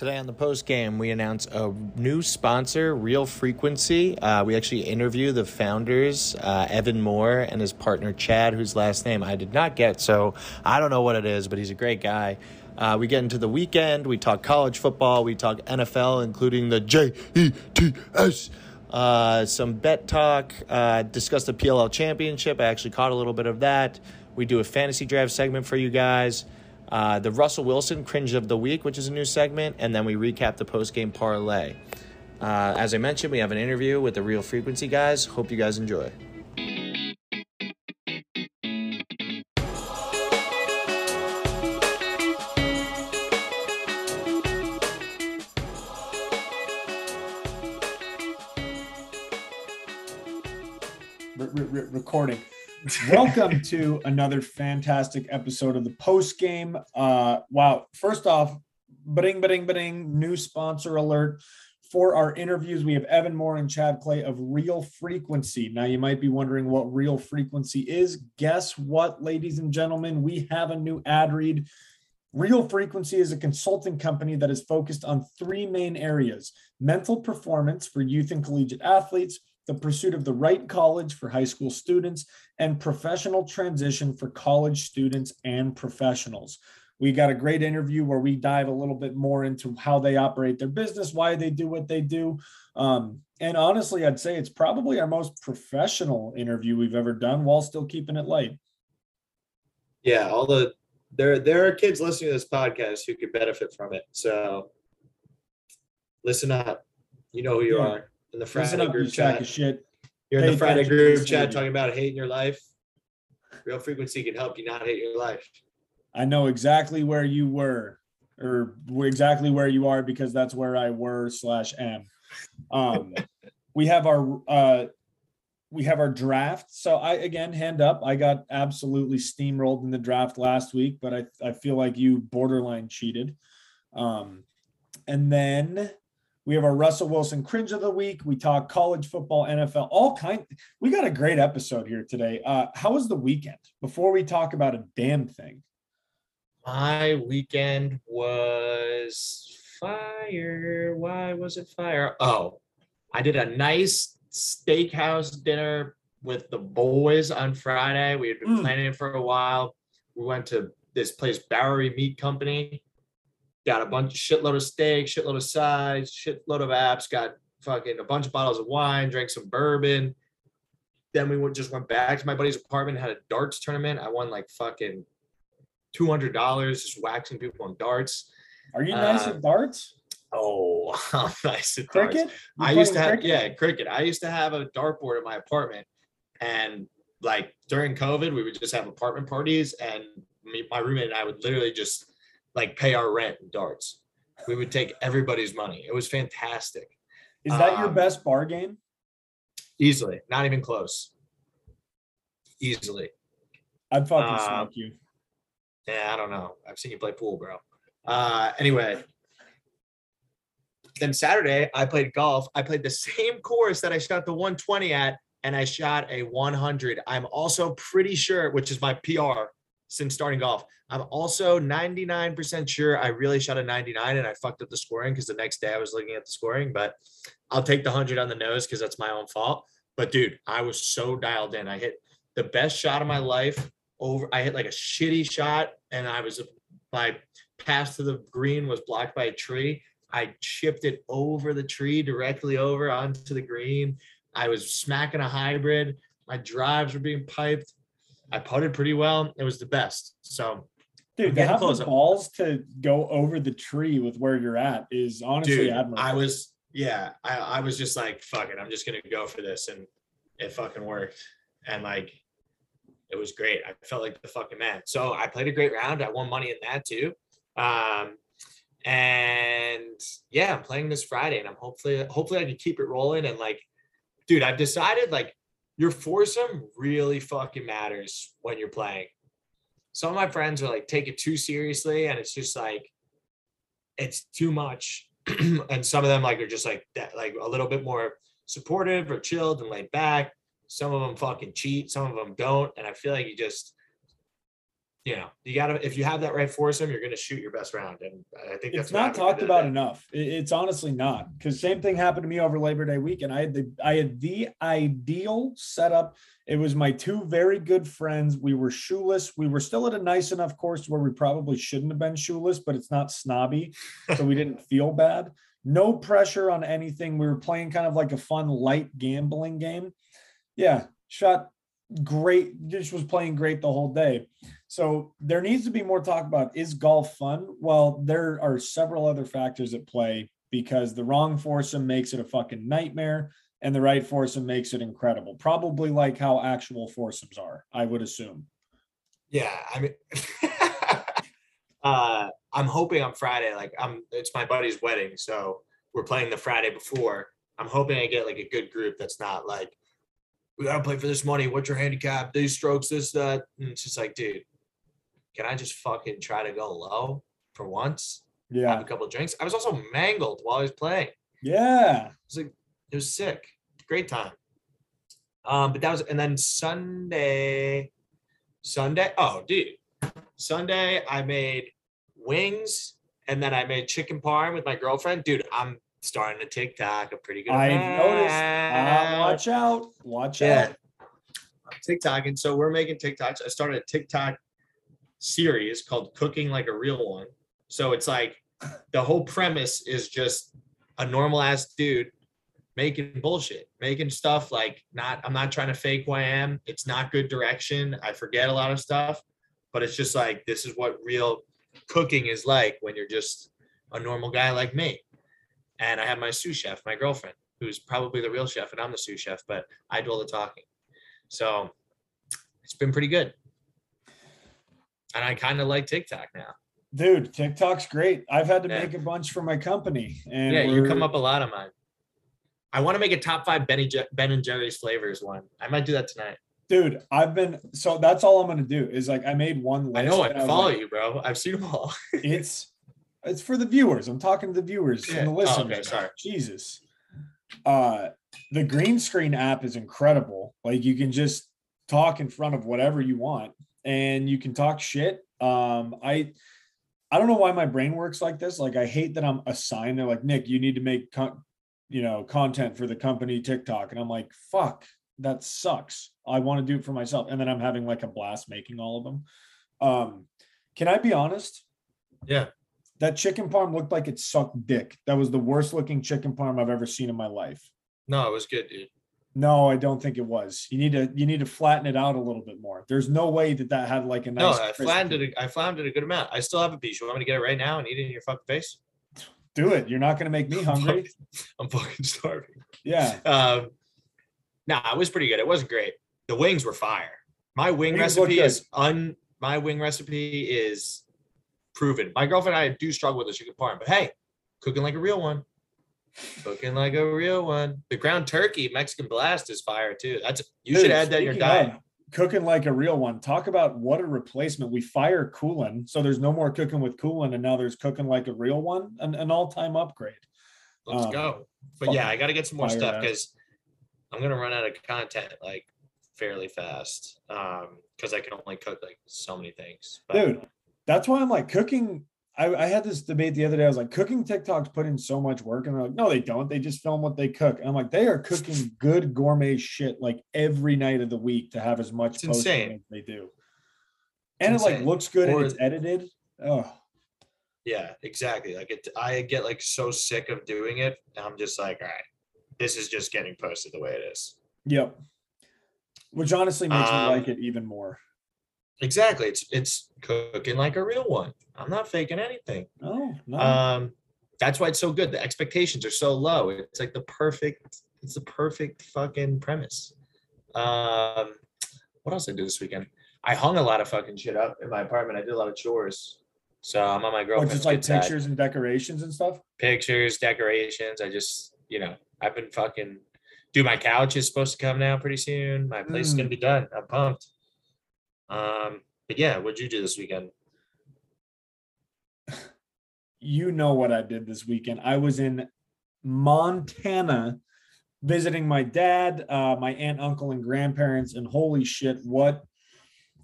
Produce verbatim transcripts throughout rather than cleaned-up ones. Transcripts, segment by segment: Today on the post game, we announce a new sponsor, Real Frequency. Uh, we actually interview the founders, uh, Evan Moore and his partner Chad, whose last name I did not get, so I don't know what it is, but he's a great guy. Uh, we get into the weekend. We talk college football. We talk N F L, including the J E T S. Uh, some bet talk. Uh, discuss the P L L championship. I actually caught a little bit of that. We do a fantasy draft segment for you guys. Uh, the Russell Wilson Cringe of the Week, which is a new segment, and then we recap the post-game parlay. Uh, as I mentioned, we have an interview with the Real Frequency guys. Hope you guys enjoy. Re- re- recording. Welcome to another fantastic episode of the post game. Uh, wow. First off, ba-ding, ba-ding, ba-ding, new sponsor alert. For our interviews, we have Evan Moore and Chad Clay of Real Frequency. Now, you might be wondering what Real Frequency is. Guess what, ladies and gentlemen? We have a new ad read. Real Frequency is a consulting company that is focused on three main areas: mental performance for youth and collegiate athletes, the pursuit of the right college for high school students, and professional transition for college students and professionals. We got a great interview where we dive a little bit more into how they operate their business, why they do what they do. Um, and honestly, I'd say it's probably our most professional interview we've ever done while still keeping it light. Yeah, all the there there are kids listening to this podcast who could benefit from it. So listen up. You know who you yeah. are. In the Friday group chat, shit. You're in the Friday group chat talking about hating your life. Real Frequency can help you not hate your life. I know exactly where you were, or exactly where you are, because that's where I were slash am. Um, we have our uh, we have our draft. So I again hand up. I got absolutely steamrolled in the draft last week, but I I feel like you borderline cheated. Um, and then. We have our Russell Wilson Cringe of the Week. We talk college football, N F L, all kinds. We got a great episode here today. Uh, how was the weekend? Before we talk about a damn thing. My weekend was fire. Why was it fire? Oh, I did a nice steakhouse dinner with the boys on Friday. We had been mm. planning it for a while. We went to this place, Bowery Meat Company. Got a bunch, shitload of steak, shitload of sides, shitload of apps, got fucking a bunch of bottles of wine, drank some bourbon. Then we would, just went back to my buddy's apartment, had a darts tournament. I won like fucking two hundred dollars just waxing people on darts. Are you nice uh, at darts? Oh, I'm nice at cricket? darts. You're I used to have, cricket? yeah, cricket. I used to have a dartboard in my apartment. And like during COVID, we would just have apartment parties. And me, my roommate and I would literally just like pay our rent in darts. We would take everybody's money. It was fantastic. Is that um, your best bar game? Easily. Not even close. Easily. I'd fucking um, smoke you. Yeah, I don't know. I've seen you play pool, bro. Uh, anyway. Then Saturday, I played golf. I played the same course that I shot the one twenty at, and I shot a one hundred. I'm also pretty sure, which is my P R, since starting golf, I'm also ninety-nine percent sure I really shot a ninety-nine and I fucked up the scoring because the next day I was looking at the scoring, but I'll take the one hundred on the nose because that's my own fault. But dude, I was so dialed in. I hit the best shot of my life over. I hit like a shitty shot and I was, my pass to the green was blocked by a tree. I chipped it over the tree, directly over onto the green. I was smacking a hybrid. My drives were being piped. I putted pretty well. It was the best. So, dude, to have the balls to go over the tree with where you're at is honestly dude, admirable. I was, yeah, I, I was just like, fuck it, I'm just gonna go for this, and it fucking worked. And like, it was great. I felt like the fucking man. So I played a great round. I won money in that too. Um, and yeah, I'm playing this Friday, and I'm hopefully, hopefully, I can keep it rolling. And like, dude, I've decided like. Your foursome really fucking matters when you're playing. Some of my friends are like, take it too seriously. And it's just like, it's too much. And some of them like, are just like that, like a little bit more supportive or chilled and laid back. Some of them fucking cheat. Some of them don't. And I feel like you just, you know, you gotta, if you have that right foursome, you're going to shoot your best round. And I think that's it's not talked about enough. It's honestly not, because same thing happened to me over Labor Day weekend. I had the, I had the ideal setup. It was my two very good friends. We were shoeless. We were still at a nice enough course where we probably shouldn't have been shoeless, but it's not snobby. So we didn't feel bad. No pressure on anything. We were playing kind of like a fun, light gambling game. Yeah. Shot great. Just was playing great the whole day. So there needs to be more talk about, is golf fun? Well, there are several other factors at play, because the wrong foursome makes it a fucking nightmare and the right foursome makes it incredible. Probably like how actual foursomes are, I would assume. Yeah. I mean, uh, I'm hoping on Friday, like I'm, it's my buddy's wedding. So we're playing the Friday before. I'm hoping I get like a good group. That's not like, we got to play for this money. What's your handicap? These strokes, this, that. And it's just like, dude, can I just fucking try to go low for once? Yeah. Have a couple of drinks. I was also mangled while I was playing. Yeah. It was like, it was sick. Great time. Um, but that was, and then Sunday, Sunday. Oh, dude. Sunday, I made wings and then I made chicken parm with my girlfriend. Dude, I'm starting to TikTok. I'm pretty good. I noticed. Uh, watch out. Watch yeah. out. I'm TikToking. So we're making TikToks. I started a TikTok series called Cooking Like a Real One. So it's like the whole premise is just a normal ass dude making bullshit, making stuff like not, I'm not trying to fake who I am. It's not good direction. I forget a lot of stuff, but it's just like, this is what real cooking is like when you're just a normal guy like me. And I have my sous chef, my girlfriend, who's probably the real chef and I'm the sous chef, but I do all the talking. So it's been pretty good. And I kind of like TikTok now. Dude, TikTok's great. I've had to yeah. make a bunch for my company. And yeah, we're... you come up a lot on mine. I want to make a top five Benny Je- Ben and Jerry's flavors one. I might do that tonight. Dude, I've been, so that's all I'm going to do is like, I made one list. I know, I follow like, you, bro. I've seen them all. it's it's for the viewers. I'm talking to the viewers yeah. and the listeners. Oh, okay, sorry. Jesus. Uh, the green screen app is incredible. Like you can just talk in front of whatever you want. And you can talk shit. Um, I, I don't know why my brain works like this. Like I hate that I'm assigned. They're like, Nick, you need to make, con- you know, content for the company TikTok. And I'm like, fuck, that sucks. I want to do it for myself. And then I'm having like a blast making all of them. Um, can I be honest? Yeah. That chicken parm looked like it sucked dick. That was the worst looking chicken parm I've ever seen in my life. No, it was good, dude. No, I don't think it was. You need to you need to flatten it out a little bit more. There's no way that that had like a nice. No, I flattened it. I flattened it a good amount. I still have a piece. You want me to get it right now and eat it in your fucking face? Do it. You're not going to make me hungry. I'm fucking starving. Yeah. Um, nah, it was pretty good. It wasn't great. The wings were fire. My wing wings recipe is un. My wing recipe is proven. My girlfriend and I do struggle with the chicken parm, but hey, cooking like a real one. Cooking like a real one. The ground turkey Mexican blast is fire too. That's you Dude, should add that in your diet. Cooking like a real one. Talk about what a replacement. We fire Coolin, so there's no more cooking with Coolin, and now there's cooking like a real one. An, an all-time upgrade. Let's um, go. But yeah, I got to get some more stuff because I'm gonna run out of content like fairly fast um, because I can only cook like so many things. But, Dude, that's why I'm like cooking. I, I had this debate the other day. I was like, cooking TikToks put in so much work. And they're like, no, they don't. They just film what they cook. And I'm like, they are cooking good gourmet shit like every night of the week to have as much it's posting insane. As they do. And it's it insane. Like looks good or, and it's edited. Oh. Yeah, exactly. Like it, I get like so sick of doing it. And I'm just like, all right, this is just getting posted the way it is. Yep. Which honestly makes um, me like it even more. Exactly. It's it's cooking like a real one. I'm not faking anything. Oh, no. Um, that's why it's so good. The expectations are so low. It's like the perfect, it's the perfect fucking premise. Um, what else did I do this weekend? I hung a lot of fucking shit up in my apartment. I did a lot of chores. So I'm on my girlfriend's. Oh, just like pictures and decorations and stuff? Pictures, decorations. I just, you know, I've been fucking, dude, my couch is supposed to come now pretty soon. My place mm. is going to be done. I'm pumped. Um, but yeah, what'd you do this weekend? You know what I did this weekend. I was in Montana visiting my dad, uh, my aunt, uncle, and grandparents, and holy shit, what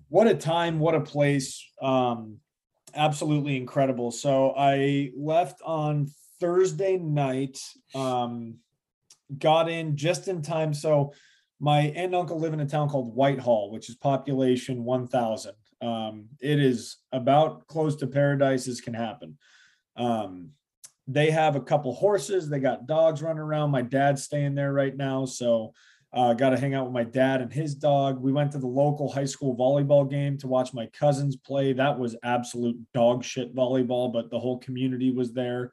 what a time, what a place. Um, absolutely incredible. So I left on Thursday night, um, got in just in time. So my aunt and uncle live in a town called Whitehall, which is population one thousand. Um, it is about close to paradise as can happen. Um, they have a couple horses. They got dogs running around. My dad's staying there right now. So I uh, got to hang out with my dad and his dog. We went to the local high school volleyball game to watch my cousins play. That was absolute dog shit volleyball, but the whole community was there.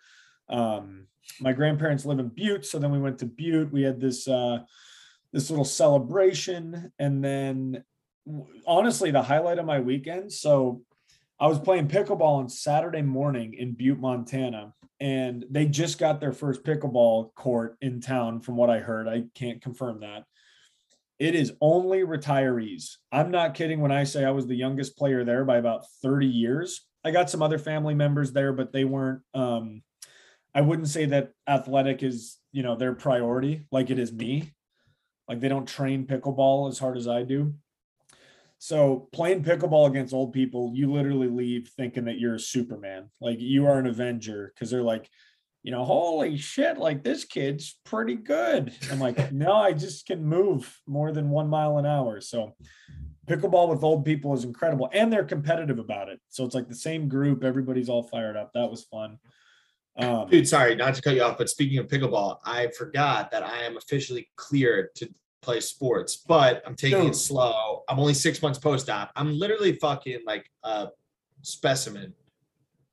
Um, my grandparents live in Butte. So then we went to Butte. We had this, uh, this little celebration. And then honestly, the highlight of my weekend. So I was playing pickleball on Saturday morning in Butte, Montana, and they just got their first pickleball court in town from what I heard. I can't confirm that. It is only retirees. I'm not kidding when I say I was the youngest player there by about thirty years. I got some other family members there, but they weren't, um, I wouldn't say that athletic is, you know, their priority like it is me. Like they don't train pickleball as hard as I do. So playing pickleball against old people, you literally leave thinking that you're a Superman, like you are an Avenger, because they're like, you know, holy shit, like this kid's pretty good. I'm like, no, I just can move more than one mile an hour. So pickleball with old people is incredible, and they're competitive about it. So it's like the same group, everybody's all fired up. That was fun. Um, Dude, sorry, not to cut you off, but speaking of pickleball, I forgot that I am officially cleared to play sports, but I'm taking it slow. I'm only six months post-op. I'm literally fucking like a specimen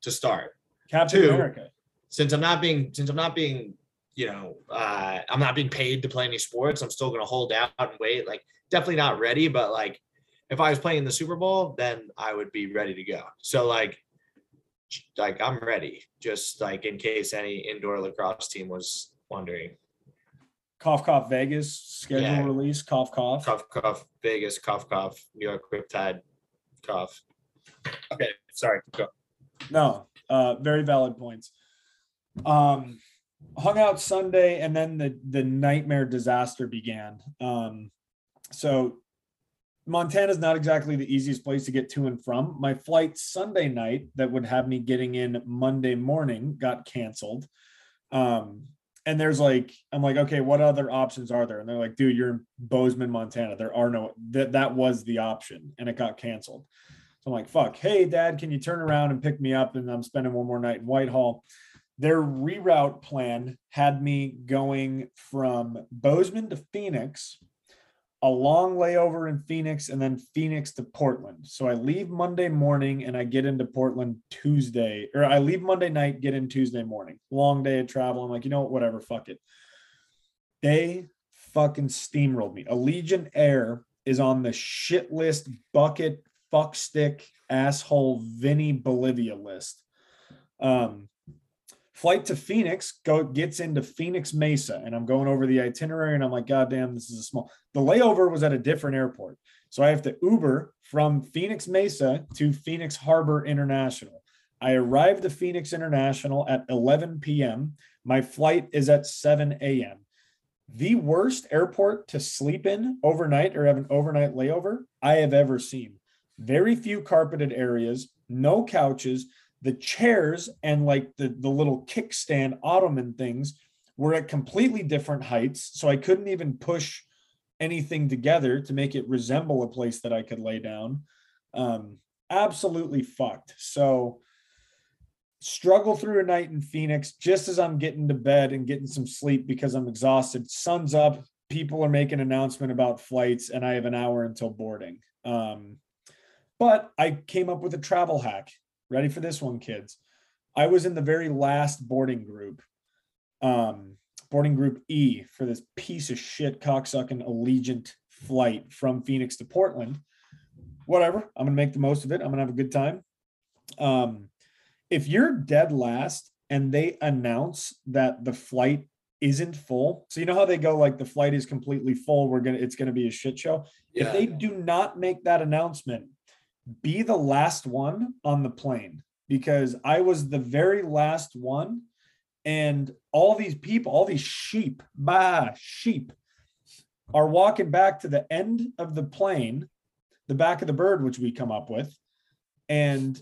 to start. Captain Two, America. Since I'm not being, since I'm not being, you know, uh, I'm not being paid to play any sports, I'm still going to hold out and wait. Like, definitely not ready, but like, if I was playing the Super Bowl, then I would be ready to go. So like, like I'm ready, just like in case any indoor lacrosse team was wondering. Cough, cough, Vegas, schedule yeah. release, cough, cough. Cough, cough, Vegas, cough, cough, New York Riptide, cough. Okay, sorry. Go. No, uh, very valid points. Um, hung out Sunday, and then the, the nightmare disaster began. Um, so Montana's not exactly the easiest place to get to and from. My flight Sunday night that would have me getting in Monday morning got canceled. Um And there's like, I'm like, okay, what other options are there? And they're like, dude, you're in Bozeman, Montana. There are no, that that was the option, and it got canceled. So I'm like, fuck, hey, dad, can you turn around and pick me up? And I'm spending one more night in Whitehall. Their reroute plan had me going from Bozeman to Phoenix, a long layover in Phoenix, and then Phoenix to Portland. So I leave Monday morning and I get into Portland Tuesday, or I leave Monday night, get in Tuesday morning. Long day of travel. I'm like, you know what, whatever, fuck it. They fucking steamrolled me. Allegiant Air is on the shit list, bucket, fuckstick, asshole, Vinny Bolivia list. Um, Flight to Phoenix go gets into Phoenix Mesa, and I'm going over the itinerary, and I'm like, God damn, this is a small. The layover was at a different airport, so I have to Uber from Phoenix Mesa to Phoenix Harbor International. I arrived at Phoenix International at eleven p.m. My flight is at seven a.m. The worst airport to sleep in overnight or have an overnight layover I have ever seen. Very few carpeted areas, no couches. The chairs and like the, the little kickstand ottoman things were at completely different heights. So I couldn't even push anything together to make it resemble a place that I could lay down. Um, absolutely fucked. So struggle through a night in Phoenix just as I'm getting to bed and getting some sleep because I'm exhausted. Sun's up. People are making an announcement about flights, and I have an hour until boarding. Um, but I came up with a travel hack. Ready for this one, kids? I was in the very last boarding group, um, boarding group E for this piece of shit cocksucking Allegiant flight from Phoenix to Portland. Whatever, I'm gonna make the most of it. I'm gonna have a good time. Um, if you're dead last and they announce that the flight isn't full, so you know how they go like the flight is completely full. We're gonna, it's gonna be a shit show. Yeah. If they do not make that announcement, be the last one on the plane, because I was the very last one, and all these people, all these sheep, bah, sheep, are walking back to the end of the plane, the back of the bird, which we come up with, and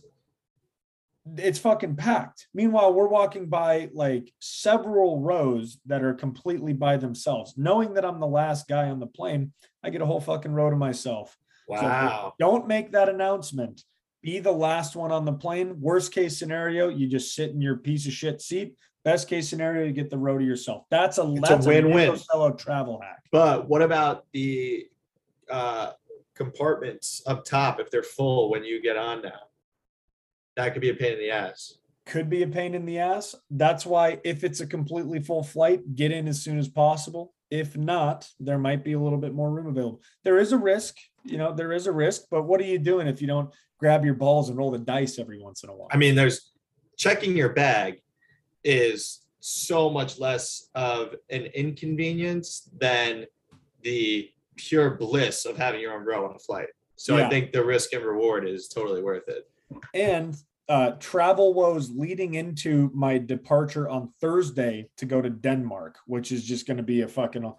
it's fucking packed. Meanwhile, we're walking by like several rows that are completely by themselves. Knowing that I'm the last guy on the plane, I get a whole fucking row to myself. Wow. So don't make that announcement. Be the last one on the plane. Worst case scenario, you just sit in your piece of shit seat. Best case scenario, you get the row to yourself. That's a, it's that's a win-win. Solo travel hack. But what about the uh, compartments up top if they're full when you get on now? That could be a pain in the ass. Could be a pain in the ass. That's why if it's a completely full flight, get in as soon as possible. If not, there might be a little bit more room available. There is a risk, you know, there is a risk, but what are you doing if you don't grab your balls and roll the dice every once in a while? I mean, there's checking your bag is so much less of an inconvenience than the pure bliss of having your own row on a flight. So yeah. I think the risk and reward is totally worth it. And uh, travel woes leading into my departure on Thursday to go to Denmark, which is just going to be a fucking,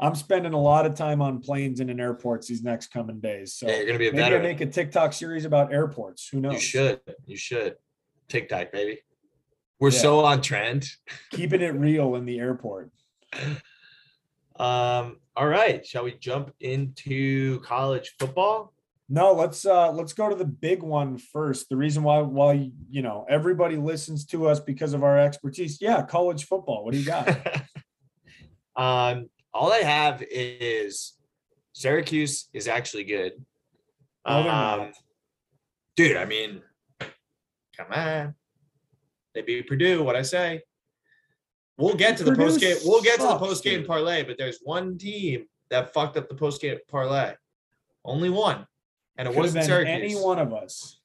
I'm spending a lot of time on planes and in airports these next coming days. So yeah, you're going to be a maybe veteran. I make a TikTok series about airports. Who knows? You should, you should. TikTok, baby. We're yeah. so on trend. Keeping it real in the airport. Um. All right. Shall we jump into college football? No, let's uh, let's go to the big one first. The reason why, why you know, everybody listens to us because of our expertise. Yeah, college football. What do you got? um, all I have is Syracuse is actually good. Um, dude, I mean, come on, they beat Purdue. What I say? We'll get to the post game. We'll get to the post game parlay. But there's one team that fucked up the post game parlay. Only one. And it Could wasn't Syracuse. Any one of us.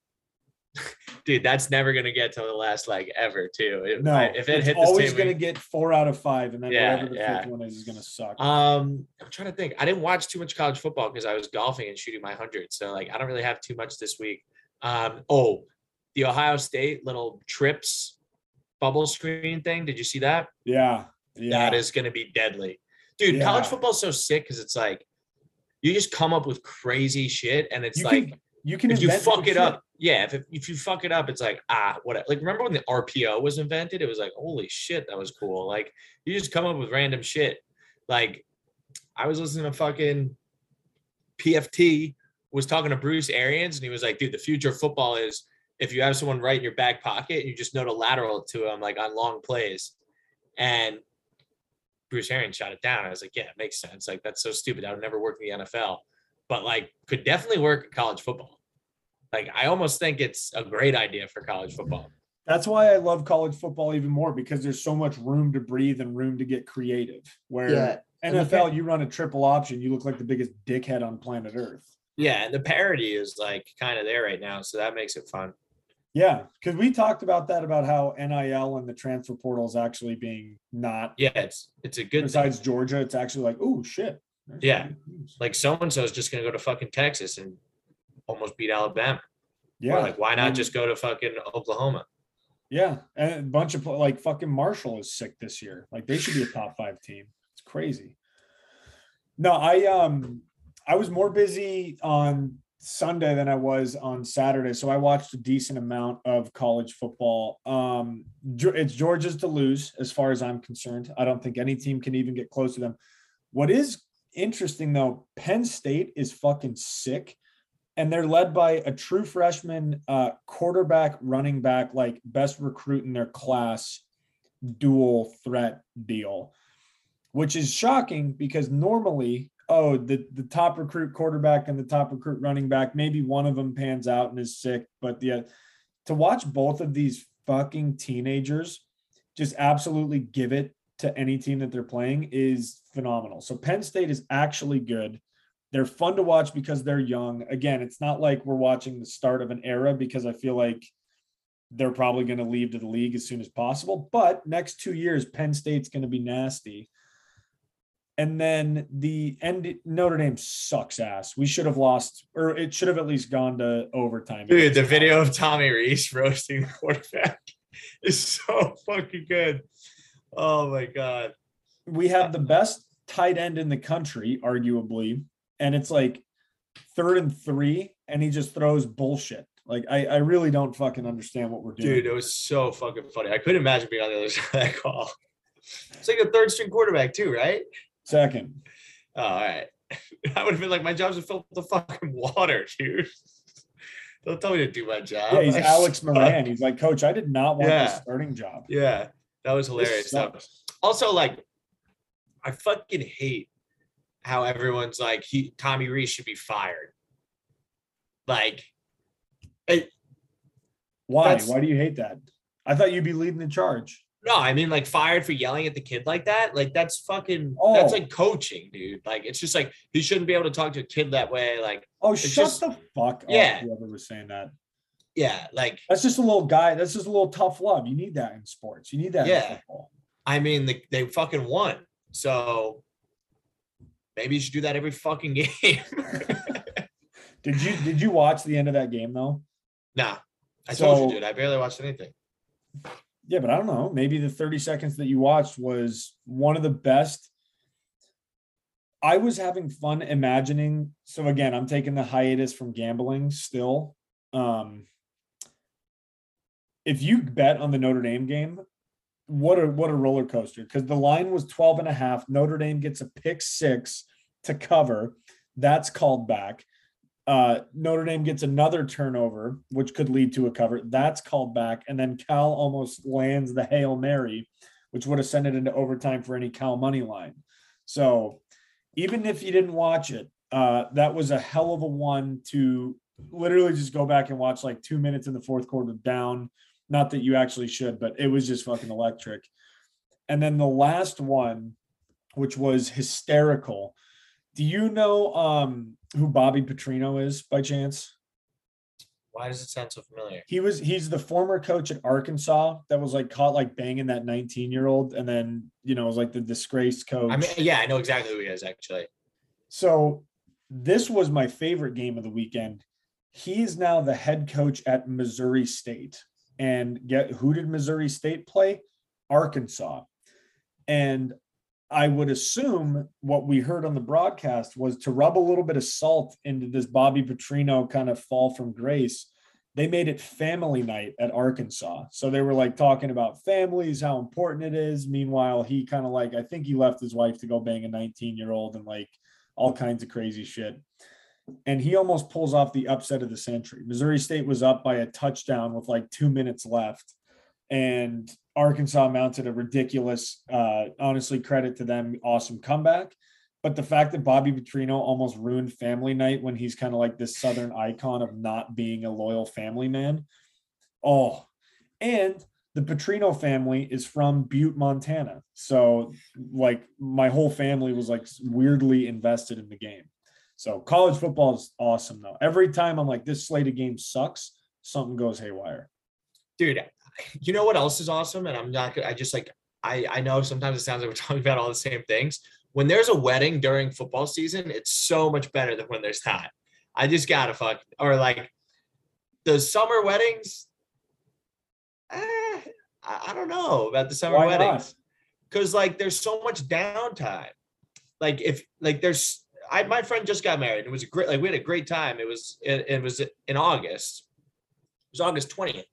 Dude, that's never going to get to the last leg ever, too. It, no, if it it's hit this always going to get four out of five, and then yeah, whatever the yeah. fifth one is is going to suck. Um, I'm trying to think. I didn't watch too much college football because I was golfing and shooting my hundred. So, like, I don't really have too much this week. Um, oh, the Ohio State little trips bubble screen thing. Did you see that? Yeah. yeah. That is going to be deadly. Dude, yeah. college football is so sick because it's like, you just come up with crazy shit, and it's you like can, you can if you fuck it shit. up. Yeah, if if you fuck it up, it's like ah, what? Like remember when the R P O was invented? It was like holy shit, that was cool. Like you just come up with random shit. Like I was listening to fucking P F T was talking to Bruce Arians, and he was like, dude, the future of football is if you have someone right in your back pocket, you just know to lateral to him like on long plays, and Bruce Arians shot it down. I was like, yeah, it makes sense. Like, that's so stupid. I would never work in the N F L, but like could definitely work at college football. Like, I almost think it's a great idea for college football. That's why I love college football even more because there's so much room to breathe and room to get creative. Where yeah. N F L, and the, you run a triple option, you look like the biggest dickhead on planet Earth. Yeah. And the parity is like kind of there right now. So that makes it fun. Yeah, because we talked about that, about how N I L and the transfer portal is actually being not. Yeah, it's it's a good Besides thing. Georgia, it's actually like, oh, shit. There's yeah, like so-and-so is just going to go to fucking Texas and almost beat Alabama. Yeah. Or like, why not I mean, just go to fucking Oklahoma? Yeah, and a bunch of, like, fucking Marshall is sick this year. Like, they should be a top five team. It's crazy. No, I um, I was more busy on Sunday than I was on Saturday. So I watched a decent amount of college football. Um, it's Georgia's to lose as far as I'm concerned. I don't think any team can even get close to them. What is interesting though, Penn State is fucking sick and they're led by a true freshman uh, quarterback, running back, like best recruit in their class, dual threat deal, which is shocking because normally oh, the, the top recruit quarterback and the top recruit running back, maybe one of them pans out and is sick. But yeah, to watch both of these fucking teenagers just absolutely give it to any team that they're playing is phenomenal. So Penn State is actually good. They're fun to watch because they're young. Again, it's not like we're watching the start of an era because I feel like they're probably going to leave to the league as soon as possible. But next two years, Penn State's going to be nasty. And then the end, Notre Dame sucks ass. We should have lost, or it should have at least gone to overtime. Dude, the video of Tommy Rees roasting the quarterback is so fucking good. Oh my God. We have the best tight end in the country, arguably. And it's like, third and three, and he just throws bullshit. Like, I, I really don't fucking understand what we're doing. Dude, it was so fucking funny. I couldn't imagine being on the other side of that call. It's like a third string quarterback too, right? Second. Oh, all right. I would have been like, my job's to fill up the fucking water, dude. Don't tell me to do my job. Yeah, he's like, Alex Moran. He's like, coach, I did not want yeah. this starting job. Yeah, that was hilarious. Stuff. Also, like, I fucking hate how everyone's like, he, Tommy Rees should be fired. Like, it, why? Why do you hate that? I thought you'd be leading the charge. No, I mean, like, fired for yelling at the kid like that. Like, that's fucking, oh. that's like coaching, dude. Like, it's just like, he shouldn't be able to talk to a kid that way. Like, oh, shut just, the fuck yeah. up, whoever was saying that. Yeah, like. That's just a little guy. That's just a little tough love. You need that in sports. You need that yeah. in football. I mean, the, they fucking won. So maybe you should do that every fucking game. Did you, did you watch the end of that game, though? Nah, I so, told you, dude. I barely watched anything. Yeah, but I don't know. Maybe the thirty seconds that you watched was one of the best. I was having fun imagining. So again, I'm taking the hiatus from gambling still. Um, if you bet on the Notre Dame game, what a, what a roller coaster. Because the line was twelve and a half. Notre Dame gets a pick six to cover. That's called back. Uh, Notre Dame gets another turnover, which could lead to a cover. That's called back. And then Cal almost lands the Hail Mary, which would have sent it into overtime for any Cal money line. So even if you didn't watch it, uh, that was a hell of a one to literally just go back and watch like two minutes in the fourth quarter down. Not that you actually should, but it was just fucking electric. And then the last one, which was hysterical. Do you know um, who Bobby Petrino is by chance? Why does it sound so familiar? He was he's the former coach at Arkansas that was like caught like banging that nineteen year old. And then, you know, was like the disgraced coach. I mean, yeah, I know exactly who he is actually. So this was my favorite game of the weekend. He is now the head coach at Missouri State. And get who did Missouri State play? Arkansas. And I would assume what we heard on the broadcast was to rub a little bit of salt into this Bobby Petrino kind of fall from grace. They made it family night at Arkansas. So they were like talking about families, how important it is. Meanwhile, he kind of like, I think he left his wife to go bang a nineteen year old and like all kinds of crazy shit. And he almost pulls off the upset of the century. Missouri State was up by a touchdown with like two minutes left. And Arkansas mounted a ridiculous, uh, honestly, credit to them, awesome comeback. But the fact that Bobby Petrino almost ruined family night when he's kind of like this Southern icon of not being a loyal family man. Oh, and the Petrino family is from Butte, Montana. So like my whole family was like weirdly invested in the game. So college football is awesome though. Every time I'm like, this slate of games sucks, something goes haywire. Dude, you know what else is awesome? And I'm not I just like, I, I know sometimes it sounds like we're talking about all the same things. When there's a wedding during football season, it's so much better than when there's not. I just got to fuck. Or like the summer weddings. Eh, I don't know about the summer Why weddings. Because like there's so much downtime. Like if like there's, I my friend just got married. It was a great, like we had a great time. It was, it, it was in August. It was August twentieth.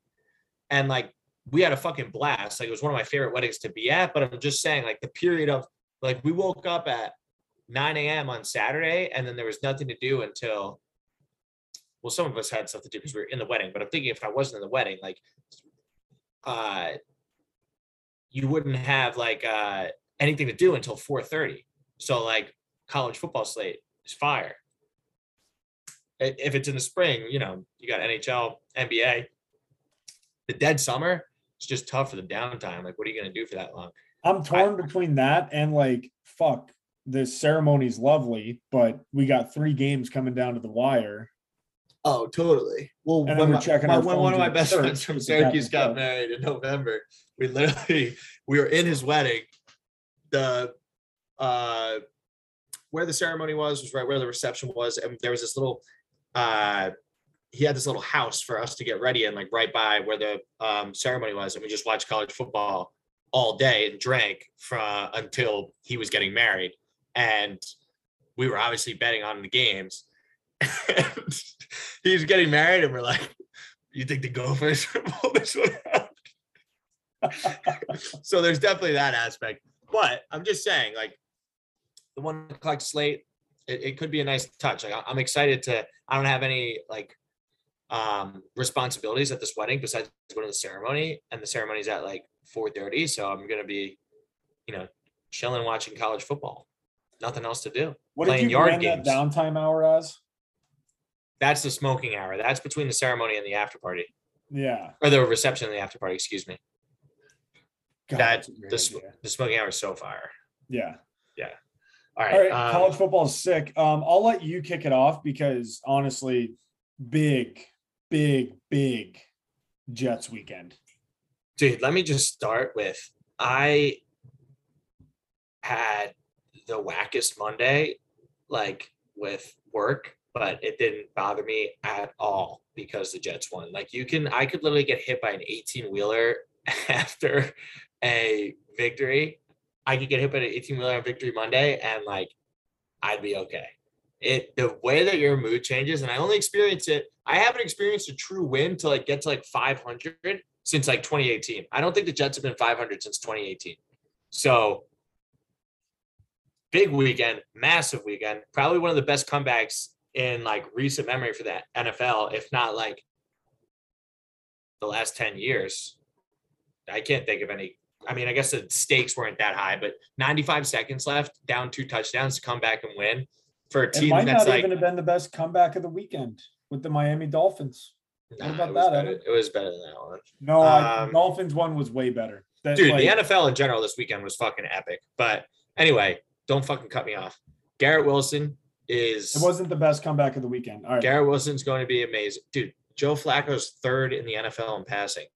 And like, we had a fucking blast. Like it was one of my favorite weddings to be at, but I'm just saying like the period of like, we woke up at nine a.m. on Saturday and then there was nothing to do until, well, some of us had stuff to do because we were in the wedding, but I'm thinking if I wasn't in the wedding, like, uh, you wouldn't have like, uh, anything to do until four thirty. So like college football slate is fire. If it's in the spring, you know, you got N H L, N B A. The dead summer, it's just tough for the downtime. Like, what are you going to do for that long? I'm torn I, between that and like, fuck, this ceremony's lovely, but we got three games coming down to the wire. Oh, totally. Well, and when, my, checking my, when one of my best search, friends from Syracuse got married in November, we literally, we were in his wedding. The, uh, where the ceremony was, was right where the reception was. And there was this little, uh, he had this little house for us to get ready in, like right by where the um, ceremony was. And we just watched college football all day and drank from until he was getting married. And we were obviously betting on the games. And he's getting married, and we're like, you think the Gophers pull this one out? So there's definitely that aspect. But I'm just saying, like, the one o'clock slate, it, it could be a nice touch. Like, I'm excited to, I don't have any, like, um, responsibilities at this wedding besides going to the ceremony, and the ceremony's at like four thirty. So I'm going to be, you know, chilling, watching college football. Nothing else to do. What playing did you yard games. That downtime hour as? That's the smoking hour. That's between the ceremony and the after party. Yeah. Or the reception and the after party, excuse me. God, that the, sm- the smoking hour is so fire. Yeah. Yeah. All right. All right. Um, college football is sick. Um, I'll let you kick it off because honestly, big, big, big Jets weekend. Dude, let me just start with, I had the wackest Monday, like with work, but it didn't bother me at all because the Jets won. Like you can, I could literally get hit by an eighteen wheeler after a victory. I could get hit by an eighteen wheeler on victory Monday and like, I'd be okay. It, the way that your mood changes, and I only experience it, I haven't experienced a true win to like get to like five hundred since like twenty eighteen. I don't think the Jets have been five hundred since twenty eighteen. So big weekend, massive weekend, probably one of the best comebacks in like recent memory for the N F L, if not like the last ten years. I can't think of any. I mean, I guess the stakes weren't that high, but ninety-five seconds left, down two touchdowns to come back and win for a team. It might that's not like, even have been the best comeback of the weekend with the Miami Dolphins. Nah, what about it that? Better, it was better than that one. No, um, the Dolphins one was way better. That, dude, like, the N F L in general this weekend was fucking epic. But anyway, don't fucking cut me off. Garrett Wilson is... It wasn't the best comeback of the weekend. All right. Garrett Wilson's going to be amazing. Dude, Joe Flacco's third in the N F L in passing.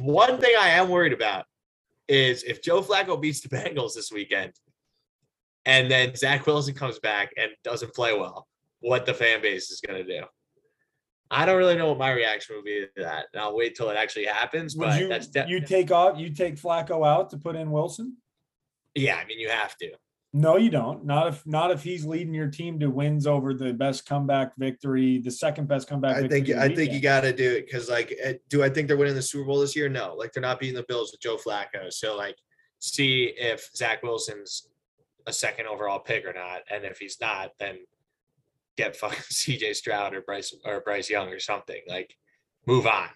One thing I am worried about is if Joe Flacco beats the Bengals this weekend and then Zach Wilson comes back and doesn't play well, what the fan base is going to do. I don't really know what my reaction would be to that. And I'll wait till it actually happens. Would but you, that's de- you take off, you take Flacco out to put in Wilson? Yeah, I mean, you have to. No, you don't. Not if not if he's leading your team to wins over the best comeback victory, the second best comeback I victory. I think I think you got to do it because, like, do I think they're winning the Super Bowl this year? No, like they're not beating the Bills with Joe Flacco. So, like, see if Zach Wilson's a second overall pick or not, and if he's not, then get fucking C J Stroud or Bryce or Bryce Young or something. Like, move on.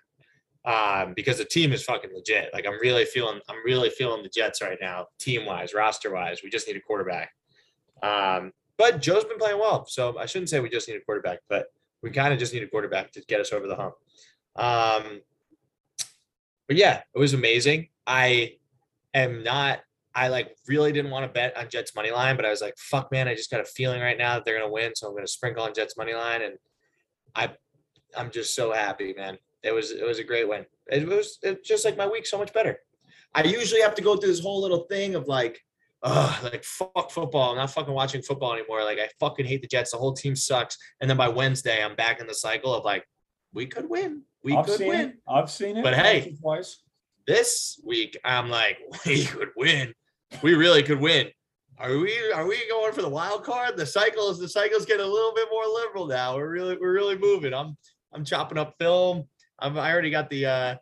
Um, because the team is fucking legit. Like I'm really feeling, I'm really feeling the Jets right now, team wise, roster wise. We just need a quarterback. Um, but Joe's been playing well, so I shouldn't say we just need a quarterback, but we kind of just need a quarterback to get us over the hump. Um, but yeah, it was amazing. I am not. I like really didn't want to bet on Jets money line, but I was like, fuck, man, I just got a feeling right now that they're gonna win, so I'm gonna sprinkle on Jets money line, and I, I'm just so happy, man. It was it was a great win. It was it just like my week so much better. I usually have to go through this whole little thing of like, oh, like fuck football. I'm not fucking watching football anymore. Like I fucking hate the Jets. The whole team sucks. And then by Wednesday, I'm back in the cycle of like, we could win. We I've could seen win. It. I've seen it. But hey, twice. This week I'm like, we could win. We really could win. Are we are we going for the wild card? The cycle is the cycle's getting a little bit more liberal now. We're really we're really moving. I'm I'm chopping up film. I've, I already got the uh,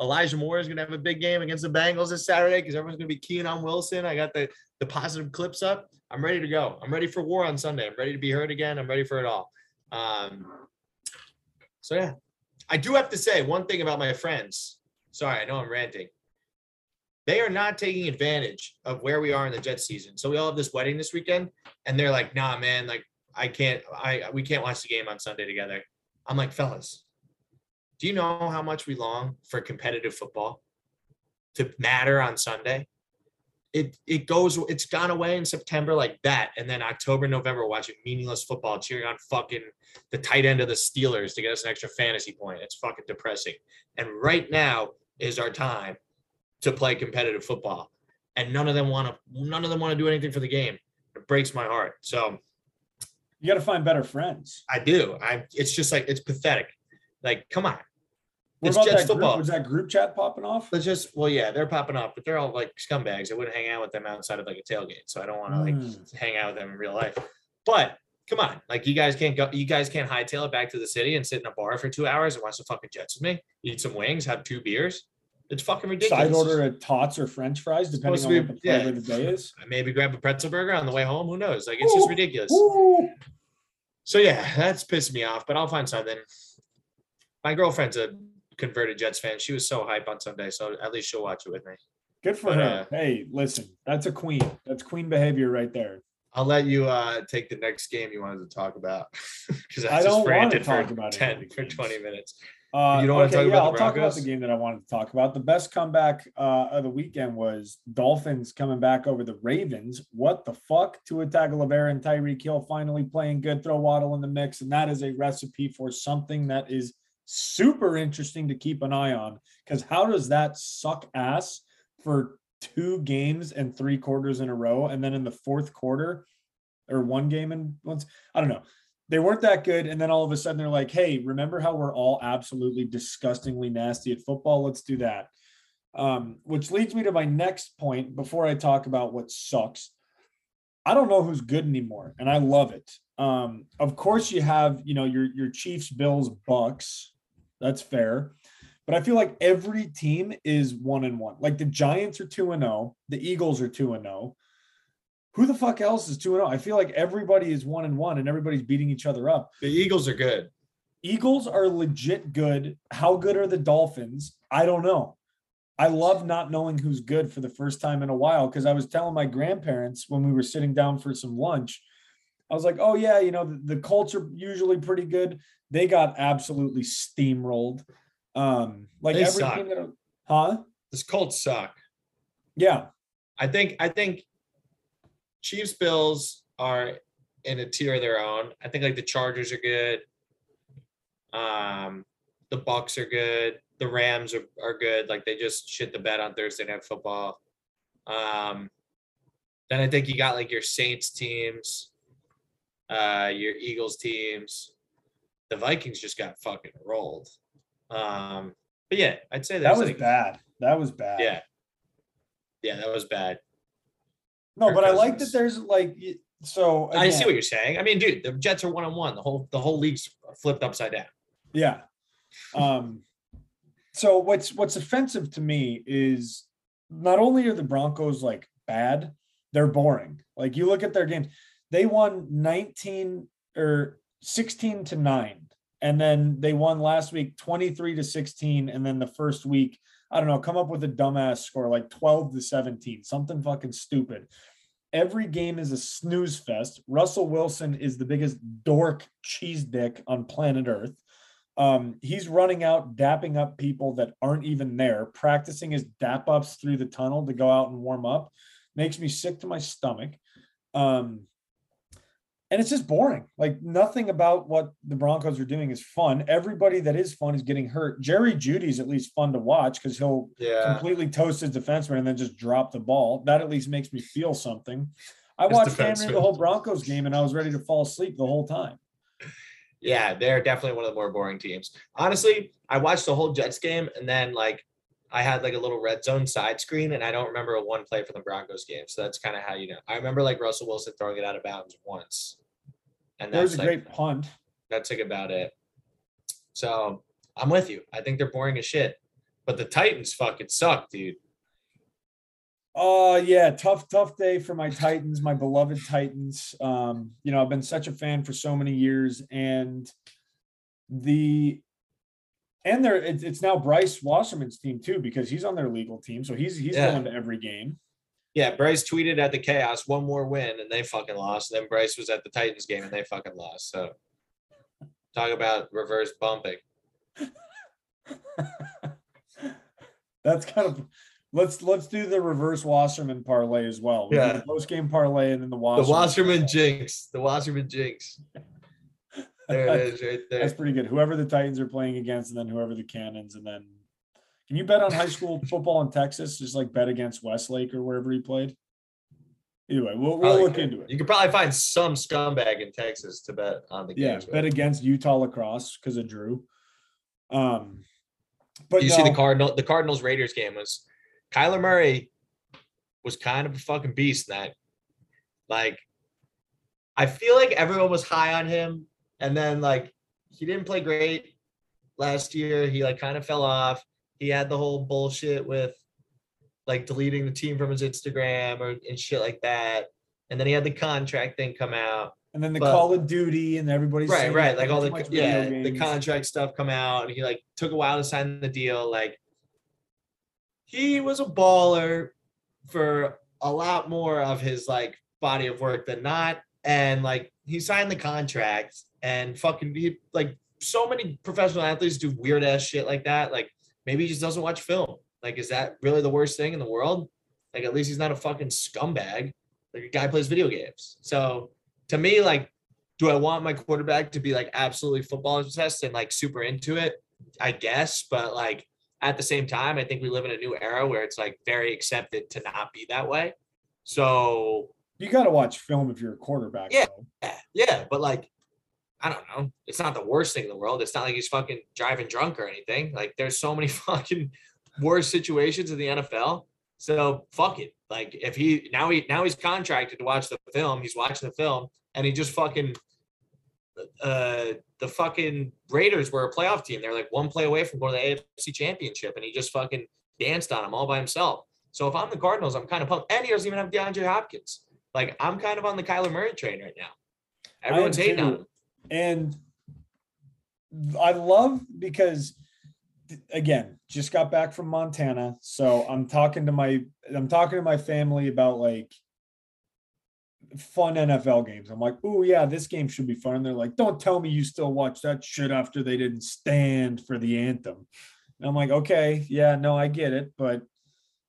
Elijah Moore is going to have a big game against the Bengals this Saturday because everyone's going to be keen on Wilson. I got the, the positive clips up. I'm ready to go. I'm ready for war on Sunday. I'm ready to be heard again. I'm ready for it all. Um, so, yeah, I do have to say one thing about my friends. Sorry, I know I'm ranting. They are not taking advantage of where we are in the Jets season. So we all have this wedding this weekend, and they're like, nah, man, like I can't I we can't watch the game on Sunday together. I'm like, fellas. Do you know how much we long for competitive football to matter on Sunday? It it goes, it's gone away in September like that. And then October, November, watching meaningless football, cheering on fucking the tight end of the Steelers to get us an extra fantasy point. It's fucking depressing. And right now is our time to play competitive football. And none of them want to, none of them want to do anything for the game. It breaks my heart. So you got to find better friends. I do. I, it's just like, it's pathetic. Like, come on. What it's about Jets that football. Group? Was that group chat popping off? Let's just, well, yeah, they're popping off, but they're all like scumbags. I wouldn't hang out with them outside of like a tailgate. So I don't want to mm. like hang out with them in real life. But come on, like you guys can't go, you guys can't hightail it back to the city and sit in a bar for two hours and watch the fucking Jets with me, eat some wings, have two beers. It's fucking ridiculous. Side order at Tots or French fries, depending on be, what the flavor yeah, of the day is. Maybe grab a pretzel burger on the way home. Who knows? Like, it's ooh, just ridiculous. Ooh. So yeah, that's pissed me off, but I'll find something. My girlfriend's a converted Jets fan. She was so hype on Sunday, so at least she'll watch it with me. Good for but, her. Uh, hey, listen, that's a queen. That's queen behavior right there. I'll let you uh, take the next game you wanted to talk about because I, I just ranted for about ten for twenty minutes. Uh, you don't want okay, to talk yeah, about I'll the talk about the game that I wanted to talk about. The best comeback uh, of the weekend was Dolphins coming back over the Ravens. What the fuck? Tua Tagovailoa and Tyreek Hill finally playing good. Throw Waddle in the mix, and that is a recipe for something that is super interesting to keep an eye on. Because how does that suck ass for two games and three quarters in a row, and then in the fourth quarter, or one game and once? I don't know. They weren't that good, and then all of a sudden they're like, hey, remember how we're all absolutely disgustingly nasty at football? Let's do that. Um, which leads me to my next point before I talk about what sucks. I don't know who's good anymore, and I love it. Um, of course you have, you know, your, your Chiefs, Bills, Bucks. That's fair. But I feel like every team is one and one. Like the Giants are two and oh, the Eagles are two and oh. Who the fuck else is two and oh? I feel like everybody is one and one and everybody's beating each other up. The Eagles are good. Eagles are legit good. How good are the Dolphins? I don't know. I love not knowing who's good for the first time in a while, because I was telling my grandparents when we were sitting down for some lunch, I was like, oh yeah, you know, the, the Colts are usually pretty good. They got absolutely steamrolled. Um, like they every suck. Team that, huh? This Colts suck. Yeah. I think, I think, Chiefs, Bills are in a tier of their own. I think like the Chargers are good. Um, the Bucks are good. The Rams are, are good. Like they just shit the bed on Thursday Night Football. Um, then I think you got like your Saints teams, uh, your Eagles teams. The Vikings just got fucking rolled. Um, but yeah, I'd say that was like, bad. That was bad. Yeah. Yeah, that was bad. No, but I like that there's like so. Again, I see what you're saying. I mean, dude, the Jets are one on one. The whole the whole league's flipped upside down. Yeah. Um. So what's what's offensive to me is not only are the Broncos like bad, they're boring. Like you look at their games, they won nineteen or sixteen to nine, and then they won last week twenty-three to sixteen, and then the first week, I don't know, come up with a dumbass score like twelve to seventeen, something fucking stupid. Every game is a snooze fest. Russell Wilson is the biggest dork cheese dick on planet Earth. Um, he's running out, dapping up people that aren't even there, practicing his dap ups through the tunnel to go out and warm up. Makes me sick to my stomach. Um, and it's just boring. Like nothing about what the Broncos are doing is fun. Everybody that is fun is getting hurt. Jerry Judy's at least fun to watch because he'll yeah. completely toast his defenseman and then just drop the ball. That at least makes me feel something. I his watched Henry the whole Broncos game and I was ready to fall asleep the whole time. Yeah, they're definitely one of the more boring teams. Honestly, I watched the whole Jets game and then like I had like a little red zone side screen and I don't remember a one play from the Broncos game. So that's kind of how, you know, I remember like Russell Wilson throwing it out of bounds once. And that's like, a great punt. That's like about it. So I'm with you. I think they're boring as shit, but the Titans fucking suck, dude. Oh uh, yeah. Tough, tough day for my Titans, my beloved Titans. Um, you know, I've been such a fan for so many years and the, And there, it's now Bryce Wasserman's team too, because he's on their legal team, so he's he's yeah. going to every game. Yeah, Bryce tweeted at the Chaos, "One more win," and they fucking lost. And then Bryce was at the Titans game, and they fucking lost. So, talk about reverse bumping. That's kind of let's let's do the reverse Wasserman parlay as well. We yeah, post game parlay, and then the Wasserman, the Wasserman jinx, the Wasserman jinx. There it is right there. That's pretty good. Whoever the Titans are playing against, and then whoever the Cannons, and then can you bet on high school football in Texas? Just like bet against Westlake or wherever he played. Anyway, we'll, we'll look could. into it. You could probably find some scumbag in Texas to bet on the game. Yeah, bet against Utah lacrosse because of Drew. Um, but you no. see the Cardinal, the Cardinals Raiders game was Kyler Murray was kind of a fucking beast that, like. I feel like everyone was high on him. And then like, he didn't play great last year. He like kind of fell off. He had the whole bullshit with like deleting the team from his Instagram or and shit like that. And then he had the contract thing come out. And then the but, Call of Duty and everybody's right, right. Like all the yeah, games. the contract stuff come out, and he like took a while to sign the deal. Like he was a baller for a lot more of his like body of work than not. And like he signed the contract and fucking he like so many professional athletes do weird ass shit like that. Like maybe he just doesn't watch film. Like, is that really the worst thing in the world? Like, at least he's not a fucking scumbag. Like, a guy plays video games. So to me, like, do I want my quarterback to be like absolutely football obsessed and like super into it? I guess. But like at the same time, I think we live in a new era where it's like very accepted to not be that way. So you got to watch film if you're a quarterback. Yeah. Though. Yeah. But like, I don't know. It's not the worst thing in the world. It's not like he's fucking driving drunk or anything. Like, there's so many fucking worse situations in the N F L. So fuck it. Like if he now he now he's contracted to watch the film, he's watching the film, and he just fucking uh the fucking Raiders were a playoff team. They're like one play away from going to the A F C Championship, and he just fucking danced on him all by himself. So if I'm the Cardinals, I'm kind of pumped. And he doesn't even have DeAndre Hopkins. Like I'm kind of on the Kyler Murray train right now. Everyone's hating on him. And I love because, again, just got back from Montana. So I'm talking to my, I'm talking to my family about like fun N F L games. I'm like, oh yeah, this game should be fun. And they're like, don't tell me you still watch that shit after they didn't stand for the anthem. And I'm like, okay, yeah, no, I get it. But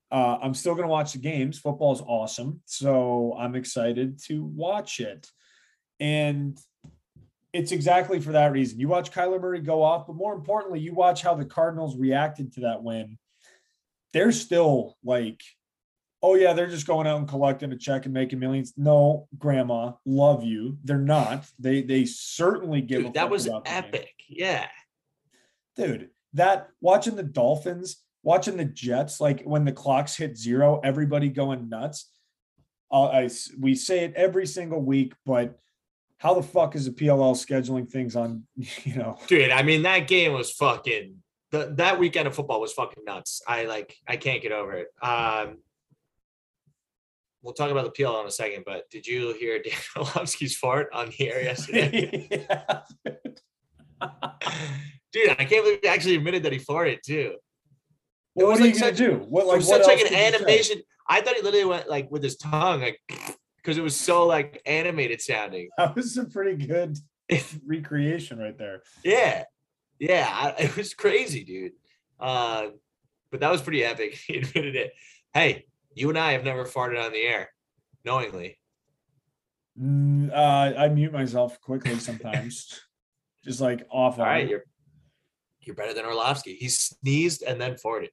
uh, I'm still going to watch the games. Football is awesome. So I'm excited to watch it. And it's exactly for that reason. You watch Kyler Murray go off, but more importantly, you watch how the Cardinals reacted to that win. They're still like, oh yeah, they're just going out and collecting a check and making millions. No, grandma, love you. They're not. They they certainly give. Dude, a that was epic. Yeah. Dude, that watching the Dolphins, watching the Jets, like when the clocks hit zero, everybody going nuts. Uh, I, we say it every single week, but how the fuck is the P L L scheduling things on, you know? Dude, I mean, that game was fucking, the, that weekend of football was fucking nuts. I like, I can't get over it. Um, we'll talk about the P L L in a second, but did you hear Dan Orlovsky's fart on the air yesterday? Yeah, dude. Dude, I can't believe he actually admitted that he farted too. Well, what was, are like, you going to do? What, like, it was what such like an animation. Say? I thought he literally went like with his tongue, like, because it was so like animated sounding. That was a pretty good recreation right there. Yeah. Yeah. I, it was crazy, dude. Uh, but that was pretty epic. He admitted it. Hey, you and I have never farted on the air knowingly. Mm, uh, I mute myself quickly sometimes. Just like off. All right. You're, you're better than Orlovsky. He sneezed and then farted.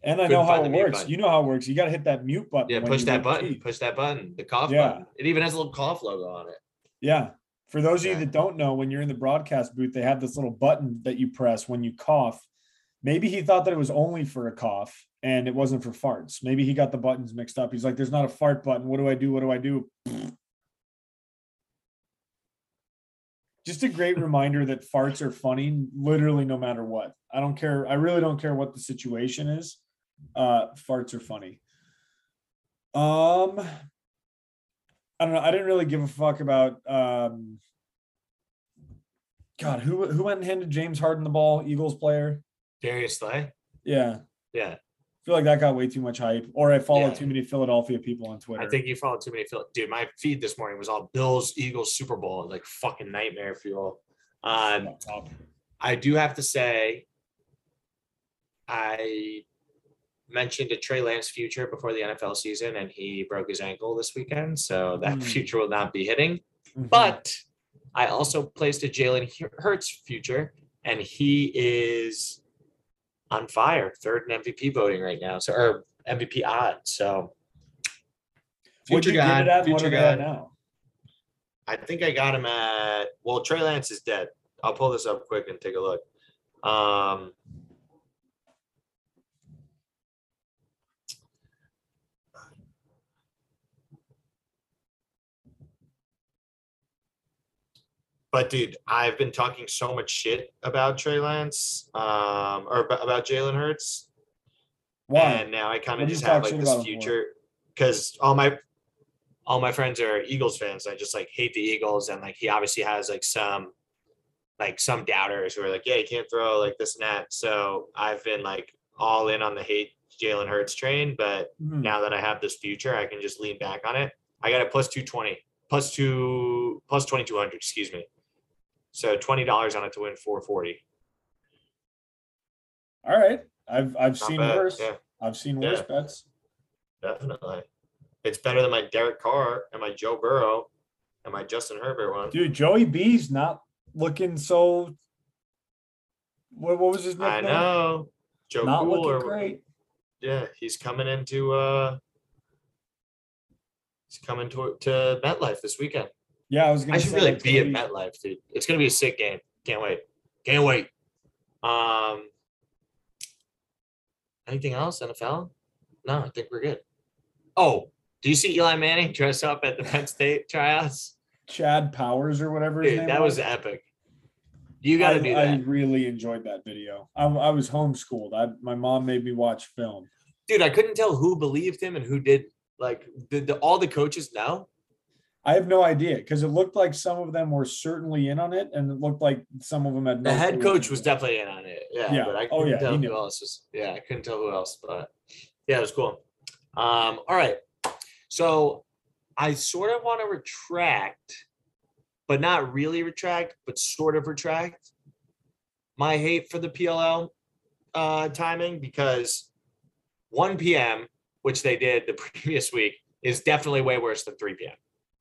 And I Couldn't know how it works. You know how it works. You got to hit that mute button. Yeah, push that button. Eat. Push that button. The cough yeah. button. It even has a little cough logo on it. Yeah. For those yeah. of you that don't know, when you're in the broadcast booth, they have this little button that you press when you cough. Maybe he thought that it was only for a cough and it wasn't for farts. Maybe he got the buttons mixed up. He's like, there's not a fart button. What do I do? What do I do? Just a great reminder that farts are funny, literally no matter what. I don't care. I really don't care what the situation is. Uh, farts are funny. Um, I don't know. I didn't really give a fuck about. Um, God, who who went and handed James Harden the ball? Eagles player. Darius Slay. Yeah. Yeah. I feel like that got way too much hype, or I follow yeah. too many Philadelphia people on Twitter. I think you follow too many. Phil- Dude, my feed this morning was all Bills, Eagles, Super Bowl, like fucking nightmare fuel. Um, I do have to say, I mentioned a Trey Lance future before the N F L season, and he broke his ankle this weekend, so that mm. future will not be hitting. Mm-hmm. But I also placed a Jalen Hurts future, and he is on fire, third in M V P voting right now, so or M V P odds. So, future guy, future guy now. I think I got him at. Well, Trey Lance is dead. I'll pull this up quick and take a look. Um, But dude, I've been talking so much shit about Trey Lance, um, or about Jalen Hurts. Wow. And now I kind of just have like this future, because all my all my friends are Eagles fans. I just like hate the Eagles, and like he obviously has like some like some doubters who are like, yeah, you can't throw like this and that. So I've been like all in on the hate Jalen Hurts train, but mm-hmm. now that I have this future, I can just lean back on it. I got a plus two twenty, plus two plus twenty two hundred, excuse me. So twenty dollars on it to win four forty. All right, I've I've Not seen bad. worse. Yeah. I've seen yeah. worse bets. Definitely, it's better than my Derek Carr and my Joe Burrow and my Justin Herbert one. Dude, Joey B's not looking so. What what was his nickname? I know, Joe. Not Cool looking or... great. Yeah, he's coming into uh, he's coming to to MetLife this weekend. Yeah, I was gonna I should say really be at MetLife, dude. It's gonna be a sick game. Can't wait. Can't wait. Um, anything else? N F L? No, I think we're good. Oh, do you see Eli Manning dress up at the Penn State tryouts? Chad Powers or whatever his dude, name that was. That was epic. You got to do that. I really enjoyed that video. I, I was homeschooled. I, my mom made me watch film. Dude, I couldn't tell who believed him and who did. Like, did the, all the coaches know? I have no idea, because it looked like some of them were certainly in on it, and it looked like some of them had no. The head coach was definitely in on it. Yeah, yeah. But I couldn't oh, yeah, tell who else. Was, yeah, I couldn't tell who else, but yeah, it was cool. Um, all right. So I sort of want to retract, but not really retract, but sort of retract my hate for the P L L uh, timing, because one p.m., which they did the previous week, is definitely way worse than three p.m.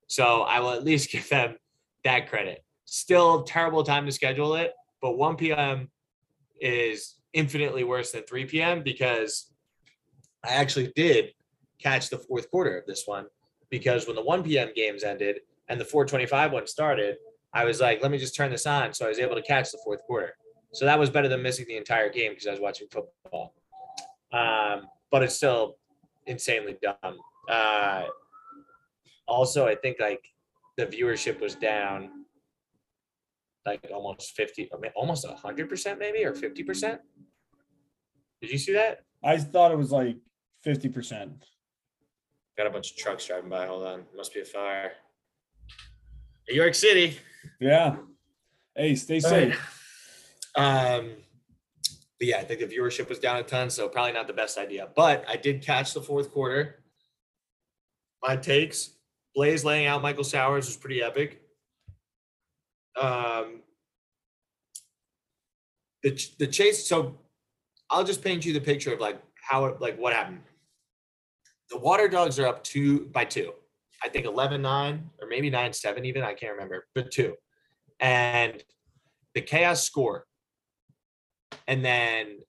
So I will at least give them that credit. Still terrible time to schedule it, but one p.m. is infinitely worse than three p.m. because I actually did catch the fourth quarter of this one, because when the one p.m. games ended and the four twenty-five one started, I was like, let me just turn this on. So I was able to catch the fourth quarter. So that was better than missing the entire game because I was watching football. Um, but it's still insanely dumb. Uh, also, I think like the viewership was down like almost fifty, I mean, almost one hundred percent maybe, or fifty percent. Did you see that? I thought it was like fifty percent. Got a bunch of trucks driving by. Hold on. Must be a fire. New York City. Yeah. Hey, stay safe. Right. Um, but yeah, I think the viewership was down a ton, so probably not the best idea. But I did catch the fourth quarter. My takes. Blaze laying out Michael Sowers was pretty epic. Um, the the chase. So I'll just paint you the picture of like how it, like what happened. The Water Dogs are up two by two. I think eleven nine or maybe nine seven even. I can't remember, but two. And the Chaos score. And then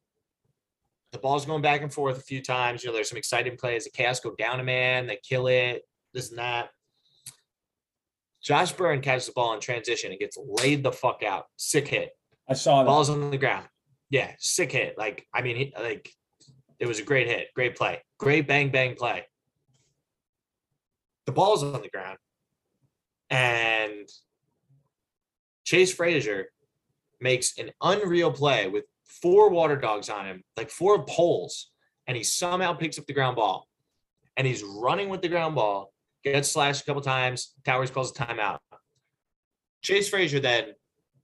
the ball's going back and forth a few times. You know, there's some exciting plays. The Chaos go down a man. They kill it. This and that. Josh Byrne catches the ball in transition and gets laid the fuck out. Sick hit. I saw that. Ball's on the ground. Yeah, sick hit. Like, I mean, he, like, it was a great hit. Great play. Great bang, bang play. The ball's on the ground, and Chase Frazier makes an unreal play with four Water Dogs on him, like four poles, and he somehow picks up the ground ball, and he's running with the ground ball, gets slashed a couple times, Towers calls a timeout. Chase Frazier then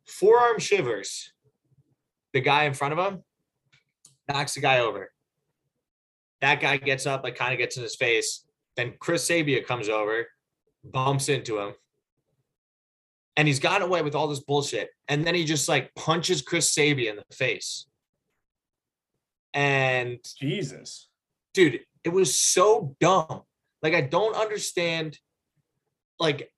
forearm shivers the guy in front of him, knocks the guy over. That guy gets up, like kind of gets in his face. Then Chris Sabia comes over, bumps into him, and he's gotten away with all this bullshit. And then he just like punches Chris Sabia in the face. And Jesus, dude, it was so dumb. Like, I don't understand. Like,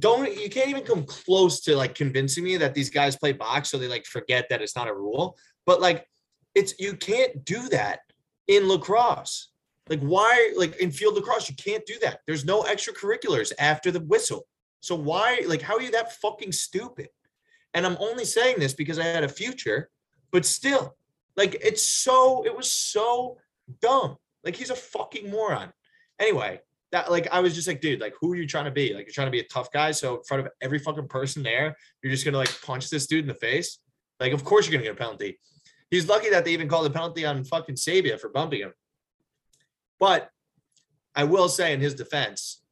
don't you can't even come close to like convincing me that these guys play box, so they like forget that it's not a rule. But like, it's you can't do that in lacrosse. Like, why, like, in field lacrosse, you can't do that. There's no extracurriculars after the whistle. So why, like, how are you that fucking stupid? And I'm only saying this because I had a future, but still, like, it's so, it was so dumb. Like, he's a fucking moron. Anyway, that, like, I was just like, dude, like, who are you trying to be? Like, you're trying to be a tough guy. So in front of every fucking person there, you're just going to like punch this dude in the face. Like, of course you're going to get a penalty. He's lucky that they even called a penalty on fucking Sabia for bumping him. But I will say, in his defense,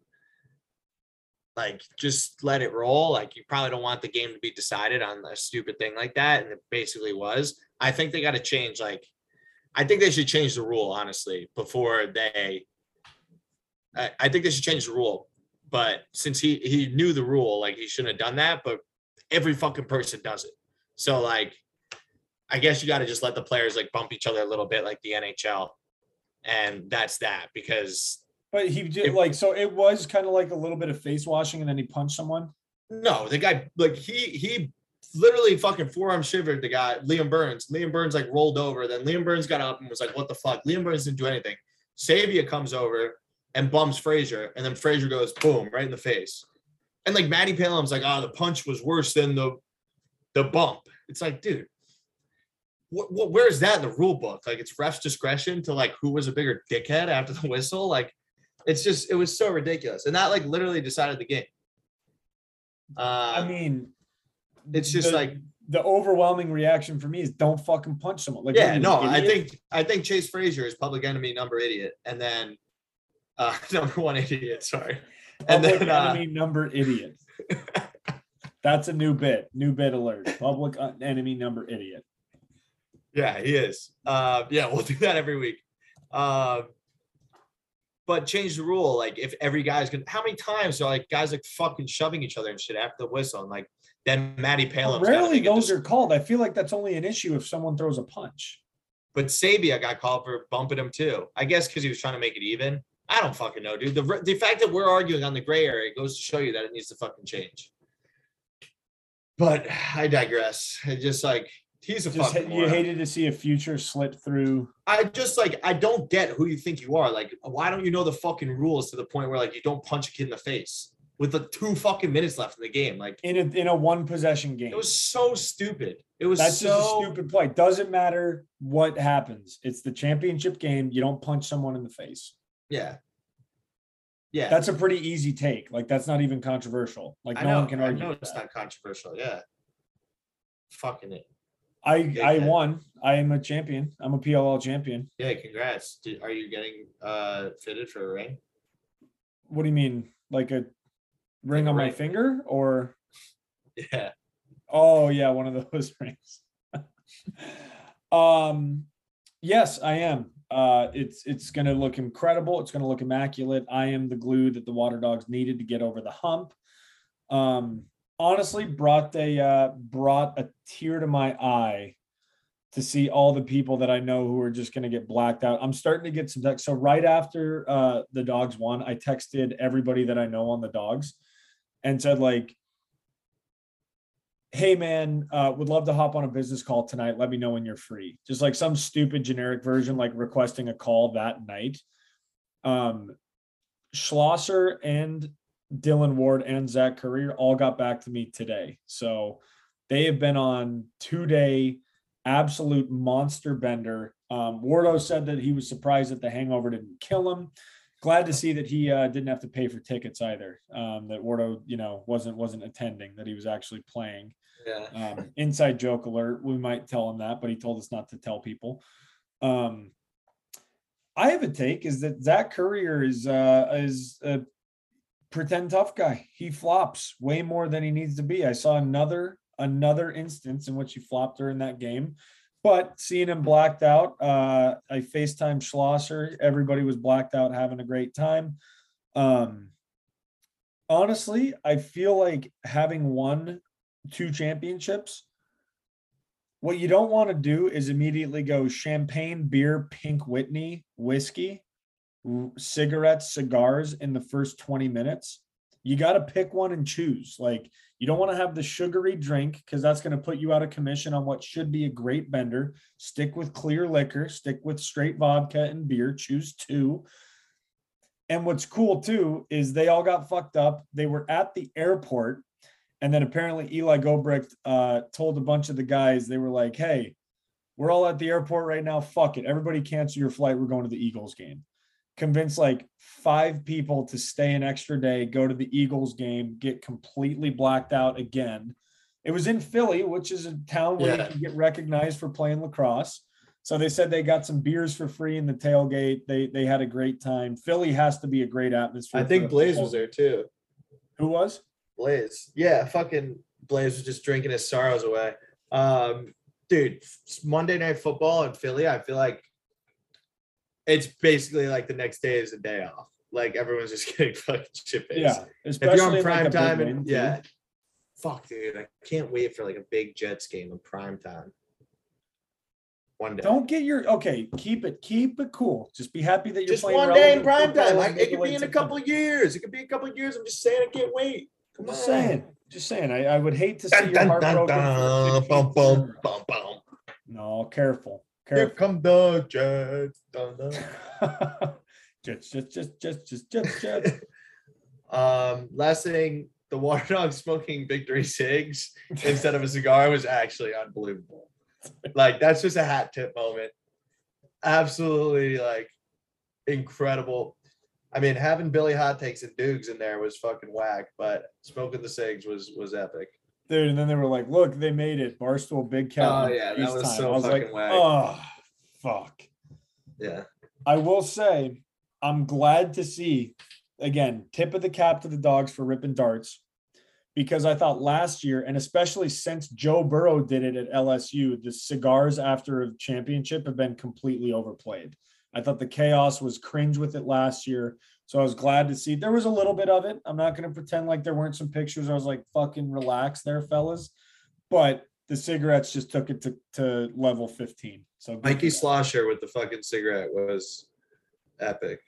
like, just let it roll. Like, you probably don't want the game to be decided on a stupid thing like that. And it basically was. I think they got to change, like, I think they should change the rule, honestly, before they, I, I think they should change the rule. But since he, he knew the rule, like, he shouldn't have done that, but every fucking person does it. So, like, I guess you got to just let the players, like, bump each other a little bit, like the N H L. And that's that, because. But he did it, like, so it was kind of like a little bit of face washing, and then he punched someone. No, the guy, like, he, he literally fucking forearm shivered the guy, Liam Burns. Liam Burns, like, rolled over. Then Liam Burns got up and was like, what the fuck? Liam Burns didn't do anything. Sabia comes over and bumps Frazier. And then Frazier goes, boom, right in the face. And, like, Matty Palam's like, oh, the punch was worse than the, the bump. It's like, dude, what, what, where is that in the rule book? Like, it's ref's discretion to, like, who was a bigger dickhead after the whistle. Like, it's just, it was so ridiculous. And that, like, literally decided the game. Uh, I mean, it's just the, like, the overwhelming reaction for me is don't fucking punch someone. Like, yeah, no, I think, I think Chase Frazier is public enemy number idiot. And then uh, number one idiot, sorry. And public then enemy uh, number idiot. That's a new bit, new bit alert. Public enemy number idiot. Yeah, he is. Uh, yeah, we'll do that every week. Uh, But change the rule. Like, if every guy's gonna, how many times are, like, guys like fucking shoving each other and shit after the whistle? And, like, then Matty Palam. Rarely those are called. I feel like that's only an issue if someone throws a punch. But Sabia got called for bumping him too. I guess because he was trying to make it even. I don't fucking know, dude. The the fact that we're arguing on the gray area goes to show you that it needs to fucking change. But I digress. I just like. He's a just, fucking moron. You hated to see a future slip through. I just like, I don't get who you think you are. Like, why don't you know the fucking rules to the point where, like, you don't punch a kid in the face with like two fucking minutes left in the game? Like, in a in a one possession game. It was so stupid. It was That's so just a stupid play. Doesn't matter what happens. It's the championship game. You don't punch someone in the face. Yeah. Yeah. That's a pretty easy take. Like, that's not even controversial. Like, I no know, one can argue. I know it's that. Not controversial. Yeah. Fucking it. I, yeah, I won. I am a champion. I'm a P L L champion. Yeah, congrats. Did, are you getting uh, fitted for a ring? What do you mean? Like a ring like on a ring. My finger or? Yeah. Oh, yeah. One of those rings. um, yes, I am. Uh, it's it's going to look incredible. It's going to look immaculate. I am the glue that the Water Dogs needed to get over the hump. Um. Honestly, brought a uh, brought a tear to my eye to see all the people that I know who are just going to get blacked out. I'm starting to get some text. So right after uh, the Dogs won, I texted everybody that I know on the Dogs and said, like, hey, man, uh, would love to hop on a business call tonight. Let me know when you're free. Just like some stupid generic version, like requesting a call that night. Um, Schlosser and Dylan Ward and Zach Career all got back to me today. So they have been on two-day absolute monster bender. Um, Wardo said that he was surprised that the hangover didn't kill him. Glad to see that he uh, didn't have to pay for tickets either. Um, that Wardo, you know, wasn't wasn't attending, that he was actually playing. Yeah. Um, inside joke alert. We might tell him that, but he told us not to tell people. Um, I have a take is that Zach Career is uh, is a uh, pretend tough guy. He flops way more than he needs to be. I saw another another instance in which he flopped during that game, but seeing him blacked out, uh, I FaceTimed Schlosser. Everybody was blacked out, having a great time. Um, honestly, I feel like having won two championships, what you don't want to do is immediately go champagne, beer, Pink Whitney, whiskey, cigarettes, cigars in the first twenty minutes. You got to pick one and choose. Like, you don't want to have the sugary drink because that's going to put you out of commission on what should be a great bender. Stick with clear liquor, stick with straight vodka and beer, choose two. And what's cool too is they all got fucked up. They were at the airport, and then apparently Eli Gobrecht uh told a bunch of the guys, they were like, hey, we're all at the airport right now, fuck it, everybody cancel your flight, we're going to the Eagles game. convince like five people to stay an extra day, go to the Eagles game, get completely blacked out again. It was in Philly, which is a town where yeah. you can get recognized for playing lacrosse. So they said they got some beers for free in the tailgate. They they had a great time. Philly has to be a great atmosphere. I think Blaze was there too. Who was? Blaze. Yeah, fucking Blaze was just drinking his sorrows away. Um, dude, Monday Night Football in Philly, I feel like it's basically like the next day is a day off. Like everyone's just getting fucking shit-faced. Yeah, especially if you're on prime like time. And, yeah. Fuck, dude, I can't wait for like a big Jets game in prime time. One day. Don't get your okay. Keep it, keep it cool. Just be happy that you're just playing one day in prime time. Like it could be in a couple of years. It could be a couple of years. I'm just saying, I can't wait. Come on. Just saying, just saying. I, I would hate to see your heart broken. No, careful, careful. Here come the Jets. Dun, dun. Jets, Jets, Jets, Jets, Jets, Jets, Jets. Um, last thing, the Water Dog smoking Victory cigs instead of a cigar was actually unbelievable. Like, that's just a hat tip moment. Absolutely, like, incredible. I mean, having Billy Hot Takes and Dukes in there was fucking whack, but smoking the cigs was was epic. Dude, and then they were like, look, they made it. Barstool, Big Cat. Oh, yeah, that was time. So was fucking like, whack. Oh, fuck. Yeah. I will say, I'm glad to see, again, tip of the cap to the dogs for ripping darts. Because I thought last year, and especially since Joe Burrow did it at L S U, the cigars after a championship have been completely overplayed. I thought the chaos was cringe with it last year. So I was glad to see there was a little bit of it. I'm not going to pretend like there weren't some pictures. I was like, fucking relax there, fellas. But the cigarettes just took it to, to level fifteen. So Mikey Slosher with the fucking cigarette was epic.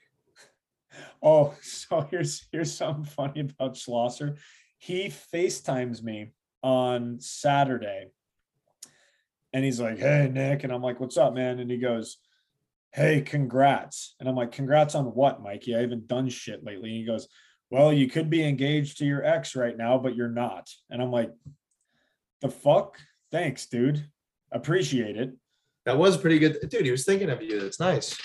Oh, so here's, here's something funny about Schlosser. He FaceTimes me on Saturday and he's like, hey, Nick. And I'm like, what's up, man? And he goes, hey, congrats. And I'm like, congrats on what, Mikey? I haven't done shit lately. And he goes, well, you could be engaged to your ex right now, but you're not. And I'm like, the fuck? Thanks, dude. Appreciate it. That was pretty good. Dude, he was thinking of you. That's nice.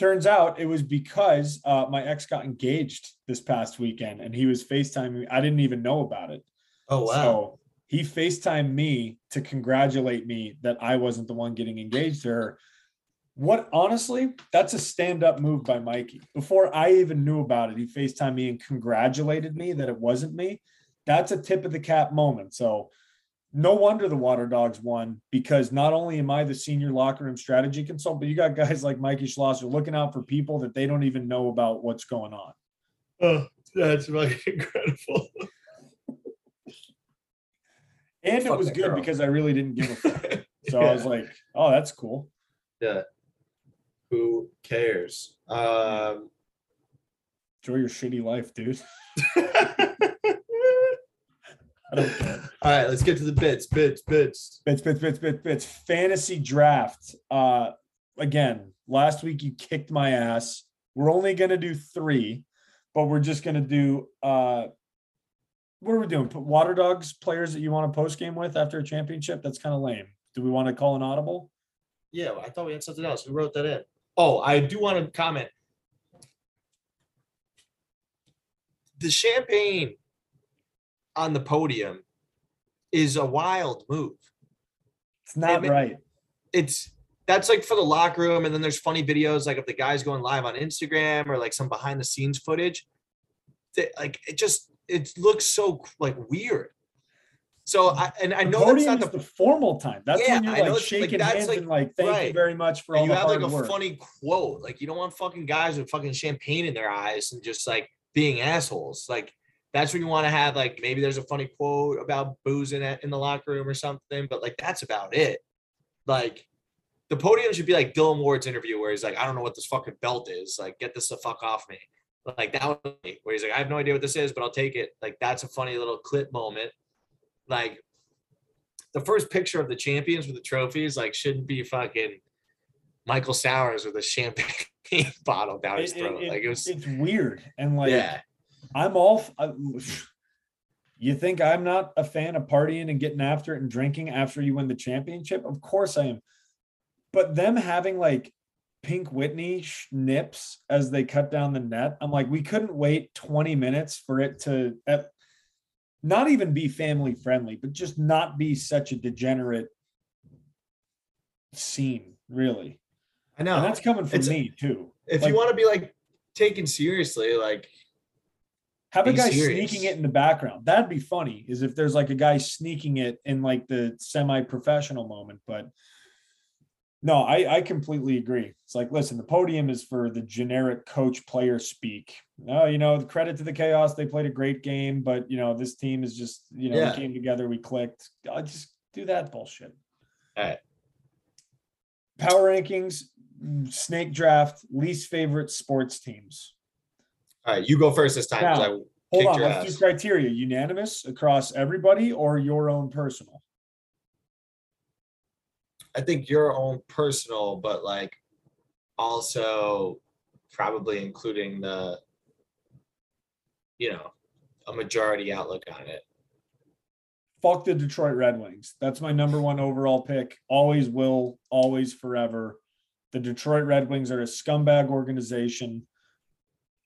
Turns out it was because uh, my ex got engaged this past weekend and he was FaceTiming me. I didn't even know about it. Oh, wow. So he FaceTimed me to congratulate me that I wasn't the one getting engaged to her. What, honestly, that's a stand-up move by Mikey. Before I even knew about it, he FaceTimed me and congratulated me that it wasn't me. That's a tip of the cap moment. So no wonder the Water Dogs won, because not only am I the senior locker room strategy consultant, but you got guys like Mikey Schlosser looking out for people that they don't even know about what's going on. Oh, that's really incredible. And it was good because I really didn't give a fuck. So yeah. I was like, oh, that's cool. Yeah. Who cares? Um, Enjoy your shitty life, dude. All right, let's get to the bits, bits, bits, bits, bits, bits, bits, bits. Fantasy draft. Uh, again, last week you kicked my ass. We're only gonna do three, but we're just gonna do. Uh, what are we doing? Put Water Dogs players that you want to post game with after a championship. That's kind of lame. Do we want to call an audible? Yeah, I thought we had something else. We wrote that in. Oh, I do want to comment. The champagne on the podium is a wild move. It's not I mean, right. It's that's like for the locker room. And then there's funny videos like of the guys going live on Instagram or like some behind the scenes footage. They, like it just, it looks so like weird. So I, and I the know that's not the, the formal time. That's yeah, when you're like shaking like, hands like, and like, thank right. you very much for and all you the have hard like a work. Funny quote. Like you don't want fucking guys with fucking champagne in their eyes and just like being assholes. Like, that's when you want to have, like, maybe there's a funny quote about boozing in, in the locker room or something, but, like, that's about it. Like, the podium should be like Dylan Ward's interview where he's like, I don't know what this fucking belt is. Like, get this the fuck off me. Like, that would be where he's like, I have no idea what this is, but I'll take it. Like, that's a funny little clip moment. Like, the first picture of the champions with the trophies, like, shouldn't be fucking Michael Sowers with a champagne bottle down his throat. It, it, like, it was. It's weird. And, like, yeah. I'm all, I, you think I'm not a fan of partying and getting after it and drinking after you win the championship? Of course I am. But them having like Pink Whitney schnips as they cut down the net. I'm like, we couldn't wait twenty minutes for it to at, not even be family friendly, but just not be such a degenerate scene, really. I know. And that's coming from it's, me too. If like, you want to be like taken seriously, like have a guy serious. sneaking it in the background. That'd be funny, is if there's like a guy sneaking it in like the semi-professional moment, but no, I, I completely agree. It's like, listen, the podium is for the generic coach player speak. Oh, you know, credit to the Chaos. They played a great game, but you know, this team is just, you know, yeah. we came together, we clicked. I just do that bullshit. All right. Power rankings, snake draft, least favorite sports teams. All right, you go first this time. Now, I hold on, let's do criteria. Unanimous across everybody or your own personal? I think your own personal, but like also probably including the, you know, a majority outlook on it. Fuck the Detroit Red Wings. That's my number one overall pick. Always will, always forever. The Detroit Red Wings are a scumbag organization.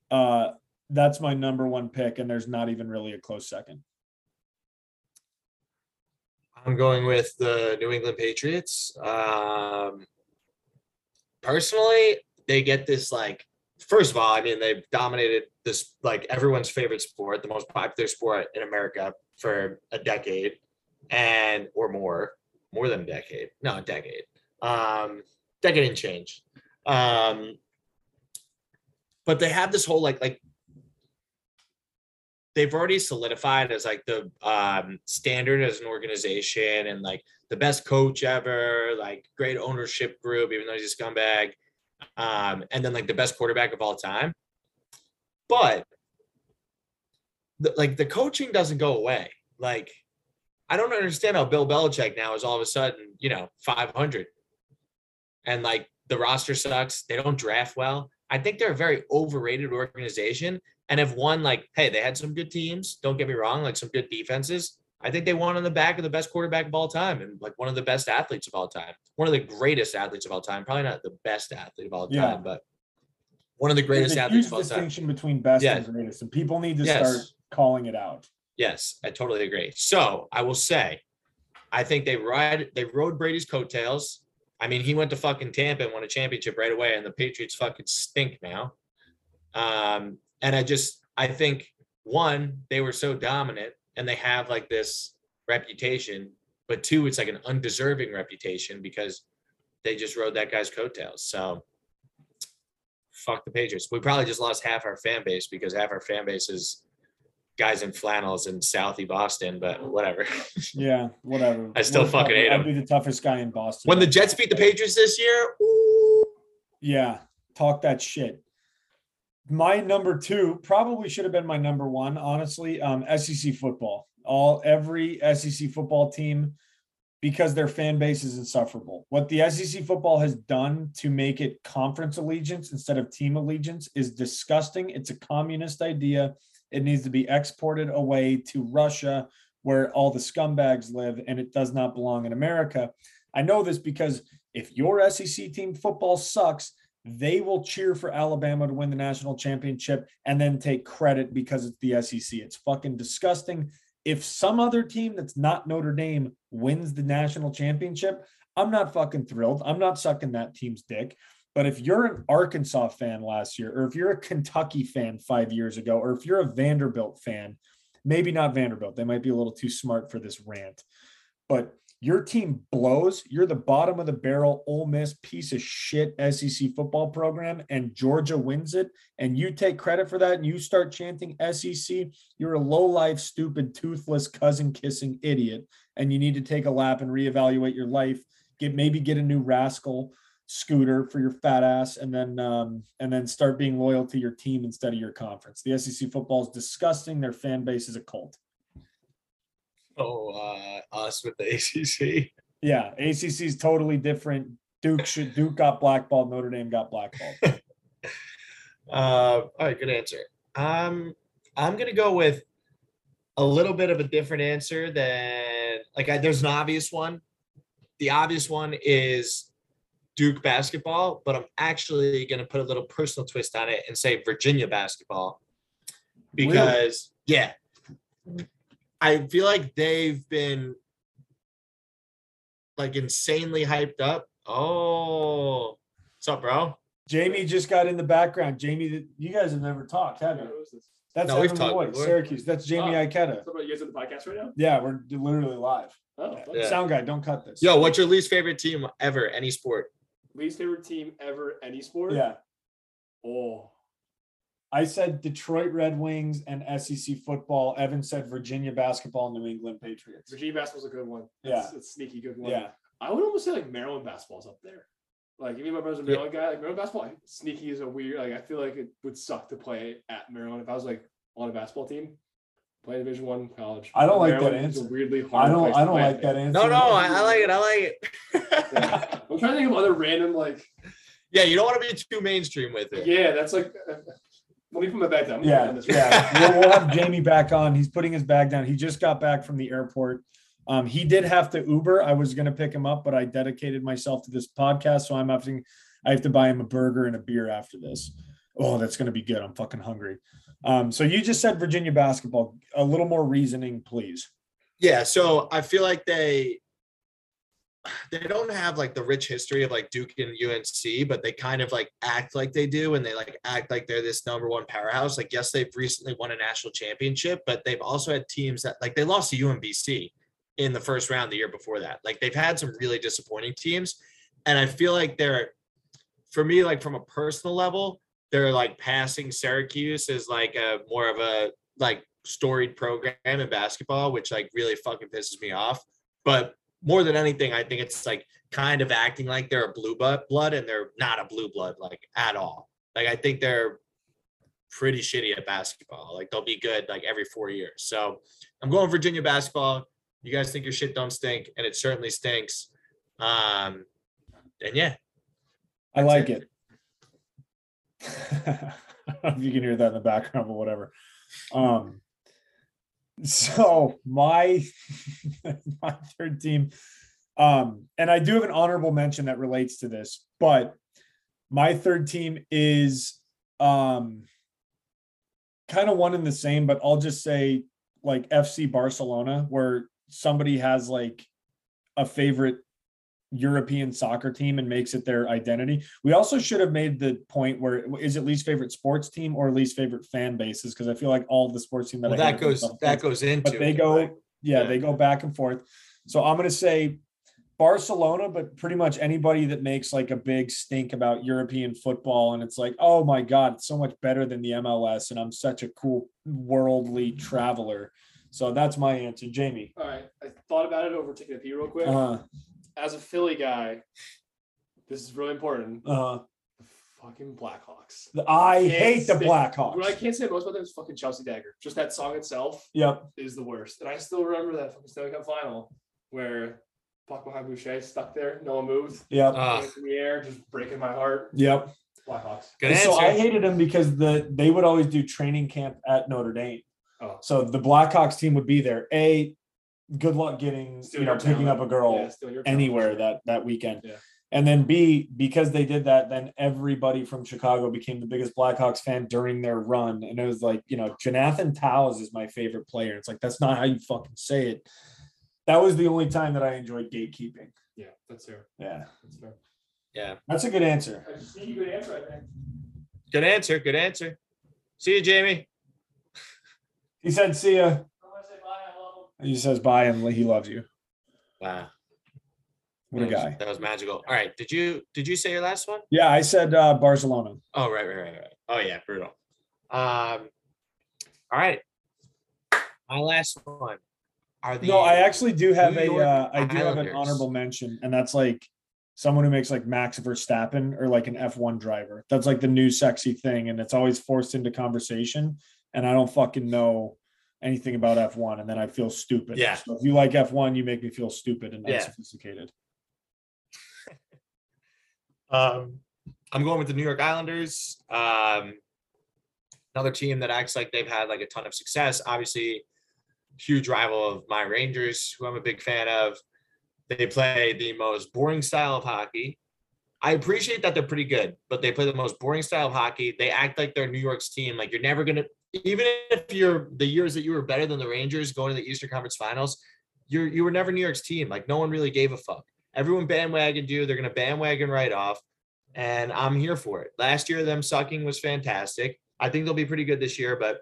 Uh, that's my number one pick, and there's not even really a close second. I'm going with the New England Patriots. Um, personally, they get this, like, first of all, I mean, they've dominated this, like, everyone's favorite sport, the most popular sport in America for a decade and or more, more than a decade. No, a decade. Um, decade and change. Um, but they have this whole, like, like, they've already solidified as like the um, standard as an organization and like the best coach ever, like great ownership group, even though he's a scumbag. Um, and then like the best quarterback of all time. But the, like the coaching doesn't go away. Like, I don't understand how Bill Belichick now is all of a sudden, you know, five hundred and like the roster sucks. They don't draft well. I think they're a very overrated organization. And have won, like, hey, they had some good teams. Don't get me wrong, like some good defenses. I think they won on the back of the best quarterback of all time and like one of the best athletes of all time. One of the greatest athletes of all time. Probably not the best athlete of all time, yeah. but one of the greatest athletes of all time. There's a huge distinction between best yes. and greatest, and people need to yes. start calling it out. Yes, I totally agree. So I will say, I think they ride, they rode Brady's coattails. I mean, he went to fucking Tampa and won a championship right away, and the Patriots fucking stink now. Um, And I just, I think, one, they were so dominant and they have like this reputation, but two, it's like an undeserving reputation because they just rode that guy's coattails. So fuck the Patriots. We probably just lost half our fan base because half our fan base is guys in flannels in Southie Boston, but whatever. Yeah, whatever. I still We're fucking hate them. I'd be the toughest guy in Boston. When the Jets beat the Patriots this year. Ooh. Yeah, talk that shit. My number two probably should have been my number one, honestly. Um, S E C football, all every S E C football team, because their fan base is insufferable. What the S E C football has done to make it conference allegiance instead of team allegiance is disgusting. It's a communist idea. It needs to be exported away to Russia, where all the scumbags live, and it does not belong in America. I know this because if your S E C team football sucks, they will cheer for Alabama to win the national championship and then take credit because it's the S E C. It's fucking disgusting. If some other team that's not Notre Dame wins the national championship, I'm not fucking thrilled. I'm not sucking that team's dick. But if you're an Arkansas fan last year, or if you're a Kentucky fan five years ago, or if you're a Vanderbilt fan, maybe not Vanderbilt. They might be a little too smart for this rant. But your team blows. You're the bottom of the barrel, Ole Miss piece of shit S E C football program, and Georgia wins it, and you take credit for that, and you start chanting S E C. You're a low-life, stupid, toothless, cousin-kissing idiot, and you need to take a lap and reevaluate your life. Get maybe get a new rascal scooter for your fat ass, and then um, and then start being loyal to your team instead of your conference. The S E C football is disgusting. Their fan base is a cult. Oh, uh, us with the A C C. Yeah, A C C is totally different. Duke should Duke got blackballed. Notre Dame got blackballed. uh, all right, good answer. Um, I'm gonna go with a little bit of a different answer than like I, there's an obvious one. The obvious one is Duke basketball, but I'm actually going to put a little personal twist on it and say Virginia basketball, because really? yeah, I feel like they've been like insanely hyped up. Oh, what's up, bro? Jamie just got in the background. Jamie, you guys have never talked, have you? That's no, Evan Lloyd, Syracuse. That's Jamie oh, Ikeda. You guys on the podcast right now? Yeah, we're literally live. Oh, yeah. Sound guy, don't cut this. Yo, what's your least favorite team ever, any sport? Least favorite team ever, any sport? Yeah. Oh. I said Detroit Red Wings and S E C football. Evan said Virginia basketball and New England Patriots. Virginia basketball's a good one. That's, yeah. It's a sneaky good one. Yeah. I would almost say like Maryland basketball's up there. Like, even my brother's a Maryland guy. Like, Maryland basketball, like, sneaky is a weird, like, I feel like it would suck to play at Maryland if I was, like, on a basketball team, play Division One college. I don't like Maryland that answer. Weirdly hard. I don't, I don't like that answer. No, no, I, I like it. I like it. Yeah. I'm trying to think of other random, like. Yeah, you don't want to be too mainstream with it. Yeah, that's like. Uh, let me put my bag down. Yeah, on this yeah. We'll, we'll have Jamie back on. He's putting his bag down. He just got back from the airport. Um, he did have to Uber. I was going to pick him up, but I dedicated myself to this podcast. So I'm having, I have to buy him a burger and a beer after this. Oh, that's going to be good. I'm fucking hungry. Um, so you just said Virginia basketball, a little more reasoning, please. Yeah. So I feel like they, they don't have like the rich history of like Duke and U N C, but they kind of like act like they do. And they like act like they're this number one powerhouse. Like, yes, they've recently won a national championship, but they've also had teams that like they lost to U M B C in the first round the year before that. Like, they've had some really disappointing teams. And I feel like they're, for me, like from a personal level, they're like passing Syracuse as like a more of a like storied program in basketball, which like really fucking pisses me off. But more than anything, I think it's like kind of acting like they're a blue blood and they're not a blue blood, like at all. Like, I think they're pretty shitty at basketball. Like, they'll be good like every four years. So I'm going Virginia basketball. You guys think your shit don't stink, and it certainly stinks. Um, and yeah. I like it. it. I don't know if you can hear that in the background, but whatever. Um, so my, my third team, um, and I do have an honorable mention that relates to this, but my third team is um, kind of one in the same, but I'll just say like F C Barcelona, where somebody has like a favorite European soccer team and makes it their identity. We also should have made the point where is it least favorite sports team or least favorite fan bases? Because I feel like all the sports team that, well, that goes that teams, goes into, but they go, right? yeah, yeah, they go back and forth. So I'm going to say Barcelona, but pretty much anybody that makes like a big stink about European football. And it's like, oh my God, it's so much better than the M L S. And I'm such a cool worldly traveler. So that's my answer, Jamie. All right. I thought about it over taking a pee real quick. Uh-huh. As a Philly guy, this is really important. Uh-huh. The fucking Blackhawks. I hate the Blackhawks. What I can't say most about them is fucking Chelsea Dagger. Just that song itself yep. is the worst. And I still remember that fucking Stanley Cup final where Pac behind Boucher stuck there. No one moved. Yep. Uh. In the air, just breaking my heart. Yep. Blackhawks. Good answer. So I hated them because the they would always do training camp at Notre Dame. Oh. So the Blackhawks team would be there. A, good luck getting, still you know, picking talent. Up a girl yeah, anywhere that, that weekend. Yeah. And then B, because they did that, then everybody from Chicago became the biggest Blackhawks fan during their run. And it was like, you know, Jonathan Towles is my favorite player. It's like, that's not how you fucking say it. That was the only time that I enjoyed gatekeeping. Yeah, that's fair. Yeah. That's fair. Yeah. That's a good answer. I just see a good answer, I think. Good answer. Good answer. See you, Jamie. He said, see ya. I want to say bye, I love him. He says bye and he loves you. Wow. What that a guy. Was, that was magical. All right. Did you did you say your last one? Yeah, I said uh, Barcelona. Oh, right, right, right, right. Oh yeah, brutal. Um all right. My last one. Are the no, I actually do have a uh, I do have an honorable mention, and that's like someone who makes like Max Verstappen or like an F one driver. That's like the new sexy thing, and it's always forced into conversation. And I don't fucking know anything about F one, and then I feel stupid. Yeah. So if you like F one, you make me feel stupid and unsophisticated. Yeah. um, I'm going with the New York Islanders. Um, another team that acts like they've had like a ton of success. Obviously, huge rival of my Rangers, who I'm a big fan of. They play the most boring style of hockey. I appreciate that they're pretty good, but they play the most boring style of hockey. They act like they're New York's team. Like you're never going to, even if you're the years that you were better than the Rangers going to the Eastern Conference Finals, you're, you were never New York's team. Like no one really gave a fuck. Everyone bandwagoned you. They're going to bandwagon right off. And I'm here for it. Last year, them sucking was fantastic. I think they'll be pretty good this year, but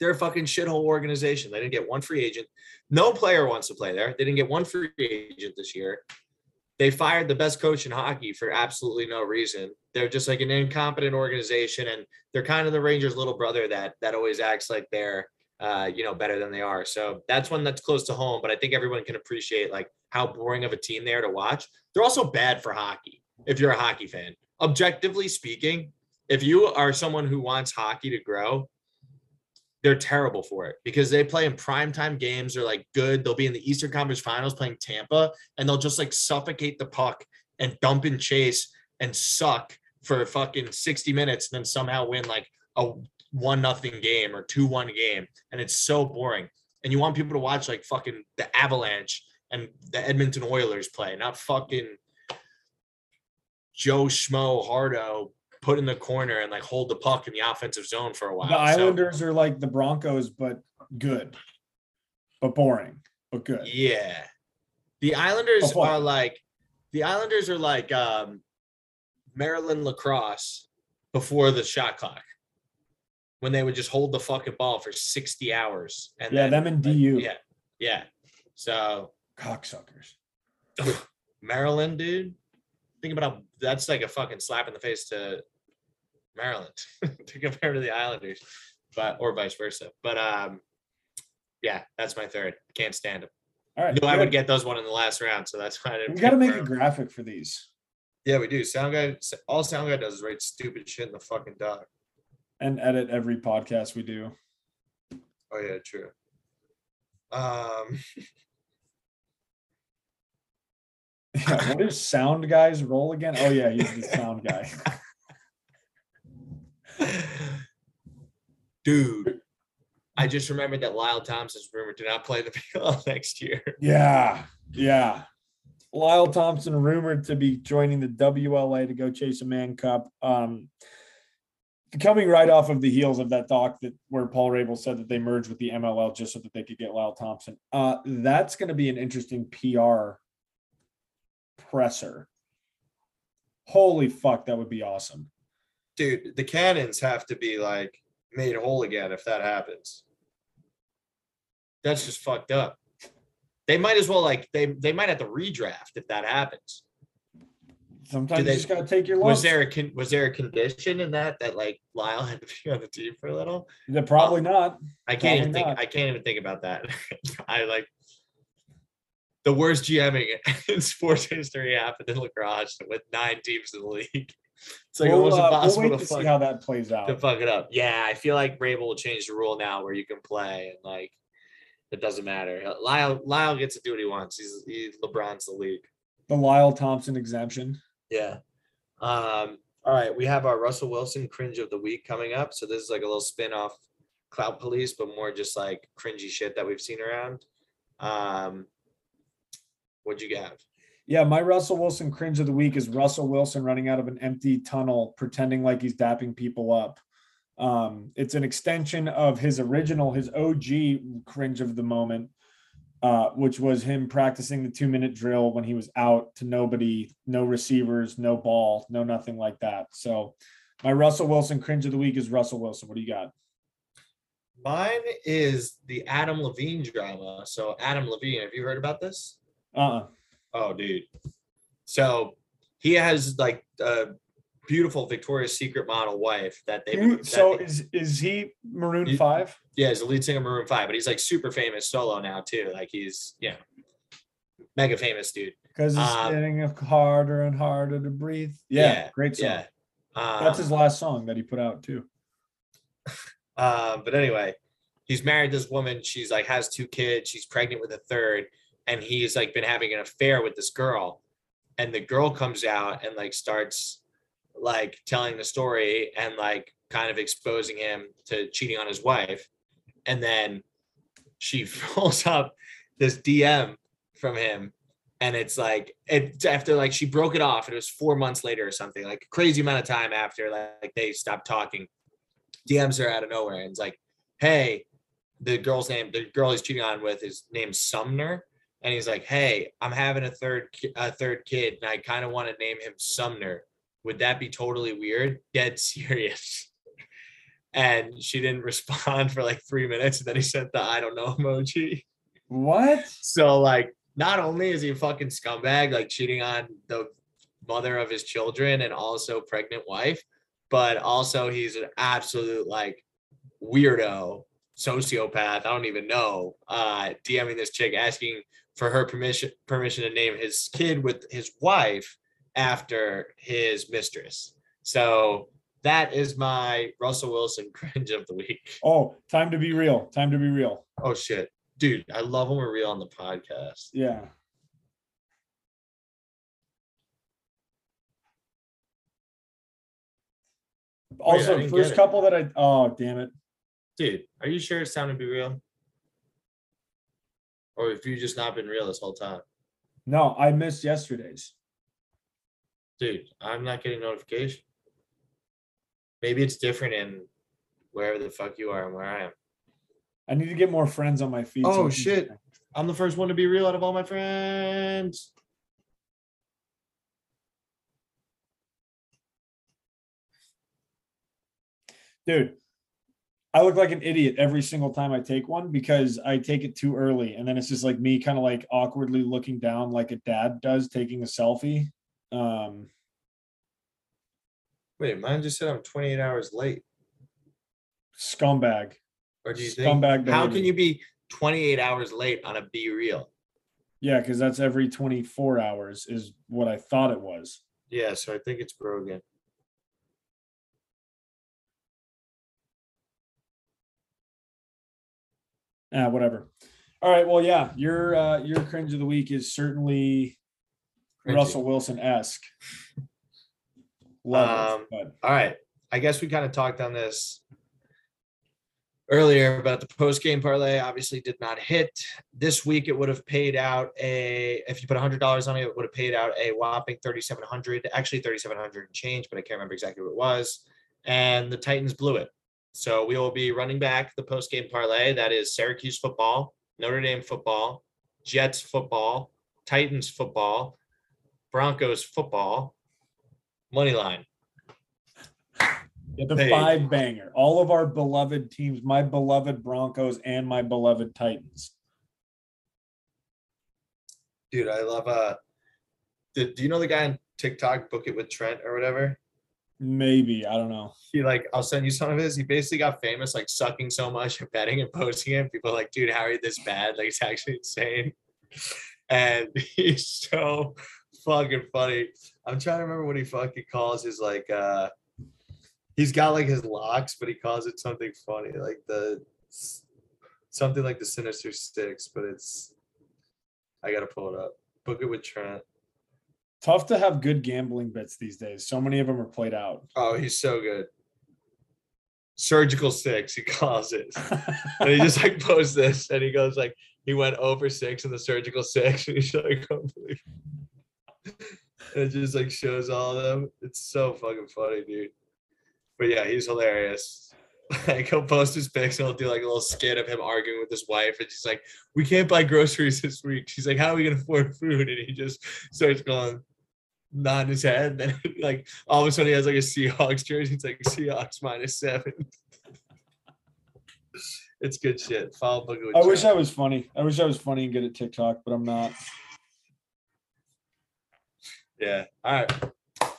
they're a fucking shithole organization. They didn't get one free agent. No player wants to play there. They didn't get one free agent this year. They fired the best coach in hockey for absolutely no reason. They're just like an incompetent organization, and they're kind of the Rangers' little brother that that always acts like they're, uh, you know, better than they are. So that's one that's close to home, but I think everyone can appreciate like how boring of a team they are to watch. They're also bad for hockey if you're a hockey fan. Objectively speaking, if you are someone who wants hockey to grow, they're terrible for it because they play in primetime games. They're like good. They'll be in the Eastern Conference Finals playing Tampa, and they'll just like suffocate the puck and dump and chase and suck for fucking sixty minutes and then somehow win like a one nothing game or two one game. And it's so boring. And you want people to watch like fucking the Avalanche and the Edmonton Oilers play, not fucking Joe Schmo Hardo put in the corner and like hold the puck in the offensive zone for a while. The Islanders so. are like the Broncos, but good, but boring, but good. Yeah. The Islanders oh, are like, the Islanders are like um, Maryland lacrosse before the shot clock when they would just hold the fucking ball for sixty hours. And yeah, then, them and D U. Like, yeah. Yeah. So. Cocksuckers. Maryland, dude. Think about how that's like a fucking slap in the face to Maryland to compare to the Islanders, but or vice versa. But um, yeah, that's my third. Can't stand them. All right, no, I would get those one in the last round, so that's why I didn't. We got to make a graphic for these. Yeah, we do. Sound guy, all sound guy does is write stupid shit in the fucking doc and edit every podcast we do. Oh yeah, true. Um. Yeah, what is sound guy's role again? Oh, yeah, he's the sound guy. Dude, I just remembered that Lyle Thompson's rumored to not play the P L next year. Yeah, yeah. Lyle Thompson rumored to be joining the W L A to go chase a Man Cup. Um, coming right off of the heels of that doc that where Paul Rabel said that they merged with the M L L just so that they could get Lyle Thompson. Uh, that's going to be an interesting P R presser. Holy fuck, that would be awesome. Dude, the Cannons have to be like made whole again if that happens. That's just fucked up. They might as well like they they might have to redraft if that happens. Sometimes they, you just gotta take your loss. Was there a con, was there a condition in that that like Lyle had to be on the team for a little? No, probably um, not. I can't probably even think not. I can't even think about that. I like the worst GMing in sports history happened in lacrosse with nine teams in the league. It's like we'll, almost uh, impossible we'll wait to, to fuck, see how that plays out. To fuck it up. Yeah, I feel like Rabel will change the rule now where you can play and like it doesn't matter. Lyle Lyle gets to do what he wants. He's he, LeBron's the league. The Lyle Thompson exemption. Yeah. Um, all right, we have our Russell Wilson cringe of the week coming up. So this is like a little spin-off Clout Police, but more just like cringy shit that we've seen around. Um What'd you have? Yeah, my Russell Wilson cringe of the week is Russell Wilson running out of an empty tunnel, pretending like he's dapping people up. Um, it's an extension of his original, his O G cringe of the moment, uh, which was him practicing the two-minute drill when he was out to nobody, no receivers, no ball, no nothing like that. So my Russell Wilson cringe of the week is Russell Wilson. What do you got? Mine is the Adam Levine drama. So Adam Levine, have you heard about this? Uh-uh. Oh, dude. So he has like a beautiful Victoria's Secret model wife that they. That so they, is is he Maroon Five? Yeah, he's the lead singer of Maroon Five, but he's like super famous solo now too. Like he's yeah, mega famous dude. Because it's um, getting harder and harder to breathe. Yeah, yeah great song. Yeah. Um, That's his last song that he put out too. Uh, but anyway, he's married to this woman. She's like has two kids. She's pregnant with a third. And he's like been having an affair with this girl, and the girl comes out and like starts like telling the story and like kind of exposing him to cheating on his wife. And then she pulls up this D M from him And it's like, it after like she broke it off, and it was four months later or something, like crazy amount of time after like they stopped talking. D Ms her out of nowhere, and it's like, hey, the girl's name, the girl he's cheating on with is named Sumner. And he's like, hey, I'm having a third, a third kid, and I kind of want to name him Sumner. Would that be totally weird? Dead serious. And she didn't respond for like three minutes. And then he sent the I don't know emoji. What? So like, not only is he a fucking scumbag, like cheating on the mother of his children and also pregnant wife, but also he's an absolute like weirdo, sociopath, I don't even know, uh, DMing this chick asking for her permission permission to name his kid with his wife after his mistress. So that is my Russell Wilson cringe of the week. Oh, time to be real. Time to be real. Oh, shit. Dude, I love when we're real on the podcast. Yeah. Also, Wait, first couple that I... Oh, damn it. Dude, are you sure it's time to be real? Or have you just not been real this whole time? No, I missed yesterday's. Dude, I'm not getting notification. Maybe it's different in wherever the fuck you are and where I am. I need to get more friends on my feed. Oh, shit. I'm the first one to be real out of all my friends. Dude, I look like an idiot every single time I take one because I take it too early. And then it's just like me kind of like awkwardly looking down like a dad does taking a selfie. Um, Wait, mine just said I'm twenty-eight hours late. Scumbag. Or do you think, how can you be twenty-eight hours late on a Be Real? Yeah, because that's every twenty-four hours is what I thought it was. Yeah, so I think it's broken. Ah, whatever. All right, well, yeah, your uh, your cringe of the week is certainly cringy. Russell Wilson-esque. Love um, it, all right, I guess we kind of talked on this earlier about the post-game parlay. Obviously did not hit this week. It would have paid out a, if you put one hundred dollars on it, it would have paid out a whopping thirty-seven hundred, actually thirty-seven hundred and change, but I can't remember exactly what it was. And the Titans blew it. So we will be running back the post-game parlay. That is Syracuse football, Notre Dame football, Jets football, Titans football, Broncos football, money line. The five banger. All of our beloved teams, my beloved Broncos and my beloved Titans. Dude, I love uh do, do you know the guy on TikTok, Book It with Trent or whatever? Maybe. I don't know. He like, I'll send you some of his. He basically got famous like sucking so much at betting and posting it. People are like, dude, how are you this bad? Like, it's actually insane. And he's so fucking funny. I'm trying to remember what he fucking calls his like uh he's got like his locks, but he calls it something funny, like the something like the Sinister Six. But it's, I gotta pull it up. Book It with Trent. Tough to have good gambling bets these days. So many of them are played out. Oh, he's so good. Surgical Six, he calls it, and he just like posts this, and he goes like, he went over six in the Surgical Six, and he's like, oh, and it just like shows all of them. It's so fucking funny, dude. But yeah, he's hilarious. Like, he'll post his pics and he'll do like a little skit of him arguing with his wife. And she's like, we can't buy groceries this week. She's like, how are we going to afford food? And he just starts going, nodding his head. And then, like, all of a sudden he has like a Seahawks jersey. It's like Seahawks minus seven. It's good shit. Follow Book It with I Trent. wish I was funny. I wish I was funny and good at TikTok, but I'm not. Yeah. All right.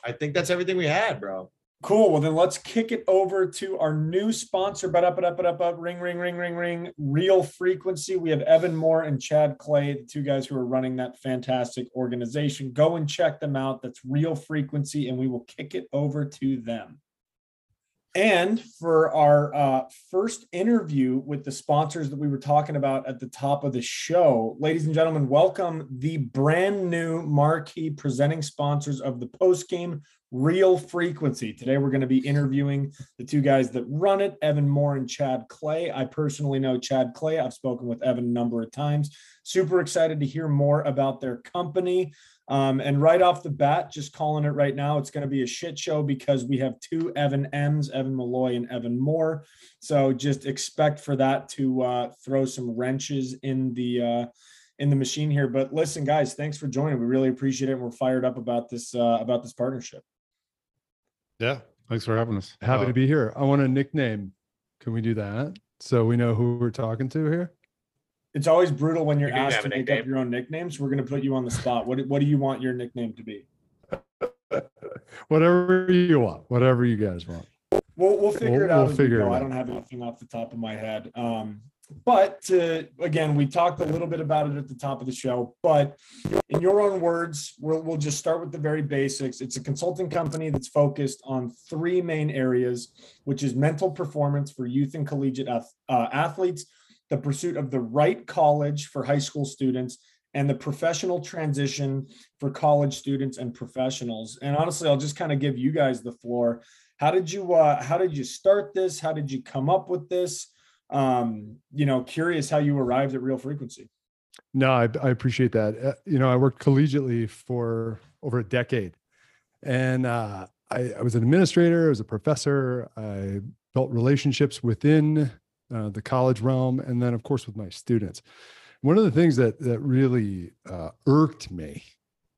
I think that's everything we had, bro. Cool. Well, then let's kick it over to our new sponsor. But up, but up, but up, up. Ring, ring, ring, ring, ring. Real Frequency. We have Evan Moore and Chad Clay, the two guys who are running that fantastic organization. Go and check them out. That's Real Frequency, and we will kick it over to them. And for our uh, first interview with the sponsors that we were talking about at the top of the show, ladies and gentlemen, welcome the brand new marquee presenting sponsors of the postgame, Real Frequency. Today, we're going to be interviewing the two guys that run it, Evan Moore and Chad Clay. I personally know Chad Clay. I've spoken with Evan a number of times. Super excited to hear more about their company. Um, and right off the bat, just calling it right now, it's going to be a shit show because we have two Evan M's, Evan Malloy and Evan Moore. So just expect for that to uh, throw some wrenches in the uh, in the machine here. But listen, guys, thanks for joining. We really appreciate it. We're fired up about this uh, about this partnership. Yeah, thanks for having us. Happy uh, to be here. I want a nickname. Can we do that so we know who we're talking to here? It's always brutal when you're you asked to make up your own nicknames. We're going to put you on the spot. What, what do you want your nickname to be? Whatever you want, whatever you guys want. We'll, we'll figure we'll, it out. We'll figure it out. I don't have anything off the top of my head. Um, but to, again, we talked a little bit about it at the top of the show, but in your own words, we'll, we'll just start with the very basics. It's a consulting company that's focused on three main areas, which is mental performance for youth and collegiate uh, athletes, the pursuit of the right college for high school students, and the professional transition for college students and professionals. And honestly, I'll just kind of give you guys the floor. How did you, uh, how did you start this? How did you come up with this? Um, you know, curious how you arrived at Real Frequency. No, I, I appreciate that. Uh, you know, I worked collegiately for over a decade, and uh, I, I was an administrator, I was a professor. I built relationships within Uh, the college realm, and then of course with my students. One of the things that that really uh, irked me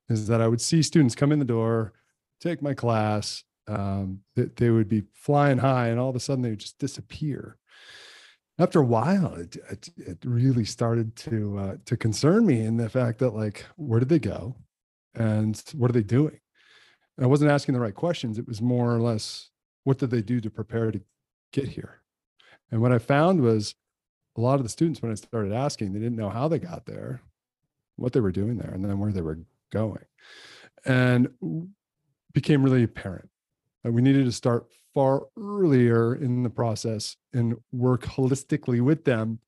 is that I would see students come in the door, take my class, um, that they would be flying high, and all of a sudden they would just disappear. After a while, it it, it really started to uh, to concern me in the fact that, like, where did they go, and what are they doing? And I wasn't asking the right questions. It was more or less, what did they do to prepare to get here? And what I found was a lot of the students, when I started asking, they didn't know how they got there, what they were doing there, and then where they were going. And it became really apparent that we needed to start far earlier in the process and work holistically with them,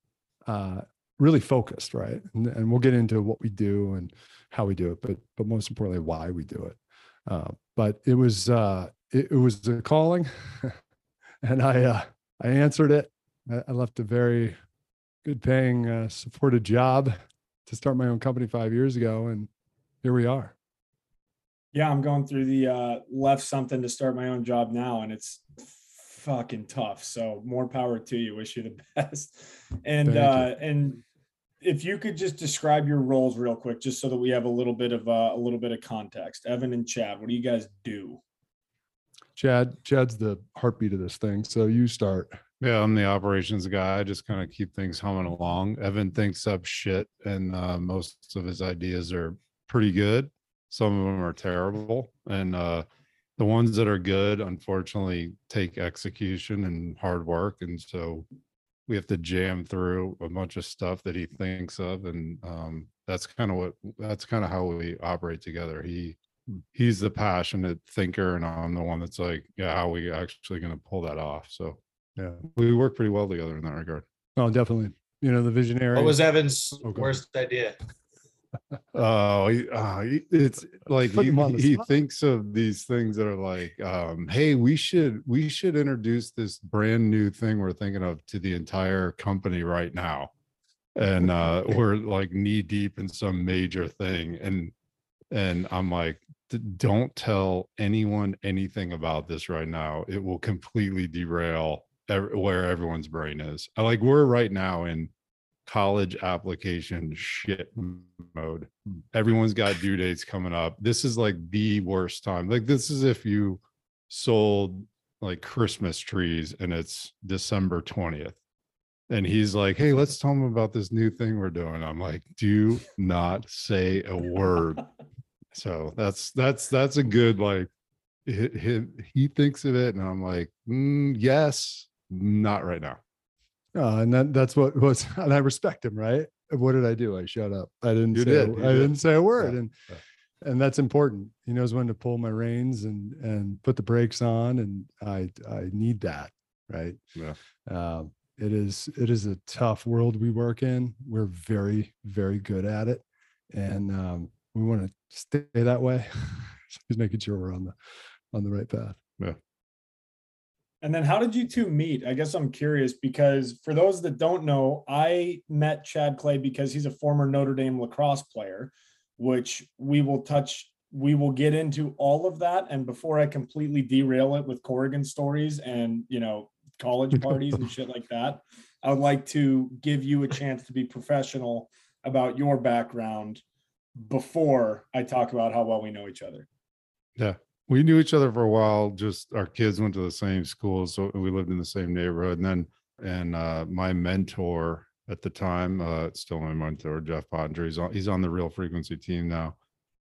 uh, really focused, right? And, and we'll get into what we do and how we do it, but but most importantly, why we do it. Uh, but it was uh, it, it was a calling, and I uh, I answered it. I left a very good paying uh, supported job to start my own company five years ago. And here we are. Yeah. I'm going through the uh, left something to start my own job now, and it's fucking tough. So more power to you. Wish you the best. And, uh, and if you could just describe your roles real quick, just so that we have a little bit of uh, a little bit of context. Evan and Chad, what do you guys do? Chad, Chad's the heartbeat of this thing. So you start. Yeah, I'm the operations guy. I just kind of keep things humming along. Evan thinks up shit, and uh, most of his ideas are pretty good. Some of them are terrible. And uh, the ones that are good, unfortunately, take execution and hard work. And so we have to jam through a bunch of stuff that he thinks of. And um, that's kind of what, that's kind of how we operate together. He, He's the passionate thinker, and I'm the one that's like, yeah, how are we actually going to pull that off? So, yeah, we work pretty well together in that regard. Oh, definitely. You know, the visionary. What was Evan's oh, worst idea? Oh, he, uh, he, it's like he, he thinks of these things that are like, um, hey, we should we should introduce this brand new thing we're thinking of to the entire company right now, and uh, we're like knee deep in some major thing, and and I'm like, don't tell anyone anything about this right now. It will completely derail every, where everyone's brain is. I, like, we're right now in college application shit mode. Everyone's got due dates coming up. This is like the worst time. Like, this is if you sold like Christmas trees and it's December twentieth. And he's like, hey, let's tell him about this new thing we're doing. I'm like, do not say a word. So that's that's that's a good, like, he, he, he thinks of it, and I'm like, mm, yes, not right now. Uh, and that, that's what was, and I respect him, right? What did I do? I shut up. I didn't you say did. A, I did. didn't say a word. Yeah. And and that's important. He knows when to pull my reins and and put the brakes on, and I I need that, right? Yeah. Uh, it is it is a tough world we work in. We're very very good at it, and um, we want to stay that way. Just making sure we're on the on the right path. Yeah. And then how did you two meet? I guess I'm curious, because for those that don't know, I met Chad Clay because he's a former Notre Dame lacrosse player, which we will touch, we will get into all of that. And before I completely derail it with Corrigan stories and, you know, college parties and shit like that, I would like to give you a chance to be professional about your background before I talk about how well we know each other. Yeah. We knew each other for a while. Just our kids went to the same school, so we lived in the same neighborhood. And then, and uh, my mentor at the time, uh, still my mentor, Jeff Pottinger, he's on, he's on the Real Frequency team now.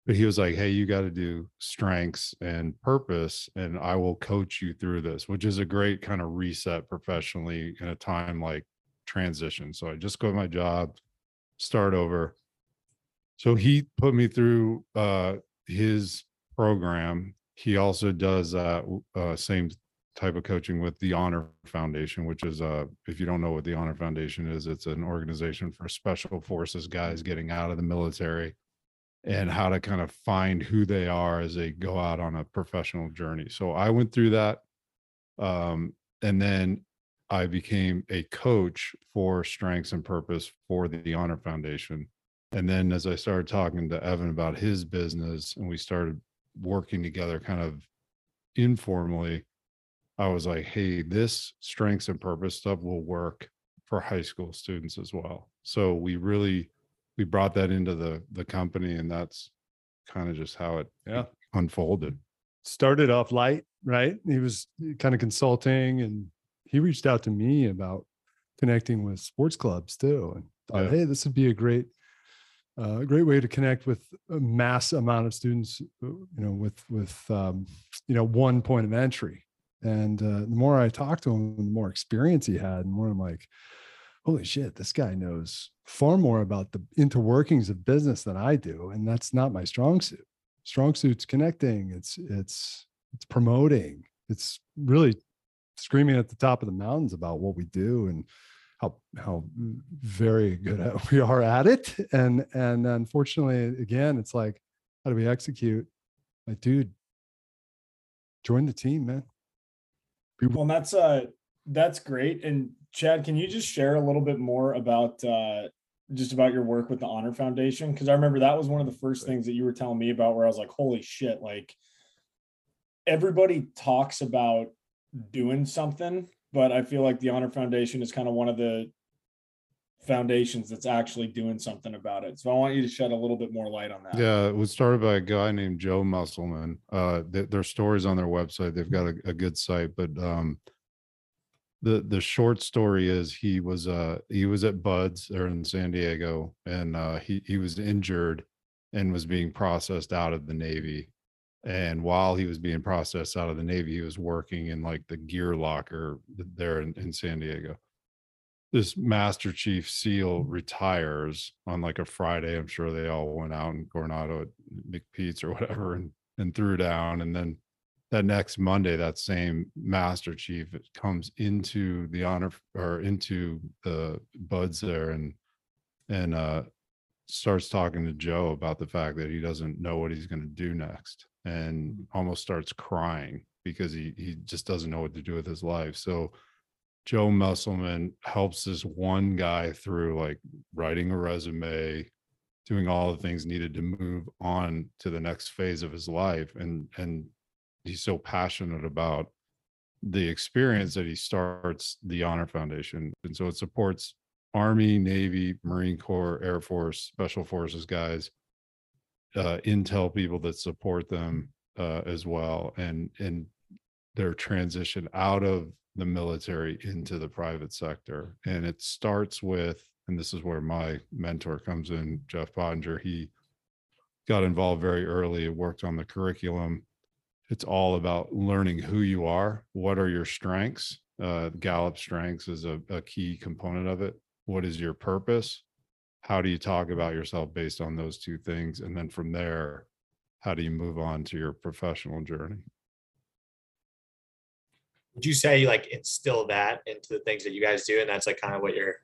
But he was like, "Hey, you got to do strengths and purpose, and I will coach you through this," which is a great kind of reset professionally in a time like transition. So I just quit my job, start over. So he put me through uh, his program. He also does that uh, same type of coaching with the Honor Foundation, which is, uh, if you don't know what the Honor Foundation is, it's an organization for special forces guys getting out of the military and how to kind of find who they are as they go out on a professional journey. So I went through that. Um, and then I became a coach for strengths and purpose for the Honor Foundation. And then as I started talking to Evan about his business and we started working together kind of informally, I was like, "Hey, this strengths and purpose stuff will work for high school students as well." So we really, we brought that into the the company, and that's kind of just how it yeah. unfolded. Started off light, right? He was kind of consulting, and he reached out to me about connecting with sports clubs too, and thought, yeah. hey, this would be a great Uh, a great way to connect with a mass amount of students, you know, with, with, um, you know, one point of entry. And uh, the more I talked to him, the more experience he had, and more I'm like, holy shit, this guy knows far more about the interworkings of business than I do. And that's not my strong suit. Strong suit's connecting. It's, it's, it's promoting. It's really screaming at the top of the mountains about what we do, and How, how very good at, we are at it. And, and unfortunately, again, it's like, how do we execute? Like, dude, join the team, man. People- well, that's, uh, that's great. And Chad, can you just share a little bit more about, uh, just about your work with the Honor Foundation? Cause I remember that was one of the first things that you were telling me about, where I was like, holy shit, like everybody talks about doing something, but I feel like the Honor Foundation is kind of one of the foundations that's actually doing something about it. So I want you to shed a little bit more light on that. Yeah, it was started by a guy named Joe Musselman. Uh, th- their story's on their website. They've got a, a good site, but um, the the short story is he was uh, he was at Bud's there in San Diego, and uh, he he was injured and was being processed out of the Navy. And while he was being processed out of the Navy, he was working in like the gear locker there in, in San Diego. This Master Chief SEAL retires on like a Friday. I'm sure they all went out in Coronado at McPete's or whatever and, and threw down. And then that next Monday, that same Master Chief comes into the honor or into the Buds there and, and uh, starts talking to Joe about the fact that he doesn't know what he's going to do next, and almost starts crying because he, he just doesn't know what to do with his life. So Joe Musselman helps this one guy through like writing a resume, doing all the things needed to move on to the next phase of his life. And, and he's so passionate about the experience that he starts the Honor Foundation. And so it supports Army, Navy, Marine Corps, Air Force, Special Forces guys, Uh, intel people that support them uh, as well, and and their transition out of the military into the private sector. And it starts with, and this is where my mentor comes in, Jeff Pottinger. He got involved very early, worked on the curriculum. It's all about learning who you are, what are your strengths. Uh, Gallup strengths is a, a key component of it. What is your purpose? How do you talk about yourself based on those two things? And then from there, how do you move on to your professional journey? Would you say you like instill that into the things that you guys do, and that's like kind of what you're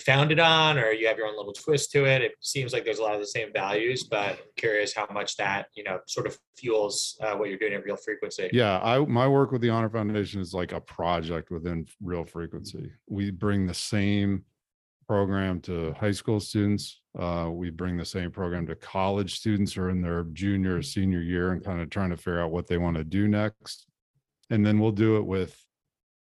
founded on, or you have your own little twist to it? It seems like there's a lot of the same values, but I'm curious how much that, you know, sort of fuels uh, what you're doing at Real Frequency. Yeah, I, my work with the Honor Foundation is like a project within Real Frequency. We bring the same program to high school students. Uh, we bring the same program to college students who are in their junior or senior year and kind of trying to figure out what they want to do next. And then we'll do it with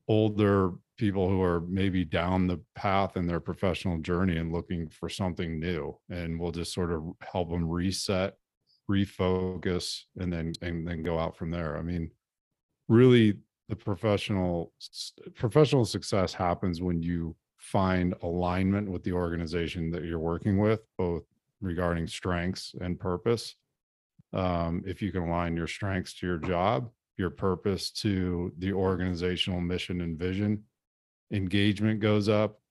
older people who are maybe down the path in their professional journey and looking for something new. And we'll just sort of help them reset, refocus, and then and then go out from there. I mean, really the professional professional success happens when you find alignment with the organization that you're working with, both regarding strengths and purpose. Um, if you can align your strengths to your job, your purpose to the organizational mission and vision, engagement goes up.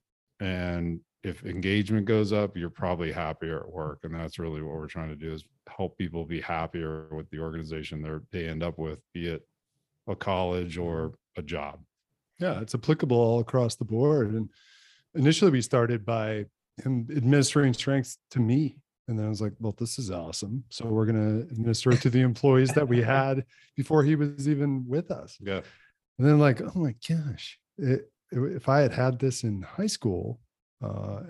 And if engagement goes up, you're probably happier at work. And that's really what we're trying to do, is help people be happier with the organization they're, they end up with, be it a college or a job. Yeah, it's applicable all across the board. And initially we started by him administering strengths to me. And then I was like, well, this is awesome. So we're going to administer it to the employees that we had before he was even with us. Yeah. And then like, oh my gosh, it, if I had had this in high school, uh,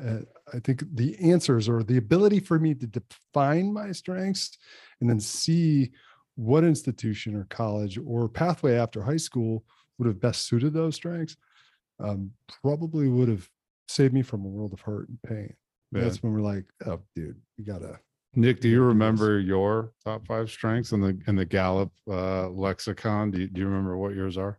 I think the answers or the ability for me to define my strengths and then see what institution or college or pathway after high school would have best suited those strengths, um, probably would have saved me from a world of hurt and pain. Yeah. That's when we're like, oh, dude, we gotta. Nick, do you remember your top five strengths in the in the Gallup uh, lexicon? Do you, do you remember what yours are?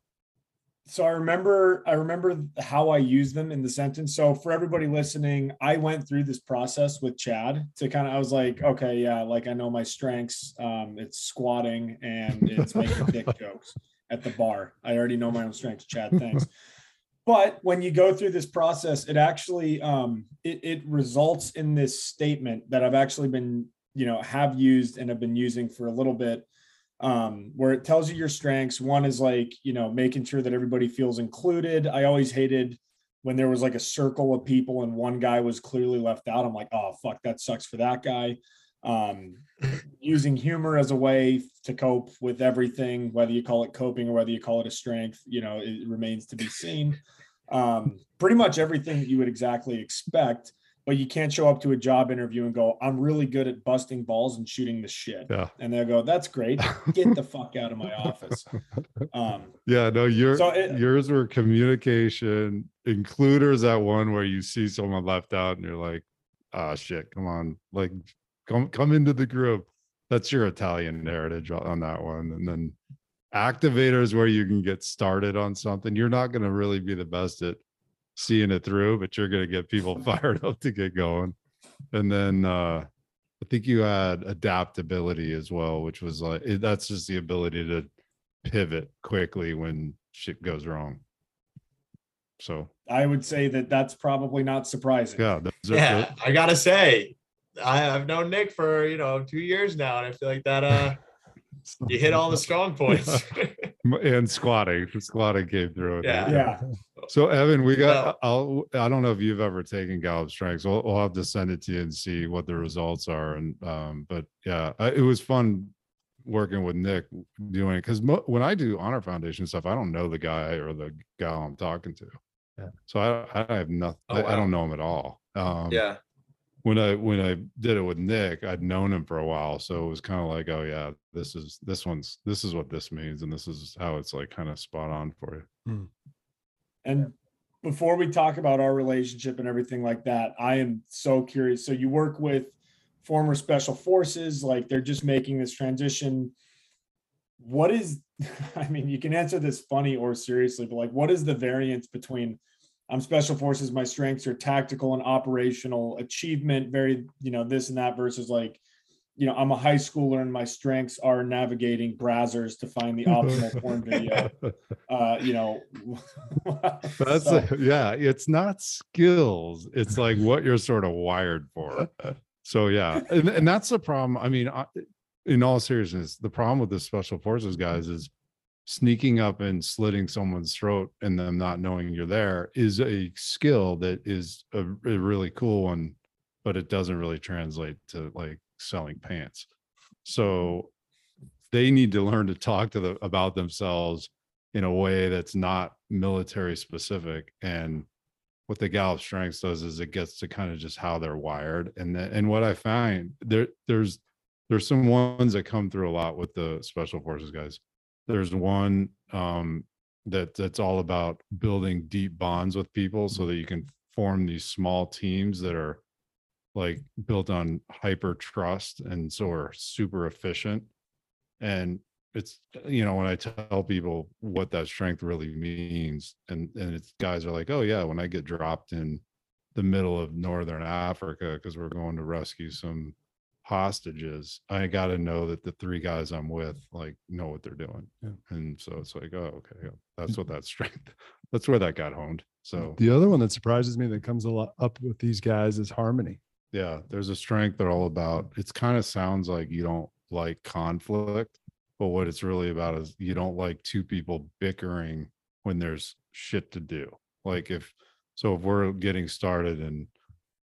So I remember, I remember how I use them in the sentence. So for everybody listening, I went through this process with Chad to kind of, I was like, okay, yeah, like I know my strengths. Um, it's squatting and it's making dick jokes at the bar. I already know my own strengths, Chad. Thanks. But when you go through this process, it actually, um, it, it results in this statement that I've actually been, you know, have used and have been using for a little bit, um, where it tells you your strengths. One is like, you know, making sure that everybody feels included. I always hated when there was like a circle of people and one guy was clearly left out. I'm like, oh, fuck, that sucks for that guy. Um, using humor as a way to cope with everything, whether you call it coping or whether you call it a strength, you know, it remains to be seen. Um, pretty much everything that you would exactly expect, but you can't show up to a job interview and go, I'm really good at busting balls and shooting the shit. Yeah. And they'll go, that's great. Get the fuck out of my office. Um, yeah, no, your, so it, yours were communication, includers, that one where you see someone left out and you're like, ah, oh, shit, come on. Like, come, come into the group. That's your Italian heritage on that one. And then activators, where you can get started on something. You're not going to really be the best at seeing it through, but you're going to get people fired up to get going. And then uh, I think you had adaptability as well, which was like, that's just the ability to pivot quickly when shit goes wrong. So I would say that that's probably not surprising. Yeah, yeah, I gotta say. I, I've known Nick for, you know, two years now, and I feel like that uh you hit all the strong points. And squatting, squatting came through. Yeah. yeah. So Evan, we got. I'll. I don't know if you've ever taken Gallup strengths. We'll, we'll have to send it to you and see what the results are. And um, but yeah, I, it was fun working with Nick doing it, because mo- when I do Honor Foundation stuff, I don't know the guy or the gal I'm talking to. Yeah. So I, I have nothing. Oh, wow. I, I don't know him at all. Um, yeah. When I when I did it with Nick, I'd known him for a while, so it was kind of like, oh yeah, this is this one's this is what this means, and this is how it's like kind of spot on for you. And before we talk about our relationship and everything like that, I am so curious. So you work with former special forces, like they're just making this transition. What is, I mean, you can answer this funny or seriously, but like, what is the variance between? I'm special forces, my strengths are tactical and operational achievement, very, you know, this and that, versus like, you know, I'm a high schooler and my strengths are navigating browsers to find the optimal porn video. Uh, you know, that's so. a, yeah, it's not skills. It's like what you're sort of wired for. So yeah. And, and that's the problem. I mean, I, in all seriousness, the problem with the special forces guys is sneaking up and slitting someone's throat and them not knowing you're there is a skill that is a, a really cool one, but it doesn't really translate to like selling pants. So they need to learn to talk to the, about themselves in a way that's not military specific. And what the Gallup Strengths does is it gets to kind of just how they're wired. And the, and what I find there, there's, there's some ones that come through a lot with the special forces guys. There's one um, that that's all about building deep bonds with people so that you can form these small teams that are like built on hyper trust and so are super efficient. And it's, you know, when I tell people what that strength really means, and, and it's guys are like, oh yeah, when I get dropped in the middle of Northern Africa because we're going to rescue some hostages, I got to know that the three guys I'm with like know what they're doing. Yeah. And so it's like, oh, okay, yeah, that's what that strength, that's where that got honed. So the other one that surprises me that comes a lot up with these guys is harmony. Yeah, there's a strength they're all about. It's kind of sounds like you don't like conflict, but what it's really about is you don't like two people bickering when there's shit to do. Like if, so if we're getting started and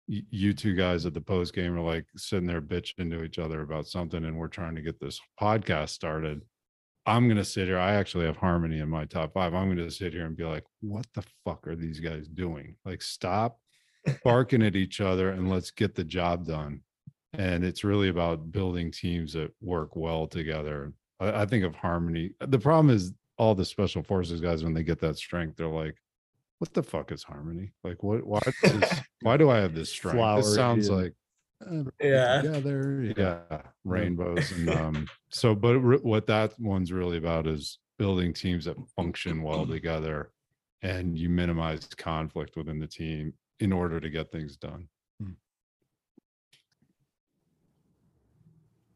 you two guys at the post game are like sitting there bitching to each other about something and we're trying to get this podcast started, I'm going to sit here. I actually have harmony in my top five. I'm going to sit here and be like, what the fuck are these guys doing? Like, stop barking at each other and let's get the job done. And it's really about building teams that work well together. I, I think of harmony. The problem is all the special forces guys, when they get that strength, they're like, what the fuck is harmony? Like, what? Why? Is, why do I have this strength? Flower, this sounds yeah. like uh, yeah, together, yeah, yeah, rainbows. And um, so, but re- what that one's really about is building teams that function well together, and you minimize conflict within the team in order to get things done.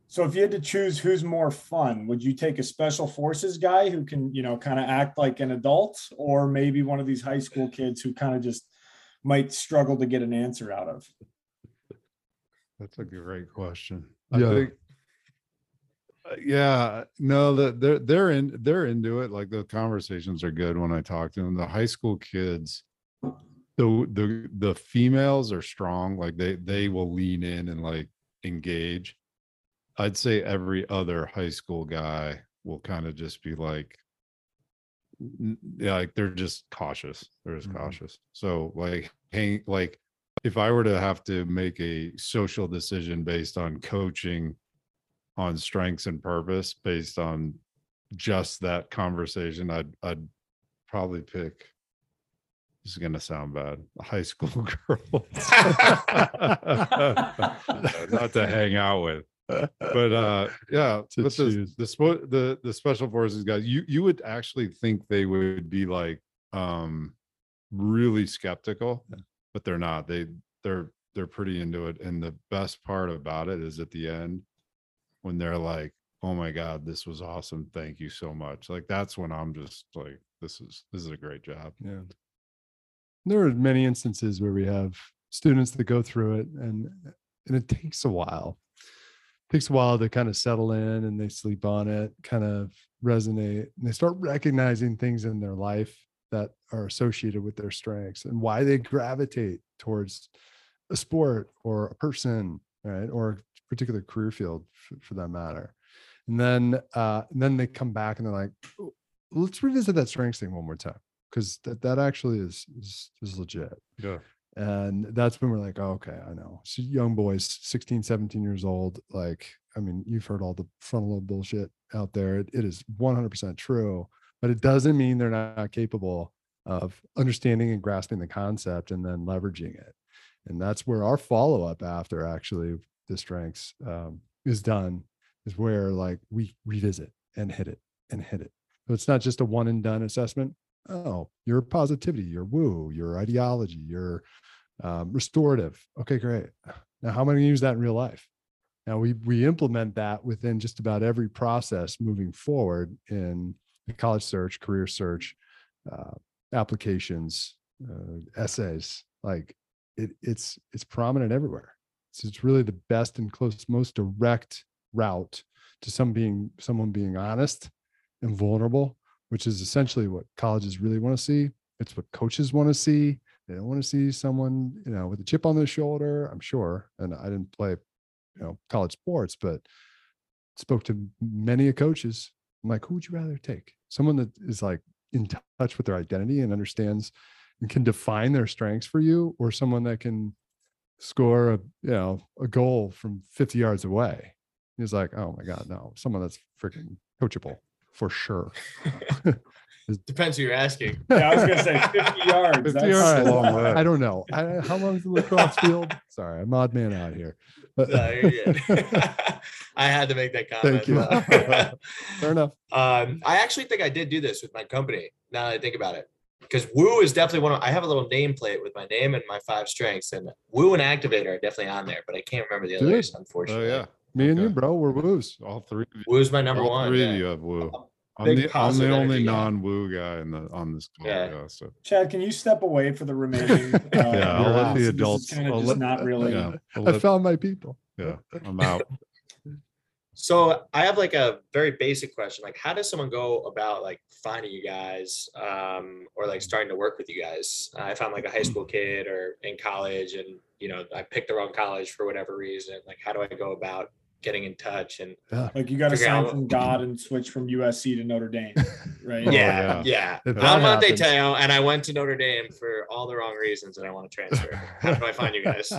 So, if you had to choose who's more fun, would you take a special forces guy who can, you know, kind of act like an adult, or maybe one of these high school kids who kind of just might struggle to get an answer out of? That's a great question. Yeah. I think, yeah. No, that they're they're in they're into it. Like the conversations are good when I talk to them. The high school kids, the the the females are strong. Like they they will lean in and like engage. I'd say every other high school guy will kind of just be like, yeah, like they're just cautious. They're just mm-hmm. cautious. So like, hang, like if I were to have to make a social decision based on coaching on strengths and purpose based on just that conversation, I'd, I'd probably pick, this is going to sound bad, high school girls. Not to hang out with. But uh yeah, but the, the the the special forces guys, you you would actually think they would be like um really skeptical, but they're not. They they're they're pretty into it. And the best part about it is at the end when they're like, "Oh my God, this was awesome! Thank you so much!" Like that's when I'm just like, "This is this is a great job." Yeah. There are many instances where we have students that go through it, and and it takes a while. Takes a while to kind of settle in, and they sleep on it, kind of resonate, and they start recognizing things in their life that are associated with their strengths and why they gravitate towards a sport or a person, right, or a particular career field for, for that matter. And then, uh, and then they come back and they're like, "Let's revisit that strengths thing one more time because that that actually is is, is legit." Yeah. And that's when we're like, oh, okay, I know. So young boys, sixteen, seventeen years old, like, I mean, you've heard all the frontal lobe bullshit out there. It, it is one hundred percent true, but it doesn't mean they're not capable of understanding and grasping the concept and then leveraging it. And that's where our follow-up after actually the strengths um, is done, is where like we revisit and hit it and hit it. So it's not just a one and done assessment. Oh, your positivity, your woo, your ideology, your um, restorative. Okay, great. Now, how am I going to use that in real life? Now, we we implement that within just about every process moving forward in the college search, career search, uh, applications, uh, essays. Like it, it's it's prominent everywhere. So it's really the best and close, most direct route to some being someone being honest and vulnerable, which is essentially what colleges really want to see. It's what coaches want to see. They don't want to see someone, you know, with a chip on their shoulder, I'm sure. And I didn't play, you know, college sports, but spoke to many coaches. I'm like, who would you rather take? Someone that is like in touch with their identity and understands and can define their strengths for you, or someone that can score a, you know, a goal from fifty yards away? He's like, oh my God, no, someone that's freaking coachable for sure. Depends who you're asking. Yeah, I was gonna say fifty yards. fifty that's yards. A long way. I don't know. I, how long is the lacrosse field? Sorry, I'm odd man out here. But no, you're good. I had to make that comment. Thank you. Fair enough. Um, I actually think I did do this with my company. Now that I think about it, because Woo is definitely one of, I have a little nameplate with my name and my five strengths, and Woo and Activator are definitely on there, but I can't remember the others, unfortunately. Oh yeah, me and okay. you, bro, we're Woos. All three. Woo's my number all one. All three yeah. of you have Woo. Um, I'm the, I'm the only non-Woo guy in the on this call. Yeah. Yeah, so. Chad, can you step away for the remaining? Uh, yeah, I'll let the adults. Kind of let, not really. Yeah, let, I found my people. Yeah, I'm out. So I have like a very basic question. Like, how does someone go about like finding you guys um, or like starting to work with you guys? Uh, if I'm like a high school kid or in college and, you know, I picked the wrong college for whatever reason, like how do I go about getting in touch? And yeah. like you got to sign from God and switch from U S C to Notre Dame, right? yeah, oh, yeah. yeah. I'm Monte Teo, and I went to Notre Dame for all the wrong reasons, and I want to transfer. How do I find you guys?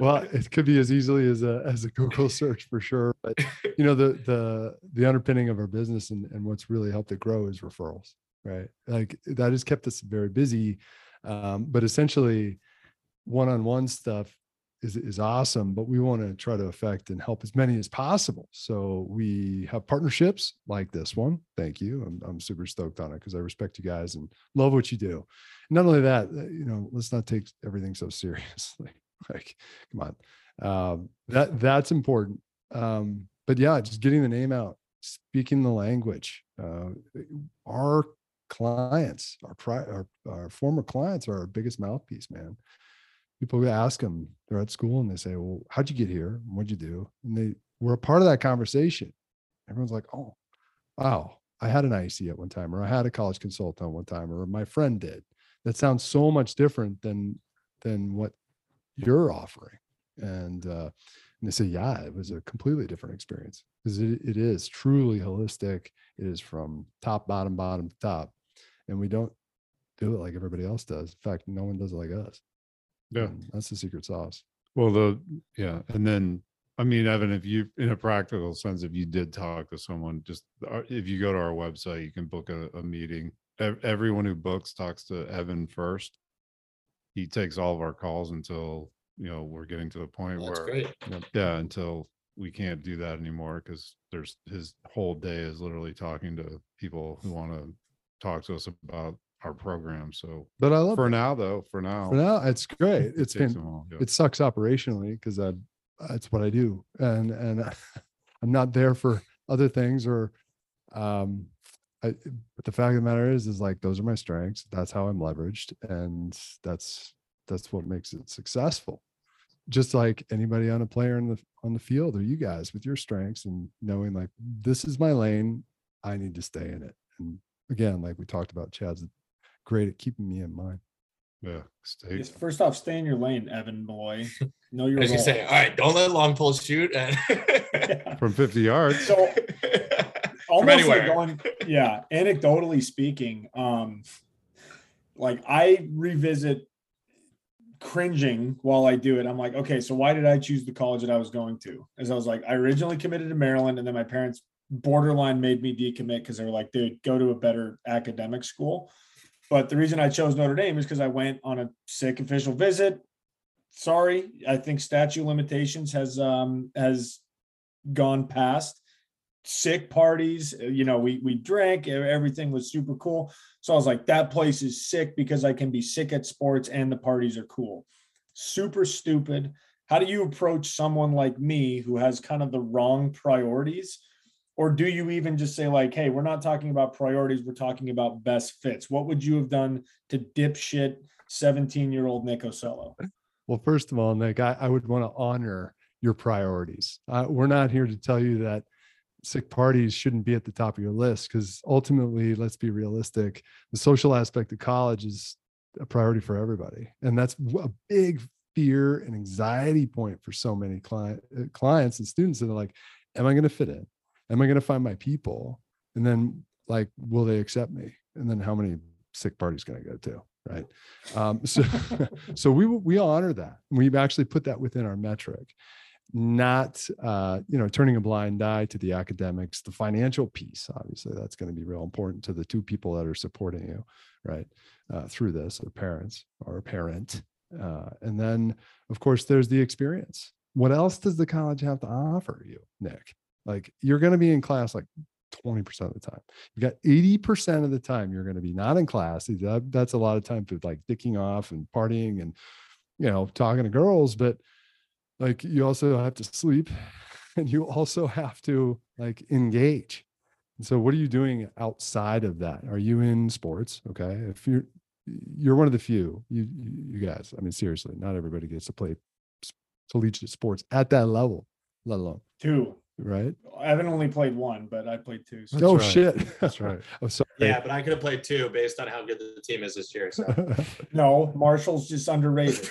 Well, it could be as easily as a as a Google search for sure. But you know, the the the underpinning of our business and and what's really helped it grow is referrals, right? Like that has kept us very busy, um, but essentially, one-on-one stuff is is awesome, but we want to try to affect and help as many as possible. So we have partnerships like this one. Thank you. I'm, I'm super stoked on it because I respect you guys and love what you do. And not only that, you know, let's not take everything so seriously. Like, come on. Um, that that's important. Um, but yeah, just getting the name out, speaking the language. Uh, our clients, our, pri- our our former clients are our biggest mouthpiece, man. People ask them, they're at school and they say, well, how'd you get here? What'd you do? And they were a part of that conversation. Everyone's like, oh, wow, I had an I C at one time, or I had a college consultant one time, or my friend did. That sounds so much different than, than what you're offering. And, uh, and they say, yeah, it was a completely different experience because it, it is truly holistic. It is from top, bottom, bottom to top. And we don't do it like everybody else does. In fact, no one does it like us. Yeah, and that's the secret sauce. Well, the yeah, and then I mean, Evan, if you, in a practical sense, if you did talk to someone, just if you go to our website, you can book a, a meeting. Everyone who books talks to Evan first. He takes all of our calls until, you know, we're getting to the point that's where great. yeah, until we can't do that anymore, because there's his whole day is literally talking to people who want to talk to us about our program. So but I love for it. now though for now for now it's great. It's been all, yeah. It sucks operationally because I that's what I do, and and I, I'm not there for other things, or um I, but the fact of the matter is is like those are my strengths. That's how I'm leveraged, and that's that's what makes it successful. Just like anybody on a player in the on the field, or you guys with your strengths and knowing like this is my lane, I need to stay in it. And again, like we talked about, Chad's great at keeping me in mind. Yeah. Stay. First off, stay in your lane, Evan Malloy. Know your. As you say, all right, don't let long pulls shoot. And yeah. From fifty yards. So, almost like going, yeah. Anecdotally speaking, um, like I revisit cringing while I do it. I'm like, okay, so why did I choose the college that I was going to? As I was like, I originally committed to Maryland, and then my parents borderline made me decommit because they were like, dude, go to a better academic school. But the reason I chose Notre Dame is because I went on a sick official visit. Sorry, I think statute of limitations has um, has gone past. Sick parties, you know, we we drank, everything was super cool. So I was like, that place is sick because I can be sick at sports and the parties are cool. Super stupid. How do you approach someone like me who has kind of the wrong priorities? Or do you even just say like, hey, we're not talking about priorities. We're talking about best fits. What would you have done to dipshit seventeen-year-old Nick Ocello? Well, first of all, Nick, I, I would want to honor your priorities. Uh, we're not here to tell you that sick parties shouldn't be at the top of your list, because ultimately, let's be realistic, the social aspect of college is a priority for everybody. And that's a big fear and anxiety point for so many client, clients and students that are like, am I going to fit in? Am I going to find my people? And then, like, will they accept me? And then how many sick parties can I go to? Right. Um, so, so we, we honor that. We've actually put that within our metric, not, uh, you know, turning a blind eye to the academics, the financial piece. Obviously, that's going to be real important to the two people that are supporting you, right, uh, through this, or parents or a parent. Uh, and then, of course, there's the experience. What else does the college have to offer you, Nick? Like, you're going to be in class like twenty percent of the time. You've got eighty percent of the time you're going to be not in class. That, that's a lot of time for like dicking off and partying and, you know, talking to girls. But like, you also have to sleep, and you also have to like engage. And so what are you doing outside of that? Are you in sports? Okay. If you're, you're one of the few, you, you guys, I mean, seriously, not everybody gets to play collegiate sports at that level, let alone two. Right. I haven't only played one, but I played two. So. Oh, right. Shit. That's right. I'm sorry. Yeah, but I could have played two based on how good the team is this year. So. No, Marshall's just underrated.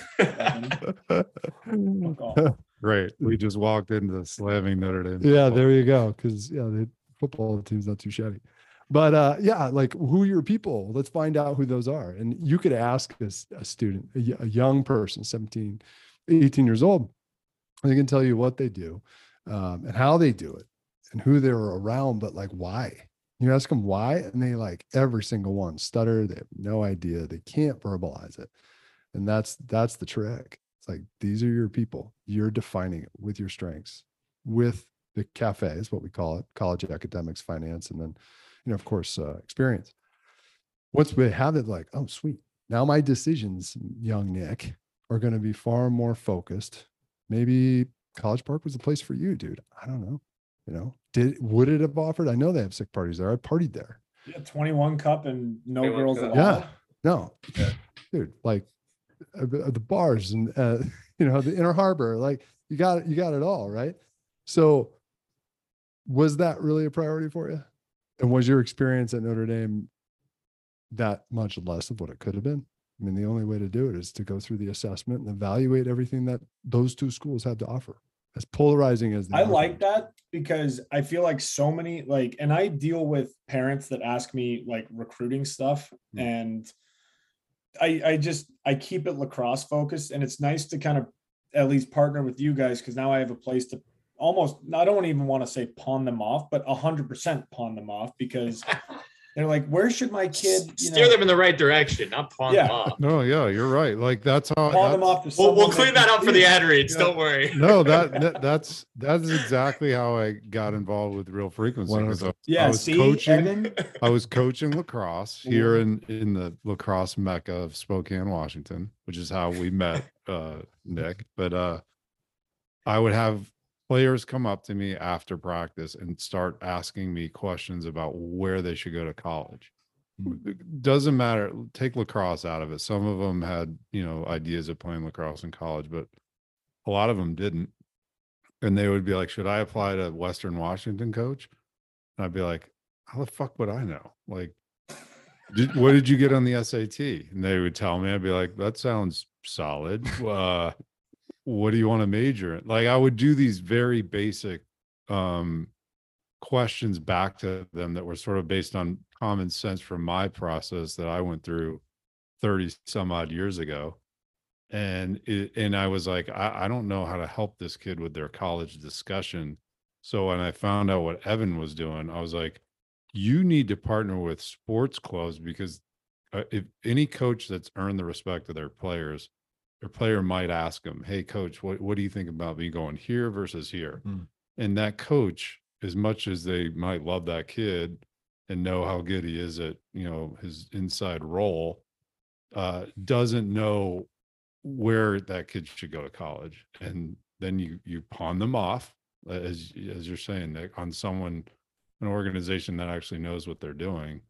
Right. We just walked into slamming Notre Dame. Yeah, there you go. Because, yeah, the football team's not too shabby. But, uh, yeah, like, who are your people? Let's find out who those are. And you could ask a, a student, a, a young person, seventeen, eighteen years old, and they can tell you what they do. Um, and how they do it and who they're around, but like, why? You ask them why, and they, like, every single one stutter. They have no idea. They can't verbalize it. And that's, that's the trick. It's like, these are your people. You're defining it with your strengths, with the cafe is what we call it, college academics, finance. And then, you know, of course, uh, experience. Once we have it, like, oh, sweet. Now my decisions, young Nick, are going to be far more focused. Maybe College Park was the place for you, dude. I don't know. You know, did would it have offered? I know they have sick parties there. I partied there. Yeah, twenty-one cup and no girls at all. Yeah, no, yeah. Dude, like uh, the bars and uh, you know, the Inner Harbor. Like, you got it, you got it all, right? So, was that really a priority for you? And was your experience at Notre Dame that much less of what it could have been? I mean, the only way to do it is to go through the assessment and evaluate everything that those two schools have to offer, as polarizing as they I offer. Like that, because I feel like so many, like, and I deal with parents that ask me like recruiting stuff, mm-hmm. and I, I just, I keep it lacrosse focused, and it's nice to kind of at least partner with you guys, because now I have a place to almost, I don't even want to say pawn them off, but a hundred percent pawn them off, because they're like, where should my kid, you steer know, them in the right direction, not pawn yeah. them off. No, yeah, you're right. Like, that's how. Pawn them off to we'll, we'll clean that up for the ad reads. Yeah. Don't worry. No, that, that that's that's exactly how I got involved with Real Frequency. I, yeah, I was see, coaching. Evan? I was coaching lacrosse here in in the lacrosse mecca of Spokane, Washington, which is how we met, uh, Nick. But uh, I would have players come up to me after practice and start asking me questions about where they should go to college. It doesn't matter. Take lacrosse out of it. Some of them had, you know, ideas of playing lacrosse in college, but a lot of them didn't. And they would be like, should I apply to Western Washington, coach? And I'd be like, how the fuck would I know? Like, did, what did you get on the S A T? And they would tell me, I'd be like, that sounds solid. Uh, what do you want to major in? Like, I would do these very basic um, questions back to them that were sort of based on common sense from my process that I went through thirty some odd years ago. And it, and I was like, I, I don't know how to help this kid with their college discussion. So when I found out what Evan was doing, I was like, you need to partner with sports clubs, because if any coach that's earned the respect of their players, your player might ask them, hey, coach, what, what do you think about me going here versus here? Mm. And that coach, as much as they might love that kid and know how good he is at, you know, his inside role, uh, doesn't know where that kid should go to college. And then you you pawn them off, as as you're saying, Nick, on someone, an organization that actually knows what they're doing.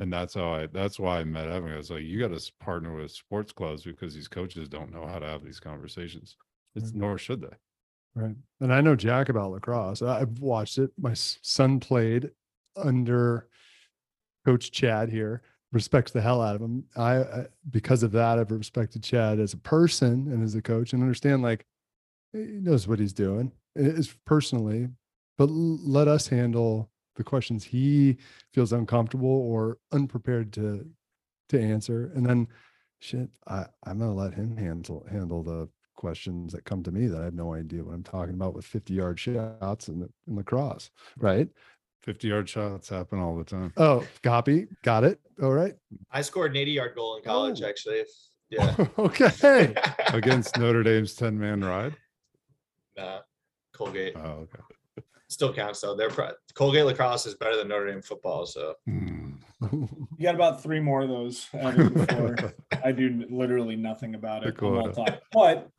And that's how I, that's why I met Evan. I was like, you got to partner with sports clubs, because these coaches don't know how to have these conversations. It's, nor should they. Right. And I know jack about lacrosse. I've watched it. My son played under Coach Chad here, respects the hell out of him. I, I because of that, I've respected Chad as a person and as a coach, and understand, like, he knows what he's doing is personally, but let us handle the questions he feels uncomfortable or unprepared to, to answer. And then shit, I, I'm going to let him handle, handle the questions that come to me that I have no idea what I'm talking about with fifty yard shots and in lacrosse, right? fifty yard shots happen all the time. Oh, copy. Got it. All right. I scored an eighty yard goal in college, oh. actually. Yeah. Okay. Against Notre Dame's ten man ride. Uh, Colgate. Oh, okay. Still counts though. They're pro- Colgate lacrosse is better than Notre Dame football. So mm. You got about three more of those. I do literally nothing about it all time. But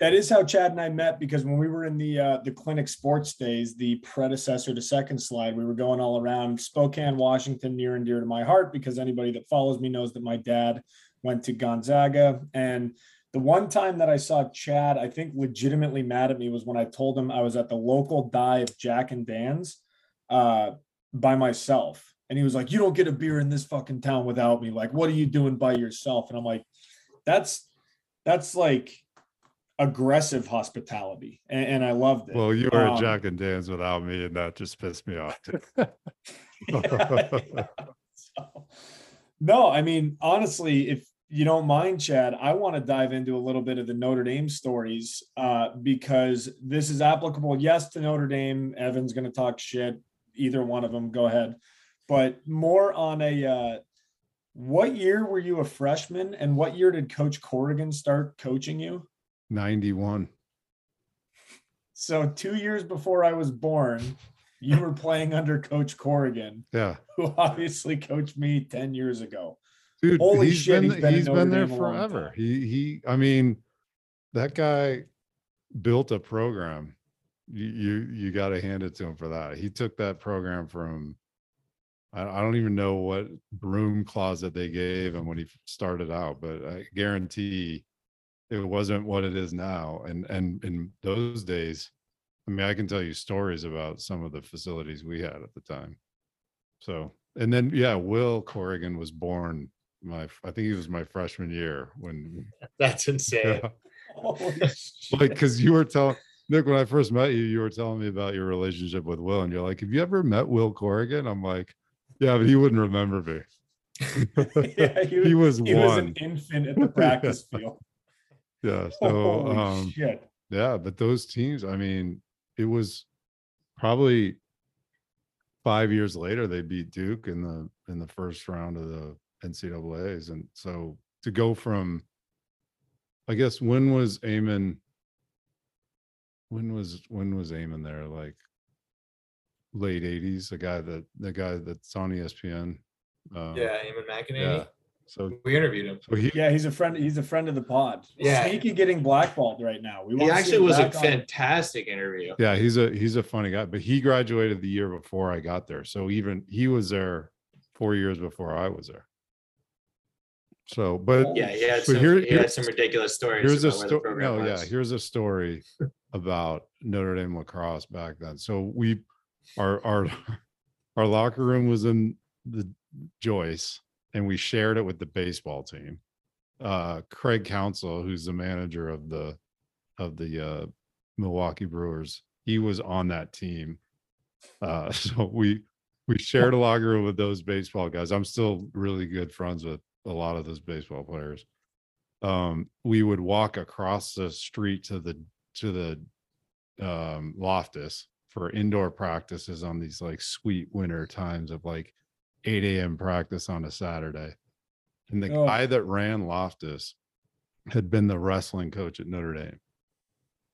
that is how Chad and I met, because when we were in the uh, the clinic sports days, the predecessor to Second Slide, we were going all around Spokane, Washington, near and dear to my heart, because anybody that follows me knows that my dad went to Gonzaga. And the one time that I saw Chad, I think legitimately mad at me, was when I told him I was at the local dive Jack and Dan's uh, by myself. And he was like, you don't get a beer in this fucking town without me. Like, what are you doing by yourself? And I'm like, that's, that's like aggressive hospitality. And, and I loved it. Well, you were um, at Jack and Dan's without me, and that just pissed me off too. yeah, yeah. So, no, I mean, honestly, if you don't mind, Chad, I want to dive into a little bit of the Notre Dame stories uh, because this is applicable, yes, to Notre Dame. Evan's going to talk shit, either one of them, go ahead. But more on a, uh, what year were you a freshman and what year did Coach Corrigan start coaching you? ninety-one. So two years before I was born, you were playing under Coach Corrigan. Yeah. Who obviously coached me ten years ago. Dude, Holy he's shit, been, he's been, he's been there forever. He, he, I mean, that guy built a program. You, you, you got to hand it to him for that. He took that program from, I, I don't even know what broom closet they gave him when he started out, but I guarantee it wasn't what it is now. And, and in those days, I mean, I can tell you stories about some of the facilities we had at the time. So, and then, yeah, Will Corrigan was born my I think he was my freshman year when that's insane. Yeah. Like, because you were telling Nick, when I first met you, you were telling me about your relationship with Will, and you're like, have you ever met Will Corrigan? I'm like, yeah, but he wouldn't remember me. yeah, he was, he, was, he was an infant at the practice field. Yeah, so um shit. Yeah, but those teams, I mean, it was probably five years later they beat Duke in the in the first round of the N C double A's. And so to go from, I guess, when was Eamon when was when was Eamon there, like late eighties, the guy that the guy that's on E S P N, um, yeah, Eamon McEnany. Yeah. So we interviewed him. So he, yeah, he's a friend he's a friend of the pod. Yeah. Sneaky getting blackballed right now. We he actually was a fantastic on. interview. Yeah, he's a he's a funny guy, but he graduated the year before I got there. So even he was there four years before I was there. So, but yeah, he had, some, here, he had some ridiculous stories. Here's a sto- no, yeah, here's a story about Notre Dame lacrosse back then. So we, our our our locker room was in the Joyce, and we shared it with the baseball team. Uh, Craig Council, who's the manager of the of the uh, Milwaukee Brewers, he was on that team. Uh, so we. We shared a locker room with those baseball guys. I'm still really good friends with a lot of those baseball players. Um, we would walk across the street to the to the um, Loftus for indoor practices on these like sweet winter times of like eight a.m. practice on a Saturday. And the oh. guy that ran Loftus had been the wrestling coach at Notre Dame.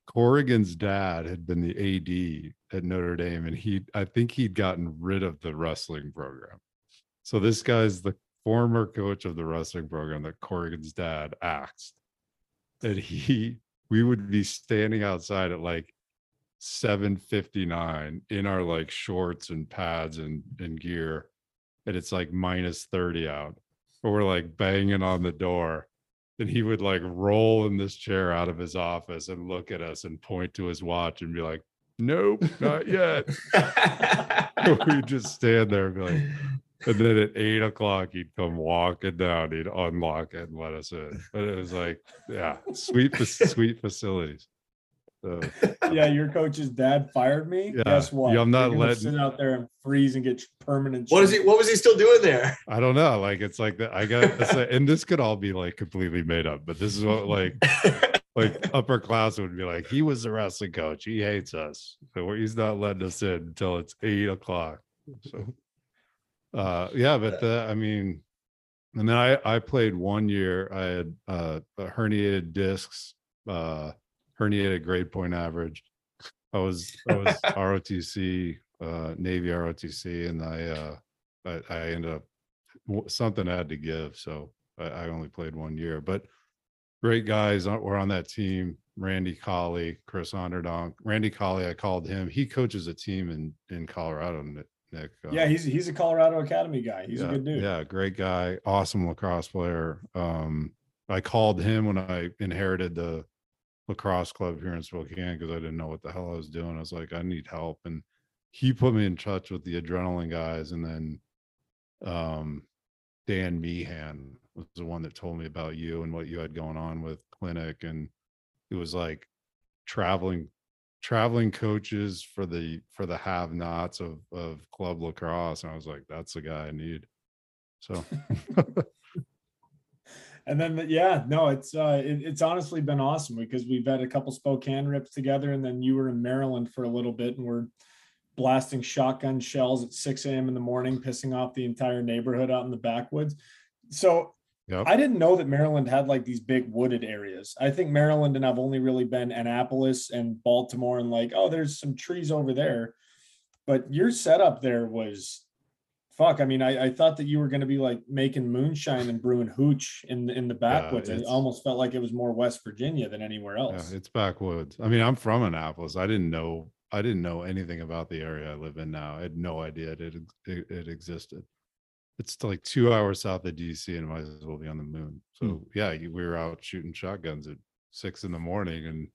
Corrigan's dad had been the A D at Notre Dame, and he I think he'd gotten rid of the wrestling program. So this guy's the former coach of the wrestling program that Corrigan's dad axed. And he we would be standing outside at like seven fifty-nine in our like shorts and pads and, and gear, and it's like minus thirty out. But we're like banging on the door. And he would like roll in this chair out of his office and look at us and point to his watch and be like, nope, not yet. We just stand there and be like, and then at eight o'clock, he'd come walking down, he'd unlock it and let us in. But it was like, yeah, sweet, sweet facilities. So, yeah, your coach's dad fired me. Yeah, guess what? Yeah, I'm not letting sit out there and freeze and get permanent. What is he? What was he still doing there? I don't know. Like it's like that. I got say, and this could all be like completely made up, but this is what like like upper class would be like. He was the wrestling coach. He hates us, so he's not letting us in until it's eight o'clock. So, uh, yeah, but the, I mean, and then I I played one year. I had uh, herniated discs. Uh, herniated grade point average. I was I was R O T C, uh, Navy R O T C, and I uh, I, I ended up something I had to give, so I, I only played one year. But great guys were on that team: Randy Colley, Chris Onderdonk. Randy Colley, I called him. He coaches a team in in Colorado. Nick, um, yeah, he's he's a Colorado Academy guy. He's yeah, a good dude. Yeah, great guy, awesome lacrosse player. Um, I called him when I inherited the lacrosse club here in Spokane because I didn't know what the hell I was doing. I was like, I need help, and he put me in touch with the Adrenaline guys, and then um Dan Meehan was the one that told me about you and what you had going on with Clinic, and it was like traveling traveling coaches for the for the have-nots of of club lacrosse, and I was like, that's the guy I need. So And then, yeah, no, it's uh, it, it's honestly been awesome because we've had a couple Spokane rips together, and then you were in Maryland for a little bit, and we're blasting shotgun shells at six a.m. in the morning, pissing off the entire neighborhood out in the backwoods. So yep. I didn't know that Maryland had like these big wooded areas. I think Maryland, and I've only really been Annapolis and Baltimore, and like, oh, there's some trees over there. But your setup there was fuck. I mean, I, I thought that you were going to be like making moonshine and brewing hooch in in the backwoods. Yeah, it almost felt like it was more West Virginia than anywhere else. Yeah, it's backwoods. I mean, I'm from Annapolis. I didn't know I didn't know anything about the area I live in now. I had no idea it it, it existed. It's like two hours south of D C, and might as well be on the moon. So hmm. yeah, we were out shooting shotguns at six in the morning, and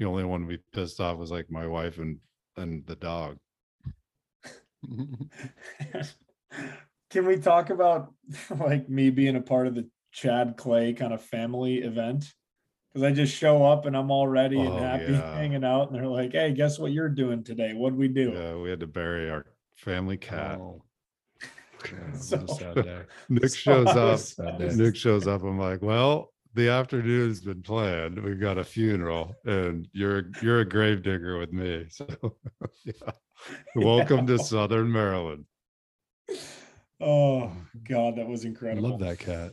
the only one we pissed off was like my wife and and the dog. Can we talk about like me being a part of the Chad Clay kind of family event? Because I just show up and I'm all ready and oh, happy yeah. hanging out, and they're like, hey, guess what you're doing today? What'd we do? Yeah, we had to bury our family cat. Oh. Yeah, so, Nick shows so up. Nick shows up. I'm like, well, the afternoon's been planned. We've got a funeral, and you're you're a grave digger with me. So yeah. Welcome yeah. to Southern Maryland. Oh God, that was incredible. I love that cat.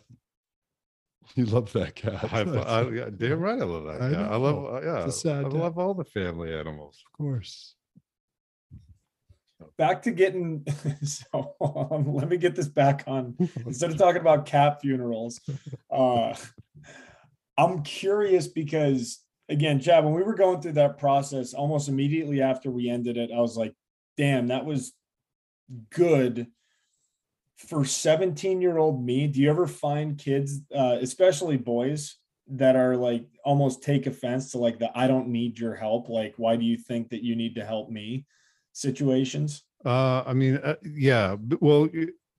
You love that cat. I, I, I, damn right, I love that cat. I, I love, yeah, it's a sad I love day. All the family animals, of course. Back to getting so. Um, let me get this back on. Instead of talking about cat funerals, uh, I'm curious because again, Chad, when we were going through that process, almost immediately after we ended it, I was like, "Damn, that was good." For seventeen year old me, do you ever find kids, uh, especially boys, that are like almost take offense to like the I don't need your help, like why do you think that you need to help me situations? Uh, I mean, uh, yeah, well,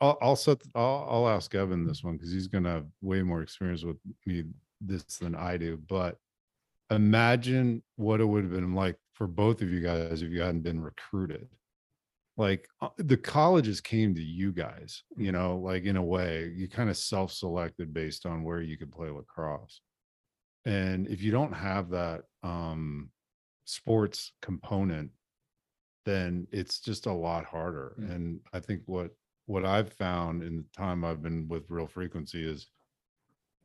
I'll, I'll set, I'll, I'll ask Evan this one because he's gonna have way more experience with me this than I do. But imagine what it would have been like for both of you guys if you hadn't been recruited. Like the colleges came to you guys, you know, like in a way you kind of self-selected based on where you could play lacrosse. And if you don't have that um, sports component, then it's just a lot harder. Mm-hmm. And I think what, what I've found in the time I've been with Real Frequency is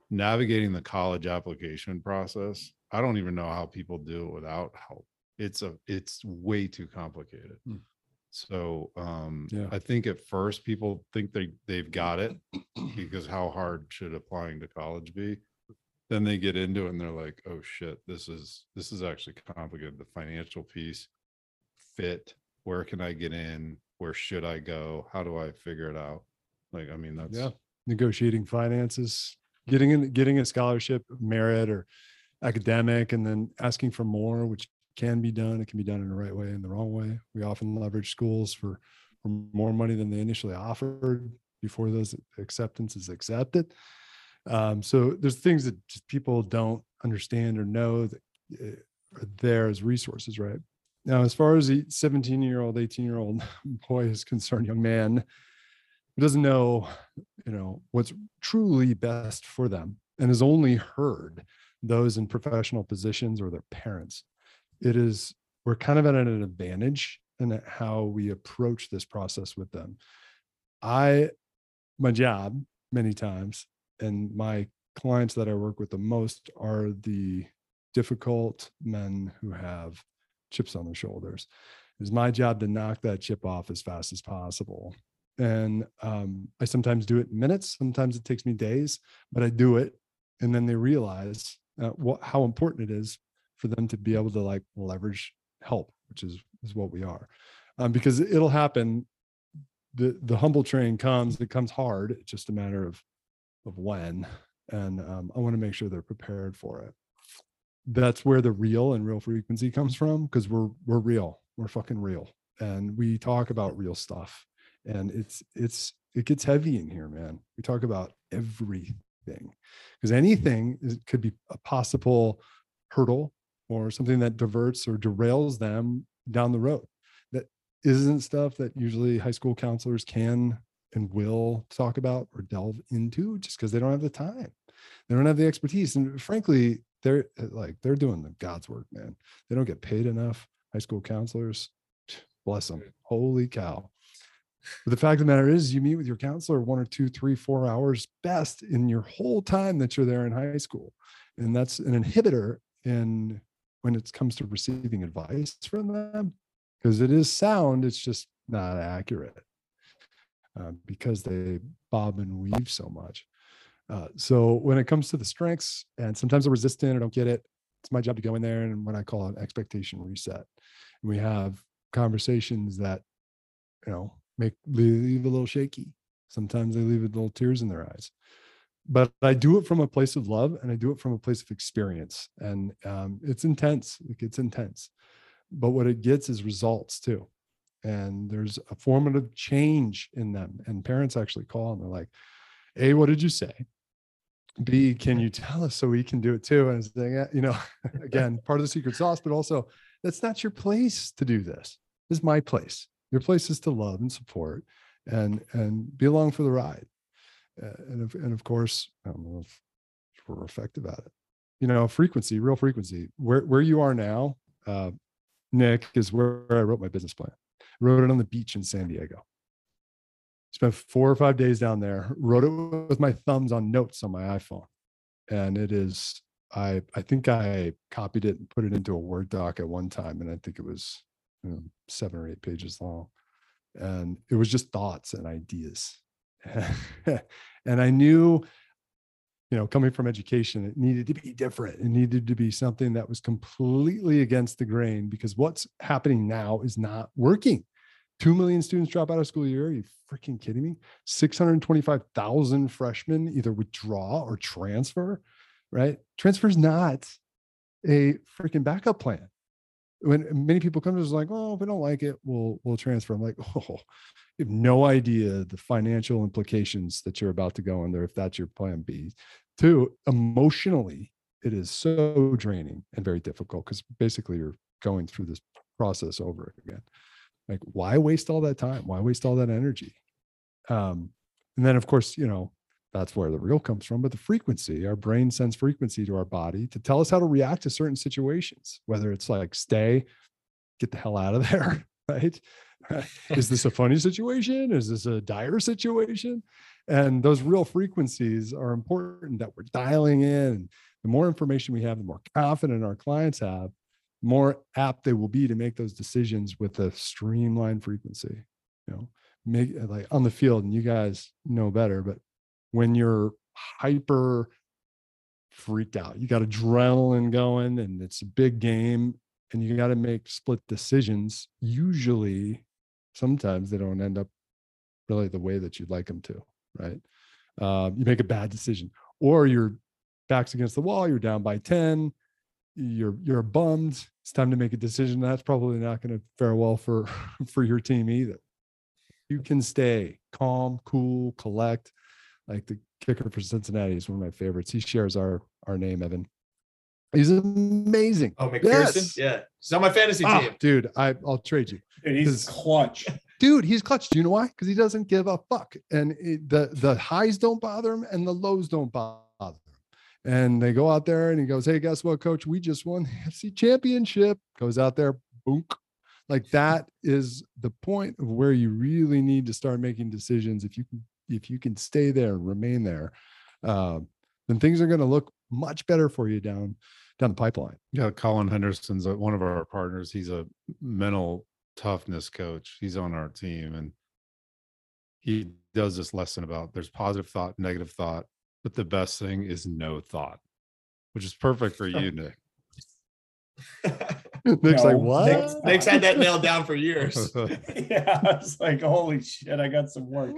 navigating the college application process. I don't even know how people do it without help. It's a, it's way too complicated. Mm-hmm. So um, yeah. I think at first people think they, they've got it because how hard should applying to college be? Then they get into it and they're like, oh shit, this is this is actually complicated. The financial piece, fit, where can I get in? Where should I go? How do I figure it out? Like, I mean, that's yeah. negotiating finances. getting in, getting a scholarship of merit or academic, and then asking for more, which can be done. It can be done in the right way and the wrong way. We often leverage schools for, for more money than they initially offered before those acceptances accepted. Um, so there's things that just people don't understand or know that are there as resources, right? Now, as far as the seventeen-year-old, eighteen-year-old boy is concerned, young man who doesn't know, you know, what's truly best for them and has only heard those in professional positions or their parents, it is, we're kind of at an advantage in how we approach this process with them. I, my job many times, and my clients that I work with the most are the difficult men who have chips on their shoulders. It's my job to knock that chip off as fast as possible. And um, I sometimes do it in minutes. Sometimes it takes me days, but I do it. And then they realize uh, what, how important it is for them to be able to like leverage help, which is, is what we are. Um, because it'll happen. The, the humble train comes, it comes hard. It's just a matter of, of when. And um, I want to make sure they're prepared for it. That's where the real and real frequency comes from, because we're we're real. We're fucking real. And we talk about real stuff. And it's it's it gets heavy in here, man. We talk about everything, because anything is, could be a possible hurdle or something that diverts or derails them down the road. That isn't stuff that usually high school counselors can and will talk about or delve into, just because they don't have the time. They don't have the expertise. And frankly, they're like, they're doing the God's work, man. They don't get paid enough. High school counselors, bless them. Holy cow. But the fact of the matter is, you meet with your counselor one or two, three, four hours best in your whole time that you're there in high school. And that's an inhibitor in when it comes to receiving advice from them, because it is sound, it's just not accurate uh, because they bob and weave so much. Uh, so when it comes to the strengths, and sometimes I'm resistant, I don't get it. It's my job to go in there and what I call an expectation reset. And we have conversations that, you know, make leave a little shaky. Sometimes they leave with little tears in their eyes. But I do it from a place of love, and I do it from a place of experience. And um, it's intense. It gets intense. But what it gets is results too. And there's a formative change in them. And parents actually call and they're like, A, what did you say? B, can you tell us so we can do it too? And it's like, you know, again, part of the secret sauce, but also that's not your place to do this. This is my place. Your place is to love and support and, and be along for the ride. Uh, and, of, and of course, I don't know if we're effective at it. You know, frequency, real frequency, where, where you are now, uh, Nick, is where I wrote my business plan. I wrote it on the beach in San Diego. Spent four or five days down there, wrote it with my thumbs on notes on my iPhone. And it is, I I think I copied it and put it into a Word doc at one time. And I think it was you know, seven or eight pages long. And it was just thoughts and ideas. And I knew, you know, coming from education, it needed to be different. It needed to be something that was completely against the grain, because what's happening now is not working. Two million students drop out of school a year. Are you freaking kidding me? six hundred twenty-five thousand freshmen either withdraw or transfer, right? Transfer is not a freaking backup plan. When many people come to us like, oh, if we don't like it, we'll, we'll transfer. I'm like, oh, you have no idea the financial implications that you're about to go under if that's your plan B. Two, emotionally, it is so draining and very difficult, because basically you're going through this process over again. Like, why waste all that time? Why waste all that energy? Um, and then, of course, you know, that's where the real comes from. But the frequency, our brain sends frequency to our body to tell us how to react to certain situations, whether it's like, stay, get the hell out of there, right? Is this a funny situation? Is this a dire situation? And those real frequencies are important that we're dialing in. The more information we have, the more confident our clients have, more apt they will be to make those decisions with a streamlined frequency, you know, make like on the field, and you guys know better, but when you're hyper freaked out, you got adrenaline going and it's a big game and you got to make split decisions. Usually, sometimes they don't end up really the way that you'd like them to, right? Uh, you make a bad decision, or your back's against the wall, you're down by ten, you're you're bummed, it's time to make a decision. That's probably not going to fare well for for your team either. You can stay calm, cool, collect. Like the kicker for Cincinnati is one of my favorites. He shares our our name, Evan. He's amazing. Oh, McPherson? Yes. Yeah. He's on my fantasy ah, team. Dude, I, I'll trade you. Dude, he's clutch. Dude, he's clutch. Do you know why? Because he doesn't give a fuck. And it, the, the highs don't bother him and the lows don't bother him. And they go out there and he goes, hey, guess what, coach? We just won the N F C championship. Goes out there, boonk. Like that is the point of where you really need to start making decisions. If you can, if you can stay there, remain there, uh, then things are going to look much better for you down down the pipeline. Yeah, Colin Henderson's one of our partners. He's a mental toughness coach. He's on our team, and he does this lesson about there's positive thought, negative thought, but the best thing is no thought, which is perfect for you, Nick. Nick's no, like, what? Nick's, Nick's had that nailed down for years. Yeah, I was like, holy shit, I got some work.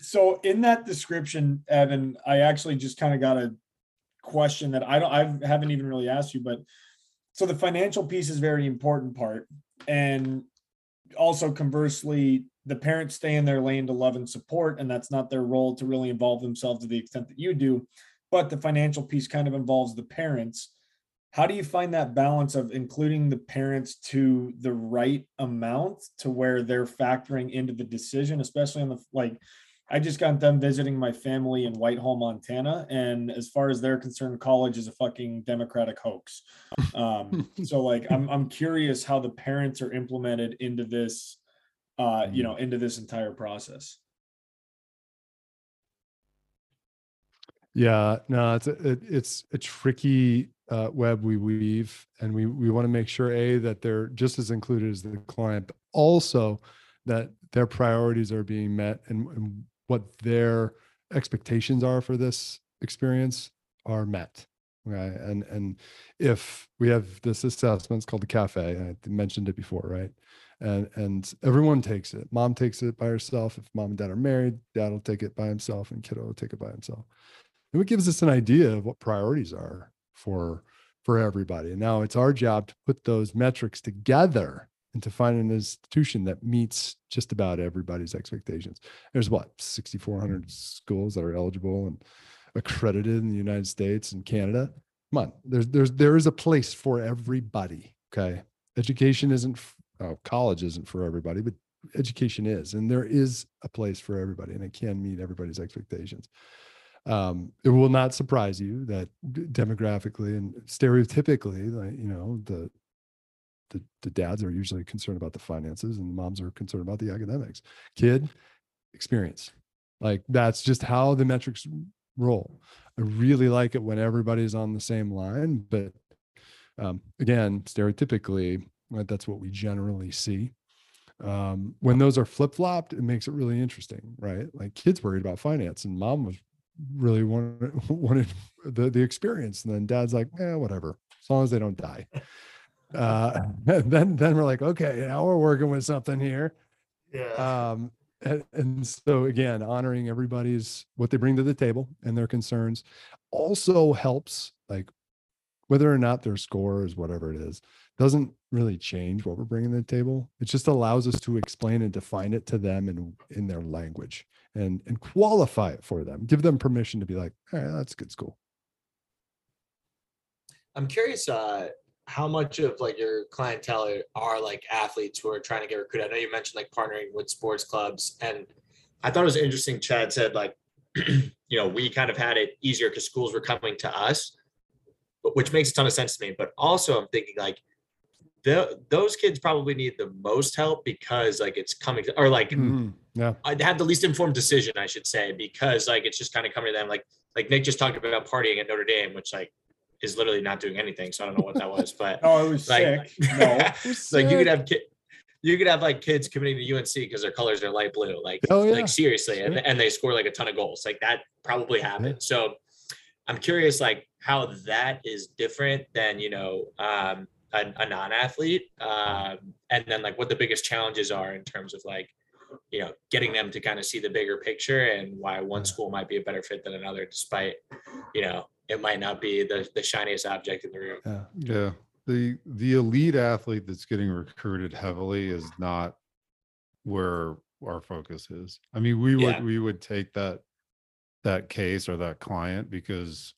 So in that description, Evan, I actually just kind of got a question that I don't, I haven't even really asked you, but so the financial piece is very important part. And also conversely, the parents stay in their lane to love and support, and that's not their role to really involve themselves to the extent that you do, but the financial piece kind of involves the parents. How do you find that balance of including the parents to the right amount to where they're factoring into the decision, especially on the, like, I just got done visiting my family in Whitehall, Montana. And as far as they're concerned, college is a fucking Democratic hoax. Um, so like, I'm, I'm curious how the parents are implemented into this, uh, you know, into this entire process. Yeah, no, it's a, it, it's a tricky uh, web we weave. And we, we want to make sure A, that they're just as included as the client, but also that their priorities are being met, and, and what their expectations are for this experience are met. Okay. And, and if we have this assessment, it's called the CAFE, I mentioned it before, right? And, and everyone takes it. Mom takes it by herself. If mom and dad are married, dad will take it by himself, and kiddo will take it by himself. And it gives us an idea of what priorities are for, for everybody. And now it's our job to put those metrics together and to find an institution that meets just about everybody's expectations. There's what, six thousand four hundred schools that are eligible and accredited in the United States and Canada. Come on, there's, there's, there is a place for everybody, okay? Education isn't, oh, college isn't for everybody, but education is, and there is a place for everybody, and it can meet everybody's expectations. Um, it will not surprise you that demographically and stereotypically, like, you know, the, The, the dads are usually concerned about the finances and the moms are concerned about the academics. Kid experience. Like that's just how the metrics roll. I really like it when everybody's on the same line, but um, again, stereotypically, right, that's what we generally see. Um, when those are flip-flopped, it makes it really interesting, right? Like kids worried about finance and mom was really wanted, wanted the, the experience. And then dad's like, eh, whatever, as long as they don't die. Uh, then, then we're like, okay, now we're working with something here. Yeah. Um, and, and so again, honoring everybody's, what they bring to the table and their concerns also helps, like whether or not their score is whatever it is, doesn't really change what we're bringing to the table. It just allows us to explain and define it to them in, in their language and, and qualify it for them, give them permission to be like, all right, that's good school. I'm curious, uh, how much of like your clientele are like athletes who are trying to get recruited? I know you mentioned like partnering with sports clubs, and I thought it was interesting. Chad said like, you know, we kind of had it easier because schools were coming to us, but which makes a ton of sense to me. But also I'm thinking like the, those kids probably need the most help because like it's coming to, or like mm-hmm. yeah. I had the least informed decision, I should say, because like, it's just kind of coming to them. Like, like Nick just talked about partying at Notre Dame, which like, is literally not doing anything, so I don't know what that was, but oh, it was like, sick. No, it was like sick. You could have ki- you could have like kids committing to U N C because their colors are light blue, like oh, yeah. like seriously, sure. and and they score like a ton of goals, like that probably happened. Yeah. So I'm curious, like how that is different than you know um, a, a non-athlete, um, and then like what the biggest challenges are in terms of like you know, getting them to kind of see the bigger picture and why one school might be a better fit than another, despite, you know, it might not be the, the shiniest object in the room. Yeah. Yeah. The, the elite athlete that's getting recruited heavily is not where our focus is. I mean, we would, yeah. we would take that, that case or that client, because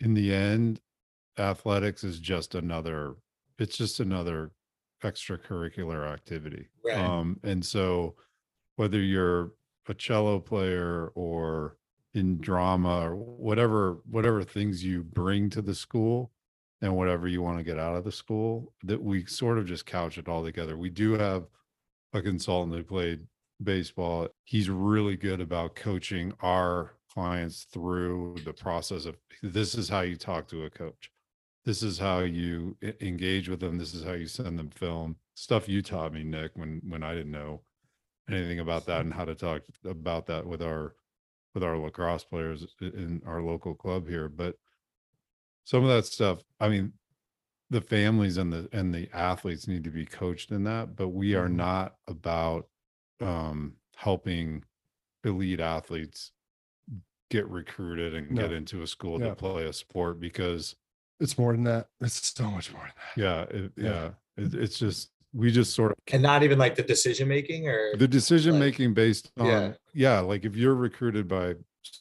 in the end, athletics is just another, it's just another extracurricular activity. Right. Um, and so whether you're a cello player or in drama or whatever, whatever things you bring to the school and whatever you want to get out of the school, that we sort of just couch it all together. We do have a consultant who played baseball. He's really good about coaching our clients through the process of, this is how you talk to a coach. This is how you engage with them. This is how you send them film. Stuff you taught me, Nick, when when I didn't know anything about that, and how to talk about that with our with our lacrosse players in our local club here. But some of that stuff, I mean, the families and the and the athletes need to be coached in that. But we are not about um, helping elite athletes get recruited and no. get into a school yeah. to play a sport, because it's more than that. It's so much more than that. Yeah. It, yeah. yeah. It, it's just, we just sort of. And not even like the decision-making or. The decision-making, like, based on. Yeah. yeah. Like if you're recruited by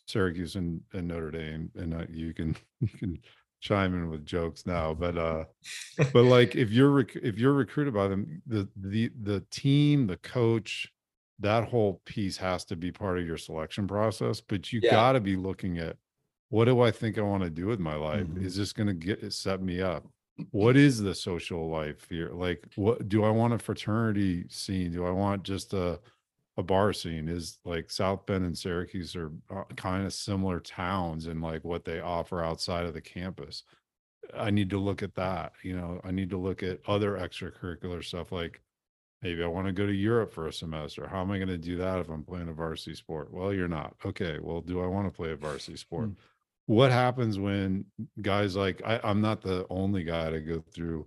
Syracuse and, and Notre Dame, and uh, you can, you can chime in with jokes now, but, uh, but like if you're, rec- if you're recruited by them, the, the, the team, the coach, that whole piece has to be part of your selection process, but you yeah. gotta be looking at, what do I think I want to do with my life? Mm-hmm. Is this going to get set me up? What is the social life here? Like, what do I want? A fraternity scene? Do I want just a a bar scene? Is like South Bend and Syracuse are kind of similar towns in like what they offer outside of the campus. I need to look at that. You know, I need to look at other extracurricular stuff. Like maybe I want to go to Europe for a semester. How am I going to do that if I'm playing a varsity sport? Well, you're not. Okay. Well, do I want to play a varsity sport? Mm-hmm. What happens when guys like I, I'm not the only guy to go through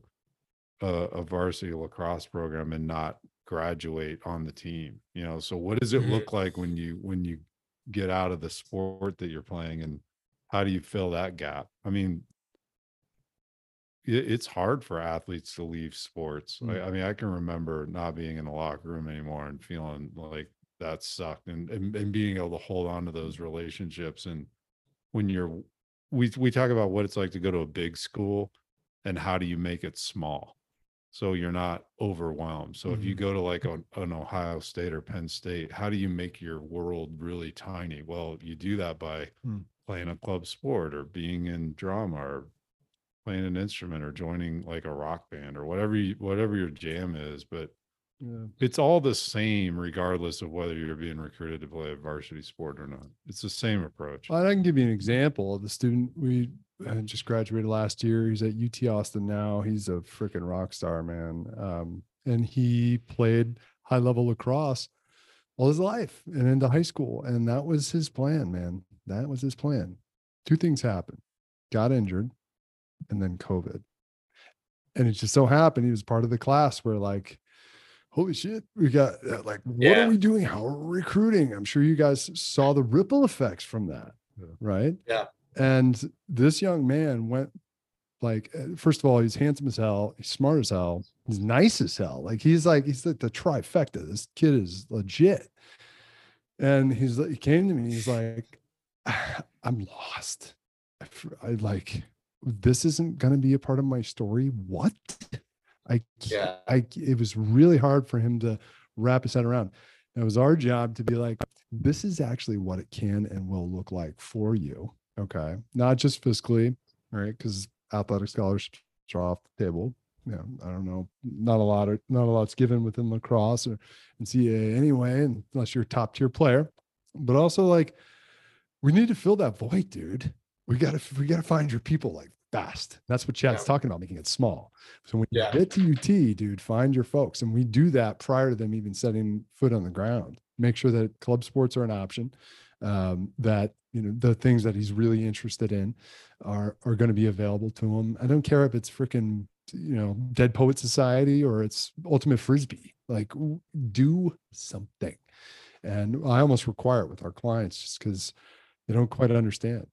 a, a varsity lacrosse program and not graduate on the team, you know? So what does it look like when you, when you get out of the sport that you're playing, and how do you fill that gap? I mean, it, it's hard for athletes to leave sports. Mm-hmm. I, I mean, I can remember not being in the locker room anymore and feeling like that sucked, and, and, and being able to hold on to those relationships. And when you're, we we talk about what it's like to go to a big school and how do you make it small so you're not overwhelmed. So mm-hmm. if you go to like a, an Ohio State or Penn State, how do you make your world really tiny? Well, you do that by mm. playing a club sport or being in drama or playing an instrument or joining like a rock band or whatever you, whatever your jam is. But yeah. it's all the same, regardless of whether you're being recruited to play a varsity sport or not. It's the same approach. Well, I can give you an example of the student we just graduated last year. He's at U T Austin now. He's a freaking rock star, man. Um, and he played high level lacrosse all his life and into high school. And that was his plan, man. That was his plan. Two things happened: got injured, and then COVID. And it just so happened he was part of the class where, like, holy shit, we got uh, like, what yeah. are we doing? How are we recruiting? I'm sure you guys saw the ripple effects from that, yeah. right? Yeah. And this young man went, like, first of all, he's handsome as hell. He's smart as hell. He's nice as hell. Like, he's like, he's like the trifecta. This kid is legit. And he's he came to me. He's like, I'm lost. I, I like, this isn't going to be a part of my story. What? I, yeah. I, it was really hard for him to wrap his head around. And it was our job to be like, this is actually what it can and will look like for you. Okay. Not just fiscally, right? Because athletic scholarships are off the table. Yeah. I don't know. Not a lot of, not a lot's given within lacrosse or N C A A anyway, unless you're a top tier player. But also, like, we need to fill that void, dude. We gotta, we gotta find your people, like, fast. That's what Chad's yeah. talking about, making it small. So when you yeah. get to U T, dude, find your folks. And we do that prior to them even setting foot on the ground. Make sure that club sports are an option, um, that, you know, the things that he's really interested in are, are going to be available to him. I don't care if it's freaking you know, Dead Poet Society or it's Ultimate Frisbee. Like, do something. And I almost require it with our clients just because they don't quite understand.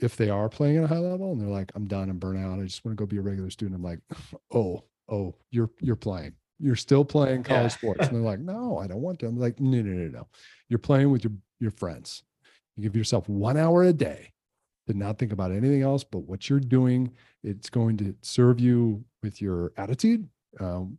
If they are playing at a high level and they're like, I'm done, I'm burnt out, I just want to go be a regular student. I'm like, oh, oh, you're you're playing. You're still playing college yeah. sports. And they're like, no, I don't want to. I'm like, no, no, no, no. You're playing with your, your friends. You give yourself one hour a day to not think about anything else but what you're doing. It's going to serve you with your attitude, um,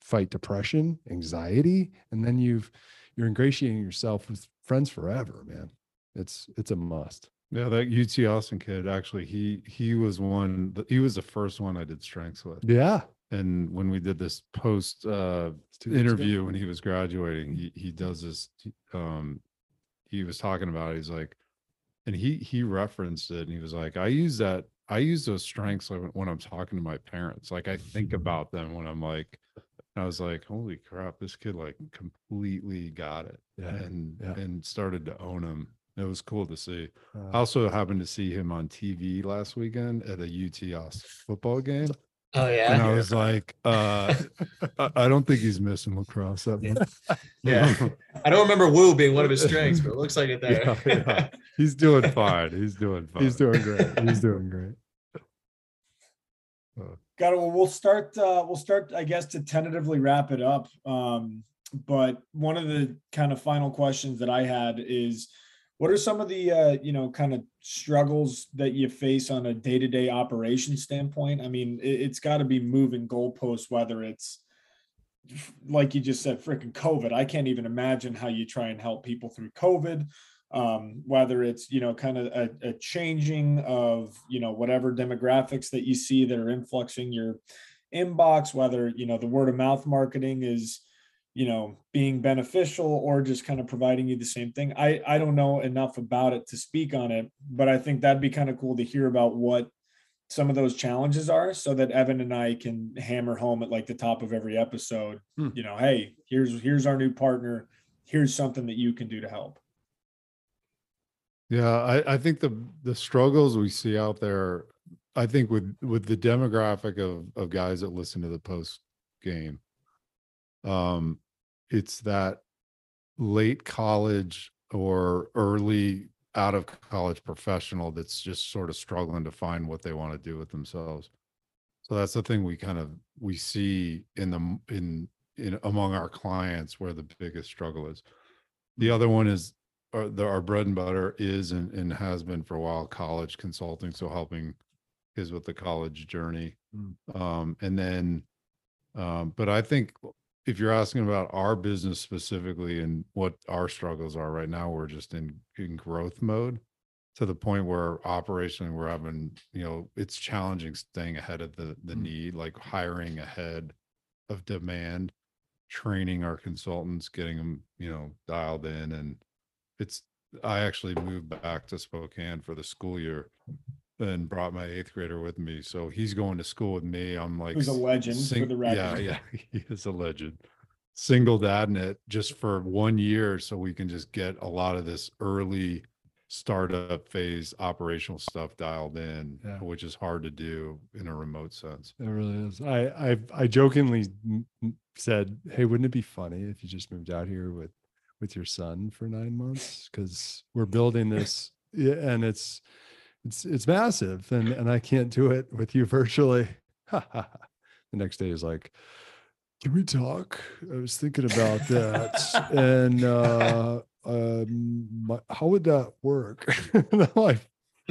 fight depression, anxiety, and then you've you're ingratiating yourself with friends forever, man. It's it's a must. Yeah, that U T Austin kid, actually, he he was one, he was the first one I did strengths with. Yeah. And when we did this post uh, interview when he was graduating, he he does this, um, he was talking about it, he's like, and he he referenced it and he was like, I use that, I use those strengths when I'm talking to my parents. Like, I think about them when I'm like, I was like, holy crap, this kid like completely got it yeah. and yeah. and started to own him. It was cool to see. Uh, I also happened to see him on T V last weekend at a U T Austin football game. Oh yeah. And I was like, uh, I don't think he's missing lacrosse that much. Yeah. yeah. I don't remember Woo being one of his strengths, but it looks like it there. yeah, yeah. He's doing fine. He's doing fine. He's doing great. He's doing great. Uh, Got it. Well, we'll start, uh, we'll start, I guess, to tentatively wrap it up. Um, but one of the kind of final questions that I had is, what are some of the, uh, you know, kind of struggles that you face on a day-to-day operation standpoint? I mean, it, it's got to be moving goalposts, whether it's, like you just said, freaking COVID. I can't even imagine how you try and help people through COVID, um, whether it's, you know, kind of a, a changing of, you know, whatever demographics that you see that are influxing your inbox, whether, you know, the word of mouth marketing is, you know, being beneficial or just kind of providing you the same thing. I, I don't know enough about it to speak on it, but I think that'd be kind of cool to hear about what some of those challenges are so that Evan and I can hammer home at like the top of every episode, hmm. you know, hey, here's, here's our new partner. Here's something that you can do to help. Yeah. I, I think the, the struggles we see out there, I think with, with the demographic of, of guys that listen to the post game, um, it's that late college or early out of college professional that's just sort of struggling to find what they want to do with themselves. So that's the thing we kind of we see in the in in among our clients where the biggest struggle is. The other one is our, the, our bread and butter is and, and has been for a while college consulting, so helping kids with the college journey. Mm. Um, and then, um, but I think. If you're asking about our business specifically and what our struggles are right now, we're just in, in growth mode to the point where operationally we're having, you know, it's challenging staying ahead of the, the mm-hmm. need, like hiring ahead of demand, training our consultants, getting them, you know, dialed in. And it's, I actually moved back to Spokane for the school year and brought my eighth grader with me. So he's going to school with me. I'm like, he's a legend sing- for the record. Yeah, yeah, he is a legend. Single dad in it just for one year so we can just get a lot of this early startup phase operational stuff dialed in, yeah. which is hard to do in a remote sense. It really is. I, I, I jokingly said, hey, wouldn't it be funny if you just moved out here with, with your son for nine months? Because we're building this and it's, It's it's massive, and, and I can't do it with you virtually. The next day is like, can we talk? I was thinking about that, and uh, um, my, how would that work? And I'm like,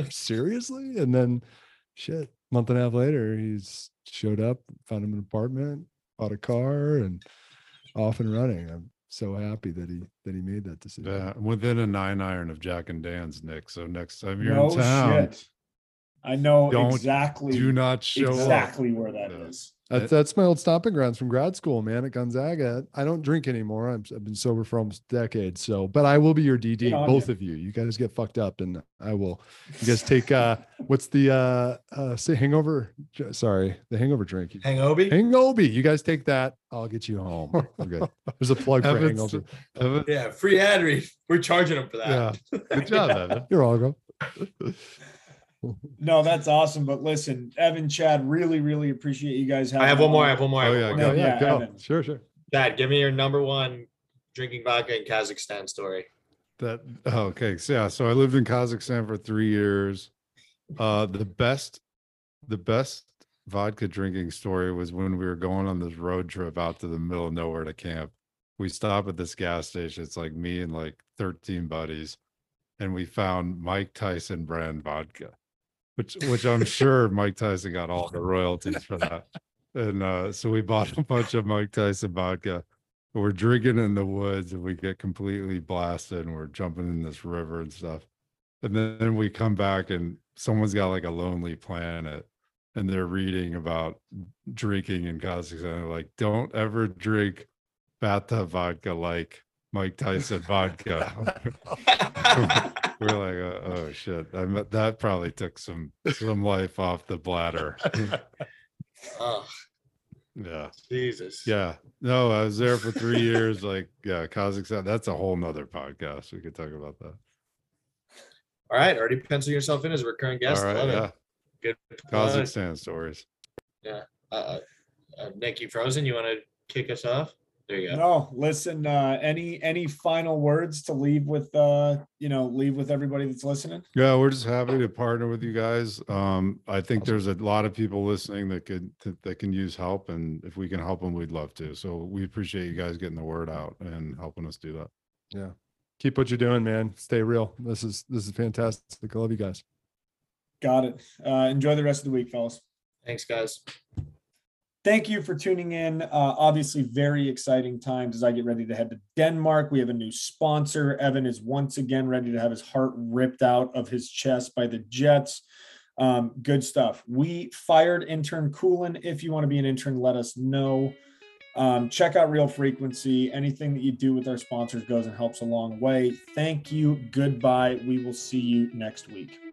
seriously? And then, shit, month and a half later, he's showed up, found him an apartment, bought a car, and off and running. I'm so happy that he that he made that decision. Yeah, within a nine iron of Jack and Dan's, Nick. So next time you're no in town, shit. I know exactly. Do not show exactly up. Where that yeah. is. That's that's my old stomping grounds from grad school, man. At Gonzaga, I don't drink anymore. I'm, I've been sober for almost a decade. So, but I will be your D D. Both you. Of you, you guys get fucked up, and I will. You guys take uh, what's the uh, uh, say hangover? Sorry, the hangover drink. Hangobi. Hangobi. You guys take that. I'll get you home. Okay. There's a plug for hangover. Yeah, free ad read. We're charging them for that. Yeah. Good job, Evan. You're welcome. No, that's awesome. But listen, Evan, Chad, really, really appreciate you guys having. I have one more. I have one more. Oh, yeah, no, yeah, yeah, Evan. Sure, sure. Chad, give me your number one drinking vodka in Kazakhstan story. That okay, so yeah. So I lived in Kazakhstan for three years. Uh, the best, the best vodka drinking story was when we were going on this road trip out to the middle of nowhere to camp. We stop at this gas station. It's like me and like thirteen buddies, and we found Mike Tyson brand vodka. Which, which I'm sure Mike Tyson got all the royalties for that. And uh, so we bought a bunch of Mike Tyson vodka. We're drinking in the woods and we get completely blasted and we're jumping in this river and stuff. And then, then we come back and someone's got like a Lonely Planet and they're reading about drinking in Kazakhstan. They're like, don't ever drink bathtub vodka like Mike Tyson vodka. We're like, oh, oh shit! I met, that probably took some some life off the bladder. Oh, yeah, Jesus, yeah. No, I was there for three years. Like, yeah, Kazakhstan. That's a whole nother podcast. We could talk about that. All right, already pencil yourself in as a recurring guest. All right, Love yeah. It. Good Kazakhstan plug. Stories. Yeah, uh, uh, Nick, you frozen? You want to kick us off? There you go. No, listen, uh, any any final words to leave with, uh, you know, leave with everybody that's listening? Yeah, we're just happy to partner with you guys. Um, I think there's a lot of people listening that could that can use help, and if we can help them, we'd love to. So we appreciate you guys getting the word out and helping us do that. Yeah, keep what you're doing, man. Stay real. This is this is fantastic. I love you guys. Got it. Uh, enjoy the rest of the week, fellas. Thanks, guys. Thank you for tuning in. Uh, obviously, very exciting times as I get ready to head to Denmark. We have a new sponsor. Evan is once again ready to have his heart ripped out of his chest by the Jets. Um, good stuff. We fired intern Coolin. If you want to be an intern, let us know. Um, check out Real Frequency. Anything that you do with our sponsors goes and helps a long way. Thank you. Goodbye. We will see you next week.